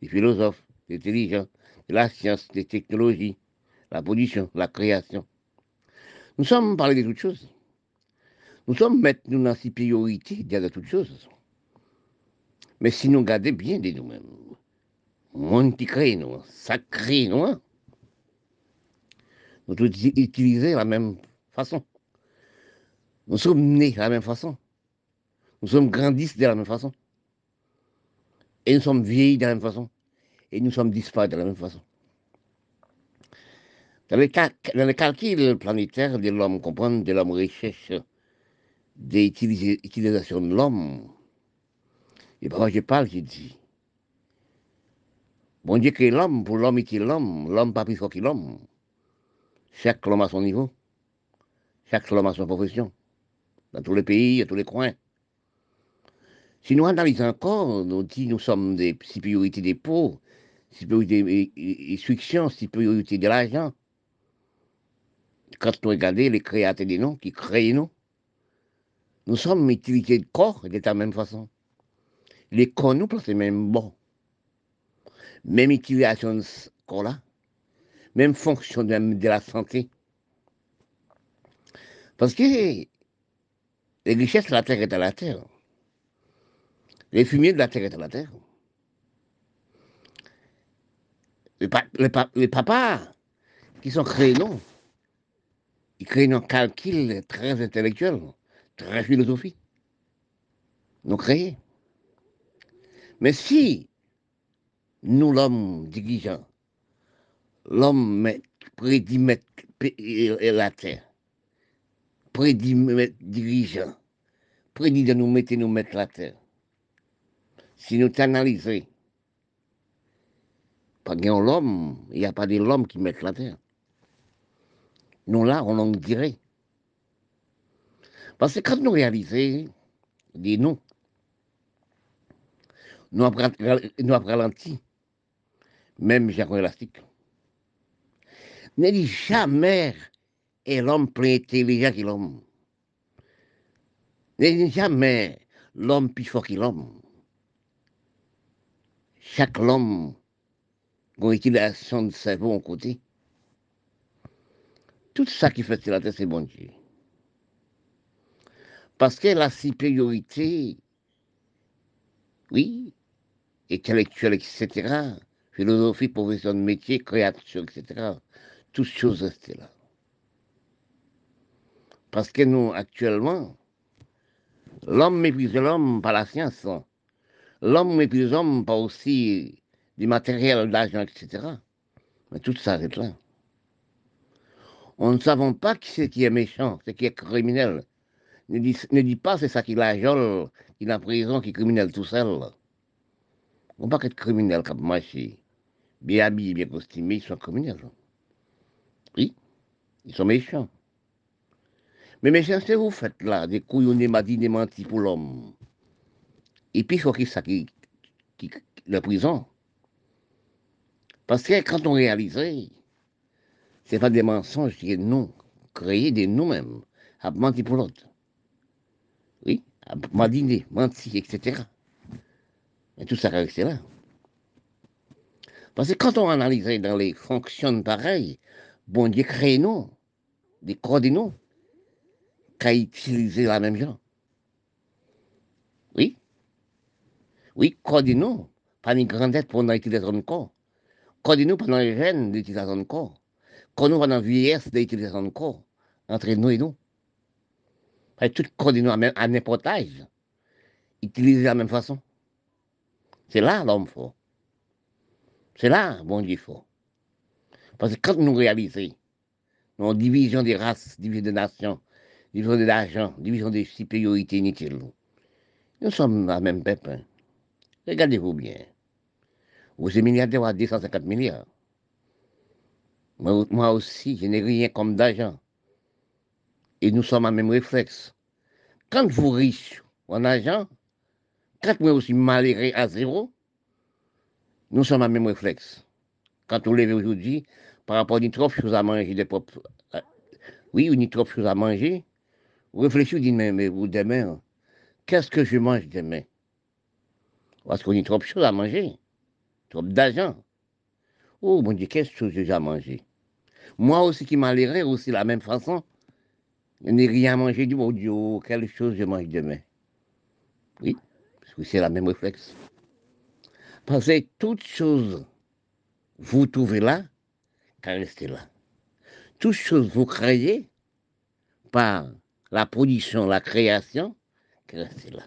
des philosophes, des intelligents, de la science, des technologies, la production, la création. Nous sommes parlés de toutes choses. Nous sommes maintenant dans la supériorité de toutes choses. Mais si nous gardons bien de nous-mêmes, le monde qui crée nous, ça crée nous, nous tous utilisons la même façon. Nous sommes nés de la même façon. Nous sommes grandis de la même façon. Et nous sommes vieillis de la même façon. Et nous sommes disparus de la même façon. Dans le calcul planétaire de l'homme, comprendre de l'homme recherche, de l'utilisation de l'homme, et parfois je parle, je dis, bon Dieu crée l'homme, pour l'homme il est l'homme, l'homme pas plus fort que l'homme. Chaque homme à son niveau, chaque homme à son profession, dans tous les pays, à tous les coins. Si nous analysons encore, nous disons nous sommes des supériorités des pauvres, supériorités des suctions, supériorités de l'argent. Quand nous regardons les créateurs des noms qui créent nous, nous sommes utilisés de corps de la même façon. Les corps nous placent même bon. Même utilisation de ce corps-là, même fonction de la santé. Parce que les richesses de la terre est à la terre. Les fumiers de la terre est à la terre. Les papas qui sont créés, non, ils créent un calcul très intellectuel, très philosophique. Nous créons. Mais si nous, l'homme dirigeant, l'homme prédit la terre, prédit dirigeant, prédit de nous mettre la terre, si nous t'analysons, pas bien l'homme, il n'y a pas de l'homme qui met la terre. Nous là, on en dirait. Parce que quand nous réalisons des noms, nous avons ralenti, même jargon élastique. Ne dit jamais est l'homme plus intelligent que l'homme. Ne dit jamais l'homme plus fort que l'homme. Chaque homme a utilisation de cerveau en côté. Tout ça qui fait sur la terre, c'est bon Dieu. Parce que la supériorité, oui, intellectuelle, etc., philosophie, profession de métier, créature, etc., toutes choses restent là. Parce que nous, actuellement, l'homme méprise l'homme par la science. L'homme et puis les hommes, pas aussi du matériel, de l'argent, etc. Mais tout s'arrête là. On ne savons pas qui c'est qui est méchant, c'est qui est criminel. Ne dis pas c'est ça qui l'ajole, qui est en prison, qui est criminel tout seul. On ne peut pas être criminel comme moi, bien habillé, bien costumé, ils sont criminels. Oui, ils sont méchants. Mais méchants, c'est vous faites là, des couillonnés, des mentis pour l'homme. Et puis, il faut qu'il s'acquitte la prison. Parce que quand on réalisait, ce n'est pas des mensonges qui nous créés de nous-mêmes, à mentir pour l'autre. Oui, à m'adiner, mentir, etc. Mais tout ça restait là. Parce que quand on analysait dans les fonctions pareilles, bon Dieu crée nous, des corps de nous, qu'à utiliser la même genre. Oui. Oui, coordinons, pas une grandette pour l'utilisation de corps. Coordinons pendant les jeunes d'utilisation de corps. Coordinons pendant la vieillesse d'utilisation de corps. Entre nous et nous. Tout coordinons à n'importe âge. Utilisé de la même façon. C'est là l'homme fort. C'est là, bon Dieu fort. Parce que quand nous réalisons, nos divisions des races, divisions des nations, divisions de l'argent, divisions des supériorités inutiles, nous sommes la même pépin. Regardez-vous bien. Vous êtes milliardaire à 250 milliards. Moi aussi, je n'ai rien comme d'argent. Et nous sommes à même réflexe. Quand vous riche en argent, quand moi aussi malheureux à zéro, nous sommes à même réflexe. Quand on lève aujourd'hui, par rapport à une trop de choses à manger, des propres... Oui, une trop de choses à manger, vous réfléchissez, vous dites, demain, qu'est-ce que je mange demain? Parce qu'on a trop de choses à manger, trop d'argent. Oh, mon Dieu, qu'est-ce que j'ai déjà mangé? Moi aussi qui m'allairais aussi de la même façon, je n'ai rien à manger du bon Dieu, quelle chose je mange demain? Oui, que c'est la même réflexe. Pensez, toutes choses vous trouvez là, car restez là. Toutes choses vous créez par la production, la création, car restez là.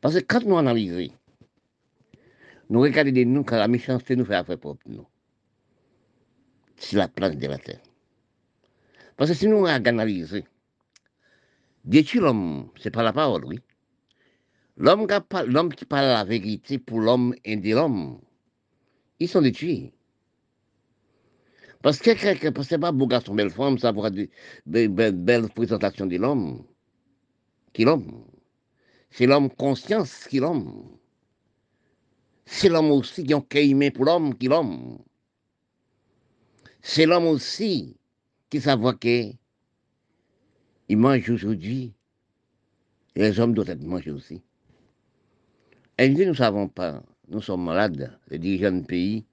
Parce que quand nous analysons, nous regardons de nous quand la méchanceté nous fait affaire propre, nous. Sur la planète de la Terre. Parce que si nous analysons, détruire l'homme, c'est pas la parole, oui. L'homme qui parle la vérité pour l'homme et de l'homme, ils sont détruits. Parce que c'est pas beau garçon, belle femme, ça pourra être belle présentation de l'homme, qui l'homme. C'est l'homme conscience qui l'homme. C'est l'homme aussi qui ont caïmé pour l'homme qui l'homme. C'est l'homme aussi qui savoir qu'il mange aujourd'hui. Les hommes doivent être mangés aussi. Et nous ne savons pas, nous sommes malades, les dirigeants de pays,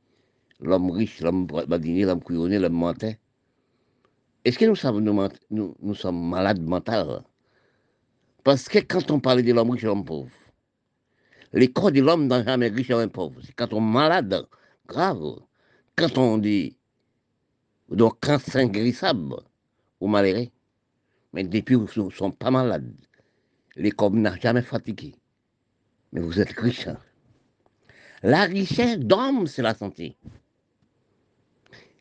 l'homme riche, l'homme badinier, l'homme couillonné, l'homme mentait. Est-ce que nous savons, nous sommes malades mentales? Parce que quand on parle de l'homme riche et l'homme pauvre, les corps de l'homme n'ont jamais riche et l'homme pauvre. C'est quand on est malade, grave, quand on dit donc, cancer guérissable ou malheureux. Mais depuis, vous ne sont pas malades. Les corps n'ont jamais fatigué. Mais vous êtes riche. La richesse d'homme, c'est la santé.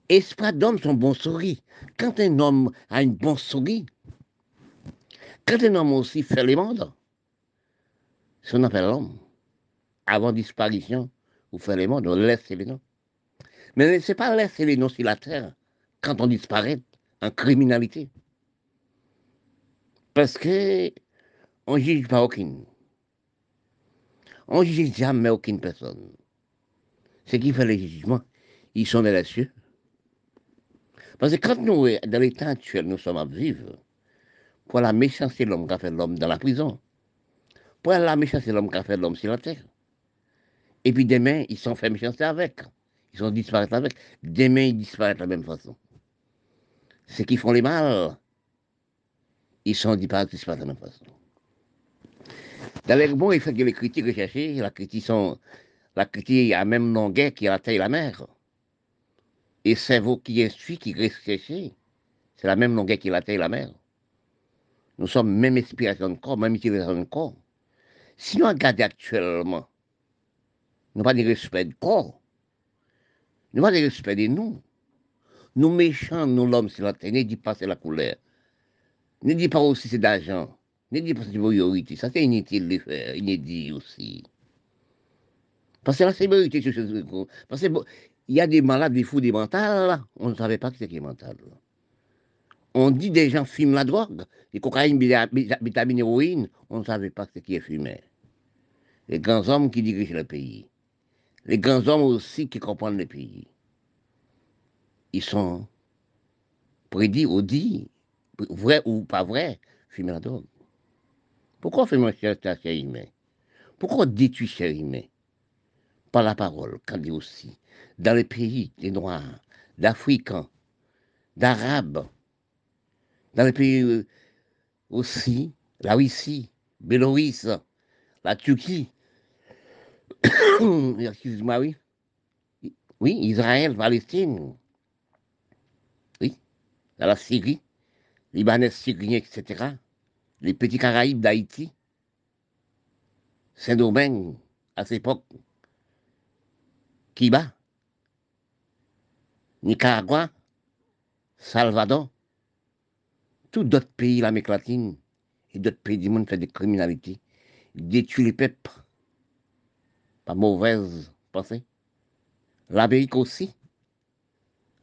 Esprit d'homme, son bon sourire. Quand un homme a une bonne sourire, quand un homme aussi fait le monde, ce qu'on appelle l'homme, avant disparition, vous faites le monde, laissez les noms. Mais ne laissez pas laisser les noms sur la terre. Quand on disparaît en criminalité. Parce que on ne juge pas aucune. On ne juge jamais aucune personne. Ce qui fait les jugements, ils sont dans les cieux. Parce que quand nous, dans l'état actuel, nous sommes à vivre, pour la méchanceté de l'homme qui a fait l'homme dans la prison, pour la méchanceté de l'homme qui a fait l'homme sur la terre. Et puis demain, ils sont fait méchanceté avec. Ils sont disparus avec. Demain, ils disparaissent de la même façon. Ceux qui font les mal, ils sont disparus de la même façon. D'ailleurs, bon, il faut que les critiques recherchées, la critique a même longueur qui a la taille de la mer. Et c'est vous qui instruit, qui recherchez, c'est la même longueur qui a la taille de la mer. Nous sommes même inspiration de corps, même utilisation de corps. Si nous regardons actuellement, nous n'avons pas de respect de corps, nous n'avons pas de respect de nous. Nous méchants, nous l'homme sur la terre, ne dis pas c'est la couleur. Ne dis pas aussi c'est d'argent. Ne dis pas c'est de priorité. Ça c'est inutile de faire, inédit aussi. Parce que la sévérité, c'est ce truc. Parce qu'il y a des malades, des fous, des mentales. On ne savait pas que c'était mental. On dit des gens fument la drogue, des cocaïnes, vitamines, héroïne. On ne savait pas que c'était qui est fumé. Les grands hommes qui dirigent le pays. Les grands hommes aussi qui comprennent le pays. Ils sont prédits ou dits, vrai ou pas vrai, fumer la drogue. Pourquoi fumer un cher humain? Pourquoi détruire cher humain? Par la parole, quand dit aussi, dans les pays des Noirs, d'Africains, d'Arabes, dans les pays aussi, la Russie, Bélorusse, la Turquie, excuse-moi, oui. Oui, Israël, Palestine, oui, dans la Syrie, Libanais, Syriens, etc., les petits Caraïbes d'Haïti, Saint-Domingue, à cette époque, Cuba, Nicaragua, Salvador, tous d'autres pays de l'Amérique latine et d'autres pays du monde font des criminalités, détruisent les peuples. Pas mauvaise pensée. L'Amérique aussi,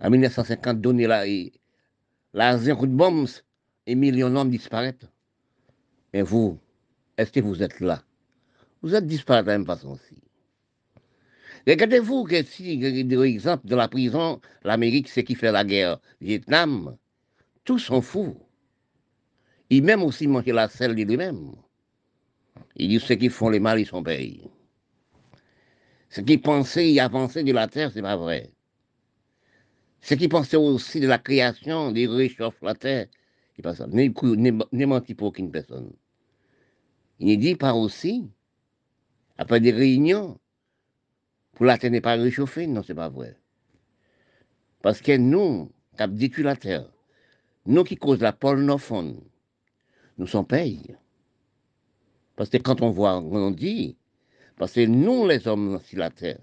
en 1950, donner l'Asie un coup de bombe et millions d'hommes disparaissent. Mais vous, est-ce que vous êtes là? Vous êtes disparus de la même façon aussi. Regardez-vous que si, par exemple, de la prison, l'Amérique, c'est qui fait la guerre Vietnam, tous sont fous. Ils même aussi mangent la selle de lui-même. Ils disent ceux qui font les mal, ils sont payés. Ce qui pensait y avancer de la terre, c'est pas vrai. Ce qui pensait aussi de la création, des réchauffes la terre, c'est pas ça. Ne mentit pour aucune personne. Il ne dit pas aussi après des réunions, pour la terre n'est pas réchauffée, non, c'est pas vrai. Parce que nous, qui avons détruit la terre, nous qui causons la pornophonie, nous sommes payés. Parce que quand on voit, on dit, parce que nous, les hommes, sur la terre,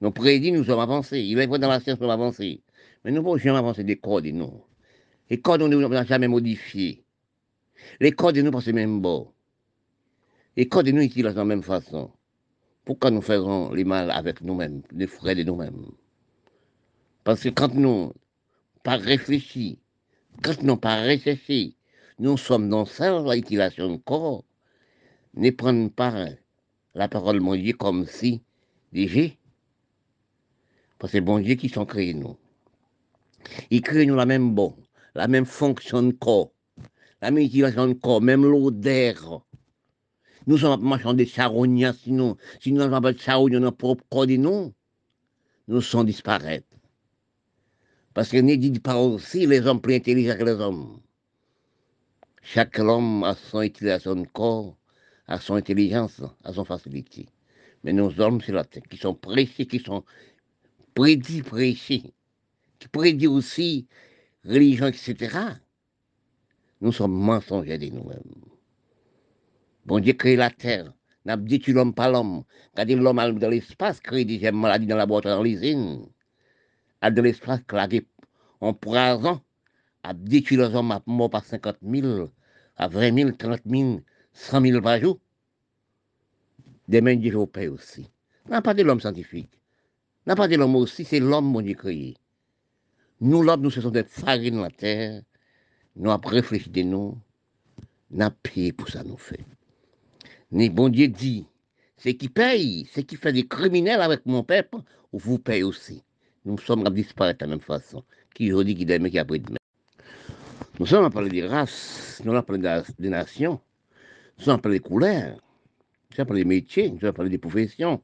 nous prédits, nous sommes avancés. Il est vrai dans la science, nous sommes avancés. Mais nous ne pouvons jamais avancer des codes, non. Les codes, on n'a jamais modifié. Les codes, nous, passent même bon. Les codes, nous, utilisent de la même façon. Pourquoi nous faisons les mal avec nous-mêmes, les frais de nous-mêmes? Parce que quand nous pas réfléchi, quand nous pas réfléchi, nous sommes dans la utilisation de corps, ne prenons pas la parole de Dieu comme si déjà, parce que c'est bon Dieu qui sont créés nous. Il crée nous la même bonne, la même fonction de corps, la même utilisation de corps, même l'odeur. Nous sommes marchands des charognats, sinon nous n'avons pas de charognats dans notre propre corps de nous, nous sommes disparaître. Parce que ne dit pas aussi les hommes plus intelligents que les hommes. Chaque homme a son utilisation de corps, à son intelligence, à son facilité. Mais nos hommes, c'est la tête, qui sont précis, qui sont précis, qui prédit aussi religion, etc. Nous sommes mensongers de nous-mêmes. Bon Dieu crée la terre, n'a dit tu l'homme pas l'homme. Quand l'homme dans l'espace, crée des maladies dans la boîte, dans l'usine. À de l'espace, claqué en poison, a dit tu les hommes à mort par 50 000, à 20 000, 30 000. 100 000 par jour, des mains du jour paye aussi. N'a pas de l'homme scientifique, n'a pas de l'homme aussi, c'est l'homme mon Dieu créé. Nous, l'homme, nous sommes des farines de la terre, nous avons réfléchi de nous, nous avons payé pour ça nous fait. Mais bon Dieu dit, ceux qui payent, ceux qui font des criminels avec mon peuple, vous payez aussi. Nous sommes à disparaître de la même façon, qui aujourd'hui, qui demain, qui après demain. Nous sommes à parler des races, nous allons parler des nations. Nous sommes parlé des couleurs, nous sommes parlé des métiers, nous sommes parlé des professions.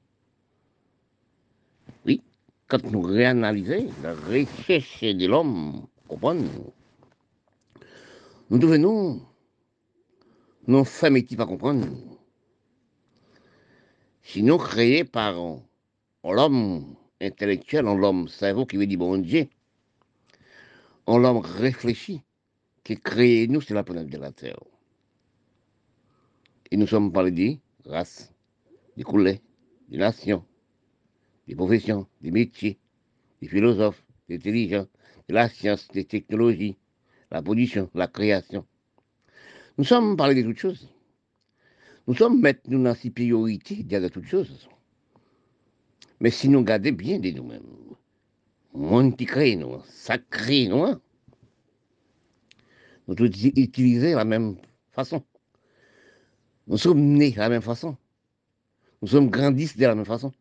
Oui, quand nous réanalysons la recherche de l'homme, comprenons, nous devenons nos femmes et pas comprendre. Sinon, créés par l'homme intellectuel, l'homme cerveau qui veut dire bon Dieu, l'homme réfléchi qui crée nous sur la planète de la Terre. Et nous sommes parlés des races, des couleurs, des nations, des professions, des métiers, des philosophes, des intelligents, de la science, des technologies, la production, la création. Nous sommes parlés de toutes choses. Nous sommes maintenant dans la supériorité de toutes choses. Mais si nous gardons bien de nous-mêmes, le monde qui crée nous, ça crée nous, nous tous utilisons de la même façon. Nous sommes nés de la même façon. Nous sommes grandis de la même façon.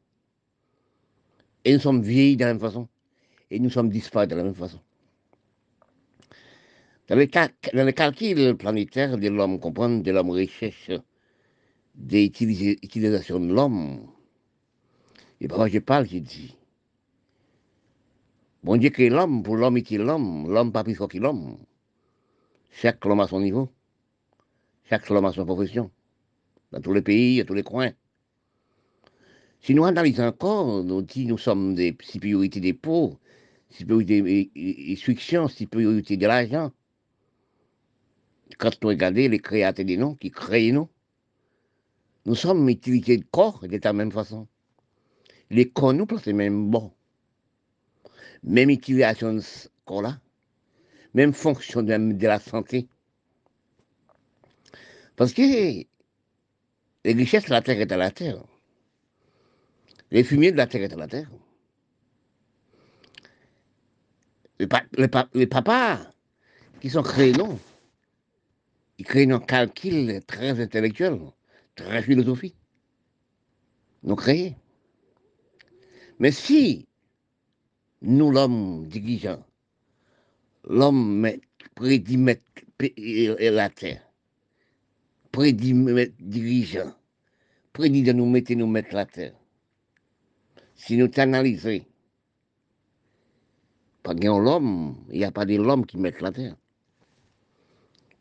Et nous sommes vieillis de la même façon. Et nous sommes disparus de la même façon. Dans le calcul planétaire de l'homme, comprendre, de l'homme recherche, de l'utilisation de l'homme, et parfois je parle, je dis, bon Dieu crée l'homme, pour l'homme est l'homme pas plus fort que l'homme. Chaque homme à son niveau, chaque homme à son profession. Dans tous les pays, à tous les coins. Si nous analysons encore, nous disons que nous sommes des supériorités des pauvres, supériorités des instructions, supériorités de l'argent. Quand nous regardons les créateurs des noms qui créent nous, nous sommes utilisés de corps de la même façon. Les corps nous placent même bon. Même utilisation de ce corps-là, même fonction de la santé. Parce que les richesses de la terre est à la terre. Les fumiers de la terre est à la terre. Les papas qui sont créés, non. Ils créent un calcul très intellectuel, très philosophique. Nous créons. Mais si nous, l'homme dirigeant, l'homme prédit mettre la terre, prédit dirigeant, prédit de nous mettre la terre. Si nous t'analysons, pas de l'homme, il n'y a pas de l'homme qui mette la terre.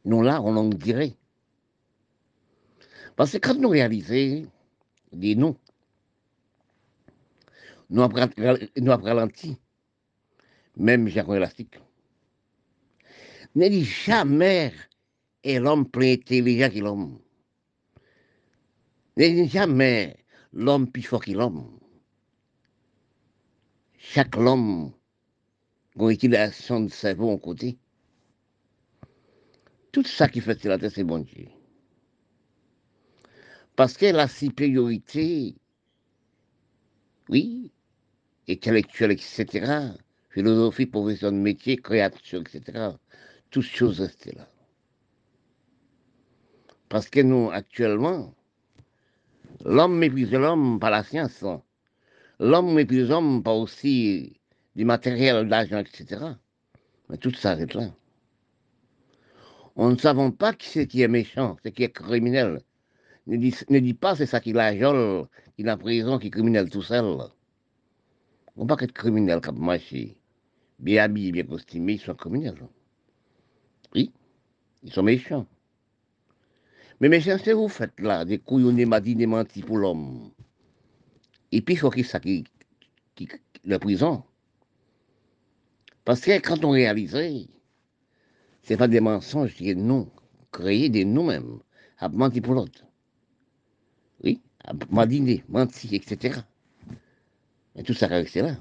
Nous là, on en dirait. Parce que quand nous réalisons dit non. Nous avons ralenti, même Jacques Élastique. Ne dit jamais est l'homme plus intelligent que l'homme. Ne dit jamais l'homme plus fort que l'homme. Chaque homme a une utilisation de cerveau en côté. Tout ça qui fait sur la tête, c'est bon Dieu. Parce que la supériorité, oui, intellectuelle, etc., philosophie, profession de métier, créature, etc., toutes choses restent là. Parce que nous, actuellement, l'homme méprise l'homme par la science, l'homme méprise l'homme par aussi du matériel, de l'argent, etc. Mais tout ça s'arrête là. On ne savons pas qui c'est qui est méchant, c'est qui est criminel. Ne dis pas c'est ça qui l'ajole, qui est en prison, qui est criminel tout seul. On ne peut pas être criminel comme moi, bien habillé, bien costumé, ils sont criminels. Oui, ils sont méchants. Mais méchants, c'est vous faites là, des couillonnés, madines, des mentis pour l'homme. Et puis, il faut qu'il ça qui la prison. Parce que quand on réalisait, ce n'est pas des mensonges, c'est des noms, créés des nous-mêmes, à mentir pour l'autre. Oui, à madiner, mentir, etc. Mais tout ça reste là.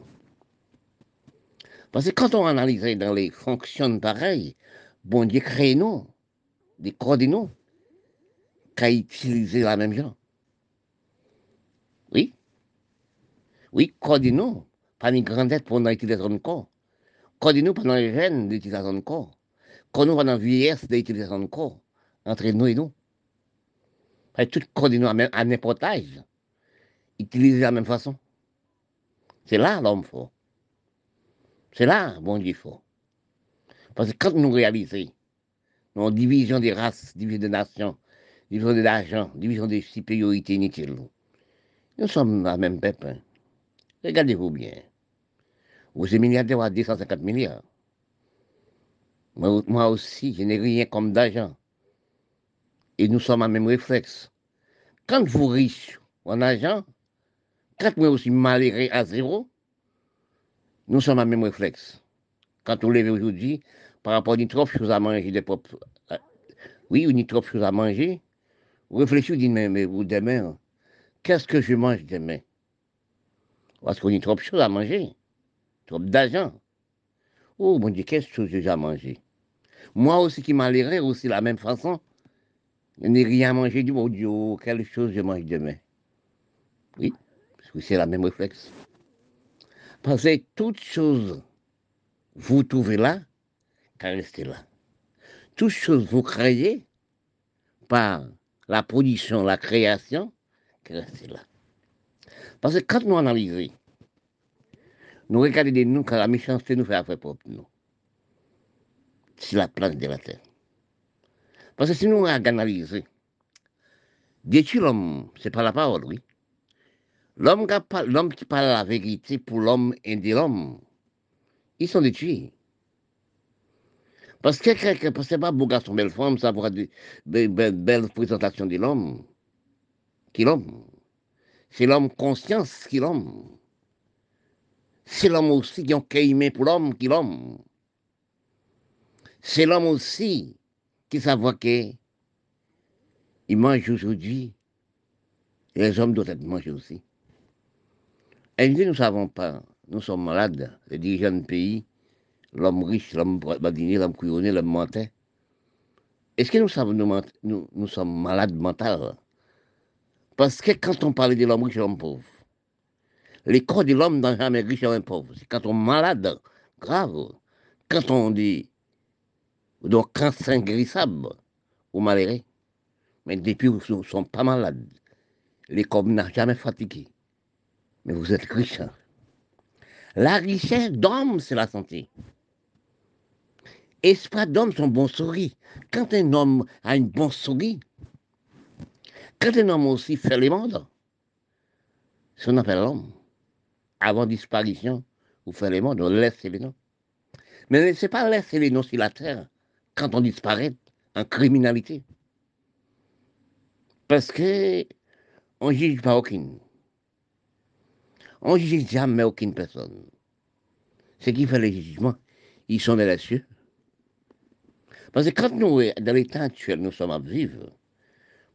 Parce que quand on analysait dans les fonctions pareilles, bon Dieu crée nous, des coordonnées, qui a utilisé la même genre. Oui. Oui, coordonnées, pas une grande tête pendant l'utilisation de corps. Coordonnées pendant les jeunes d'utilisation de corps. Coordonnées pendant la vieillesse d'utilisation de corps. Entre nous et nous. Toutes coordonnées à n'importe âge, utilisées de la même façon. C'est là l'homme fort. C'est là, bon Dieu fort. Parce que quand nous réalisons, nous avons division des races, division des nations, division de l'argent, division des supériorités inutiles. Nous sommes la même peuple. Regardez-vous bien. Vous êtes milliardaire à 250 milliards. Moi aussi, je n'ai rien comme d'argent. Et nous sommes à même réflexe. Quand vous riche en argent, quand moi aussi malheureux à zéro, nous sommes à même réflexe. Quand on lève aujourd'hui, par rapport à une trop de choses à manger, des propres... Oui, une trop de choses à manger, réfléchissez, dites, mais vous demain, qu'est-ce que je mange demain? Parce qu'on a trop de choses à manger, trop d'argent. Oh, mon Dieu, qu'est-ce que j'ai à manger? Moi aussi qui malheureux aussi de la même façon, je n'ai rien à manger du bon Dieu, quelle chose je mange demain? Oui. C'est la même réflexe. Parce que toutes choses vous trouvez là, car restez là. Toutes choses vous créez par la production, la création, car restez là. Parce que quand nous analysons, nous regardons de nous, car la méchanceté nous fait affaire propre, nous. C'est la planche de la terre. Parce que si nous analysons, détruire l'homme, c'est pas la parole, oui. L'homme qui parle la vérité pour l'homme et de l'homme, ils sont détruits. Parce que ce n'est pas beau garçon, belle femme, ça pourra être une belle présentation de l'homme, qui l'homme. C'est l'homme conscience qui l'homme. C'est l'homme aussi qui a caïmé pour l'homme, qui l'homme. C'est l'homme aussi qui savoir qu'il mange aujourd'hui, et les hommes doivent être mangés aussi. Et nous ne savons pas, nous sommes malades, les dirigeants de pays, l'homme riche, l'homme badinier, l'homme couillonné, l'homme menteur. Est-ce que nous savons, nous sommes malades mentales? Parce que quand on parle de l'homme riche et l'homme pauvre, les corps de l'homme n'est jamais riche et l'homme pauvre. C'est quand on est malade, grave, quand on dit, donc cancer guérissable ou malheureux. Mais depuis, nous ne sommes pas malades. Les corps n'ont jamais fatigué. Mais vous êtes riche. La richesse d'homme, c'est la santé. Esprit d'homme, son bon sourire. Quand un homme a une bonne sourire, quand un homme aussi fait le monde, ce qu'on appelle l'homme, avant disparition, vous faites le monde, on laisse les noms. Mais ce n'est pas laisser les noms sur la terre quand on disparaît en criminalité. Parce que On ne juge pas aucune. On ne juge jamais aucune personne. Ceux qui font les jugements, ils sont dans les cieux. Parce que quand nous, dans l'état actuel, nous sommes à vivre,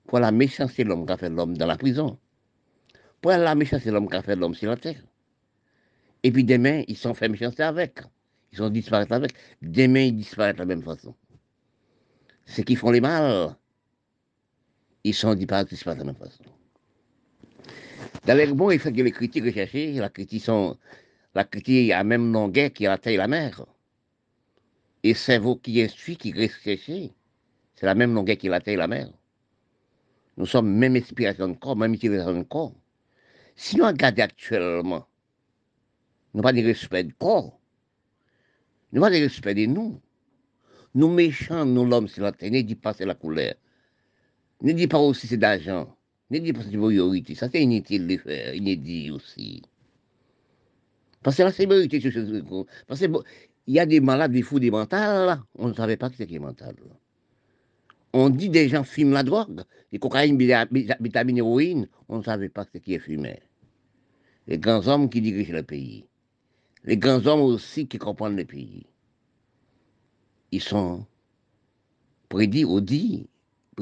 pour la méchanceté de l'homme qu'a fait l'homme dans la prison, pour la méchanceté de l'homme qu'a fait l'homme sur la terre, et puis demain, ils sont fait méchanceté avec. Ils sont disparaître avec. Demain, ils disparaissent de la même façon. Ceux qui font les mal, ils sont disparaissent de la même façon. D'ailleurs, bon, il faut que les critiques recherchées, la critique a même longueur qui a la taille de la mer. Et le cerveau qui instruit, qui recherche, c'est la même longueur qui a la taille de la mer. Nous sommes même inspiration de corps, même utilisation de corps. Si nous regardons actuellement, nous n'avons pas de respect de corps. Nous n'avons pas de respect de nous. Nous méchants, nous l'homme sur la terre, ne dis pas c'est la couleur. Ne dis pas aussi c'est d'argent. Ne dis pas c'est de priorité. Ça c'est inutile de faire, inédit aussi. Parce que là c'est priorité. Parce que il y a des malades, des fous, des mentales. On ne savait pas que c'était mental. On dit des gens fument la drogue, les cocaïnes, vitamines, héroïne. On ne savait pas que c'était qui est fumé. Les grands hommes qui dirigent le pays. Les grands hommes aussi qui comprennent le pays. Ils sont prédits ou dits,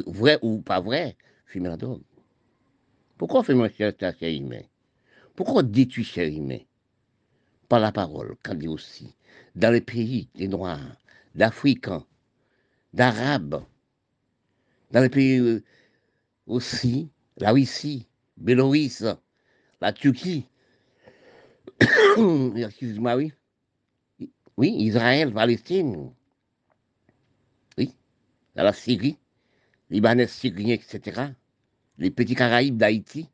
vrai ou pas vrai, fumer la drogue. Pourquoi fumer ta chair humaine? Pourquoi détruire chair humaine? Par la parole, quand dit aussi. Dans les pays des Noirs, d'Africains, d'Arabes, dans les pays aussi, la Russie, Bélorusse, la Turquie, excuse-moi, oui. Oui, Israël, Palestine, oui, dans la Syrie, Libanais, Syriens, etc., les petits Caraïbes d'Haïti,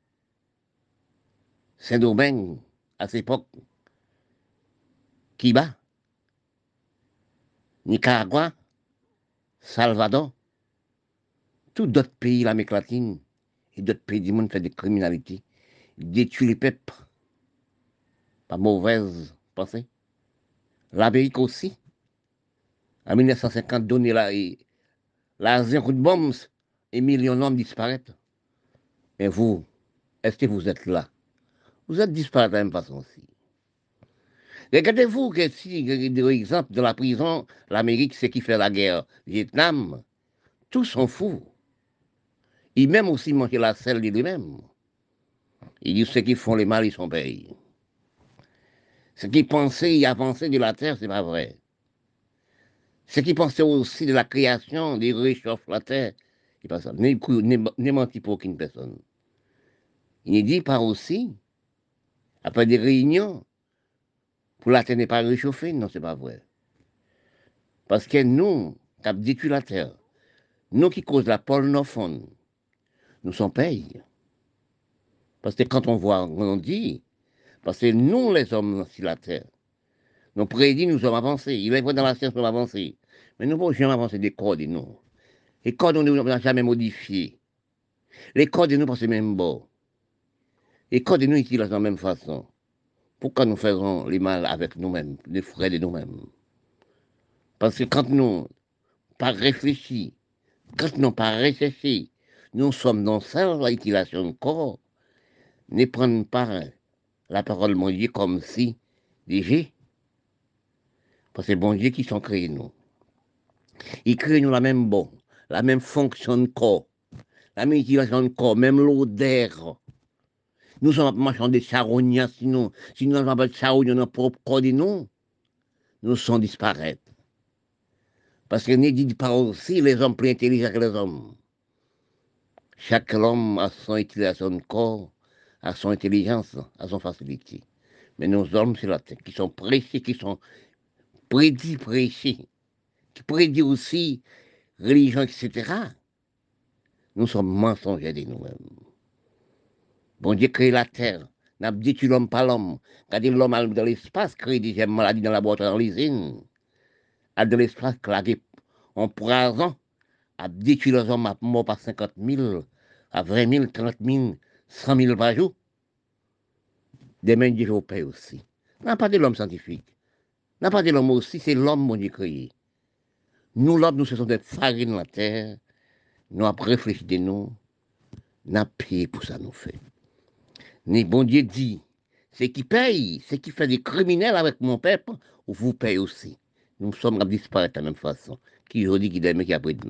Saint-Domingue, à cette époque, Cuba, Nicaragua, Salvador, tous d'autres pays, l'Amérique latine, et d'autres pays du monde font des criminalités, détruisent les peuples. Pas mauvaise pensée. L'Amérique aussi. En 1950, donner l'Asie un coup de bombe et millions d'hommes disparaissent. Mais vous, est-ce que vous êtes là? Vous êtes disparus de la même façon aussi. Regardez-vous que si, par exemple, de la prison, l'Amérique, c'est qui fait la guerre. Vietnam, tous sont fous. Ils même aussi mangent la selle de lui-même. Ils disent ceux qui font les mal, ils sont payés. Ce qui pensait y avancer de la terre, c'est pas vrai. Ce qui pensait aussi de la création, des réchauffes la terre, c'est pas ça. Ne mentit pour aucune personne. Il ne dit pas aussi, après des réunions, pour la terre n'est pas réchauffée, non, c'est pas vrai. Parce que nous, qui avons détruit la terre, nous qui causons la pornophone, nous sommes payés. Parce que quand on voit, on dit, parce que nous, les hommes sur la terre, nos prédits, nous sommes avancés. Il est vrai dans la science, nous sommes avancés. Mais nous ne pouvons jamais avancer des codes, nous. Les codes, on ne l'a jamais modifiés. Les codes, nous passent même bord. Les codes, nous utilisent de la même façon. Pourquoi nous faisons les mal avec nous-mêmes, les frais de nous-mêmes? Parce que quand nous pas réfléchi, quand nous pas recherché, nous sommes dans celle utilisation de corps, ne prenons pas la parole de mon Dieu comme si léger. Parce que c'est bon Dieu qui sont créés nous. Il crée nous la même bonne, la même fonction de corps, la même utilisation de corps, même l'odeur. Nous sommes marchands des charognats, sinon nous n'avons pas de charognats dans notre propre corps de nous. Nous sommes disparaître. Parce que ne dit pas aussi les hommes plus intelligents que les hommes. Chaque homme a son utilisation de corps, à son intelligence, à son facilité. Mais nos hommes sur la terre, qui sont pressés, qui sont prédits, qui prédit aussi religion, etc. Nous sommes mensongers de nous-mêmes. Bon Dieu crée la terre, n'a détruit l'homme par l'homme. Quand l'homme a dans l'espace, crée des maladies dans la boîte, dans l'usine, a de l'espace, claqué en poison, a détruit les hommes, a mort par 50 000, à 20 000, 30 000, 100 000 par jour, des mains du jour paix aussi. N'a pas de l'homme scientifique. N'a pas de l'homme aussi, c'est l'homme mon Dieu créé. Nous, l'homme, nous sommes des farines de la terre. Nous avons réfléchi de nous. n'a payé pour ça nous fait. Ni bon Dieu dit, ceux qui payent, ceux qui font des criminels avec mon peuple, vous payez aussi. Nous sommes à disparaître de la même façon. Qui aujourd'hui, qui demain, qui après-demain.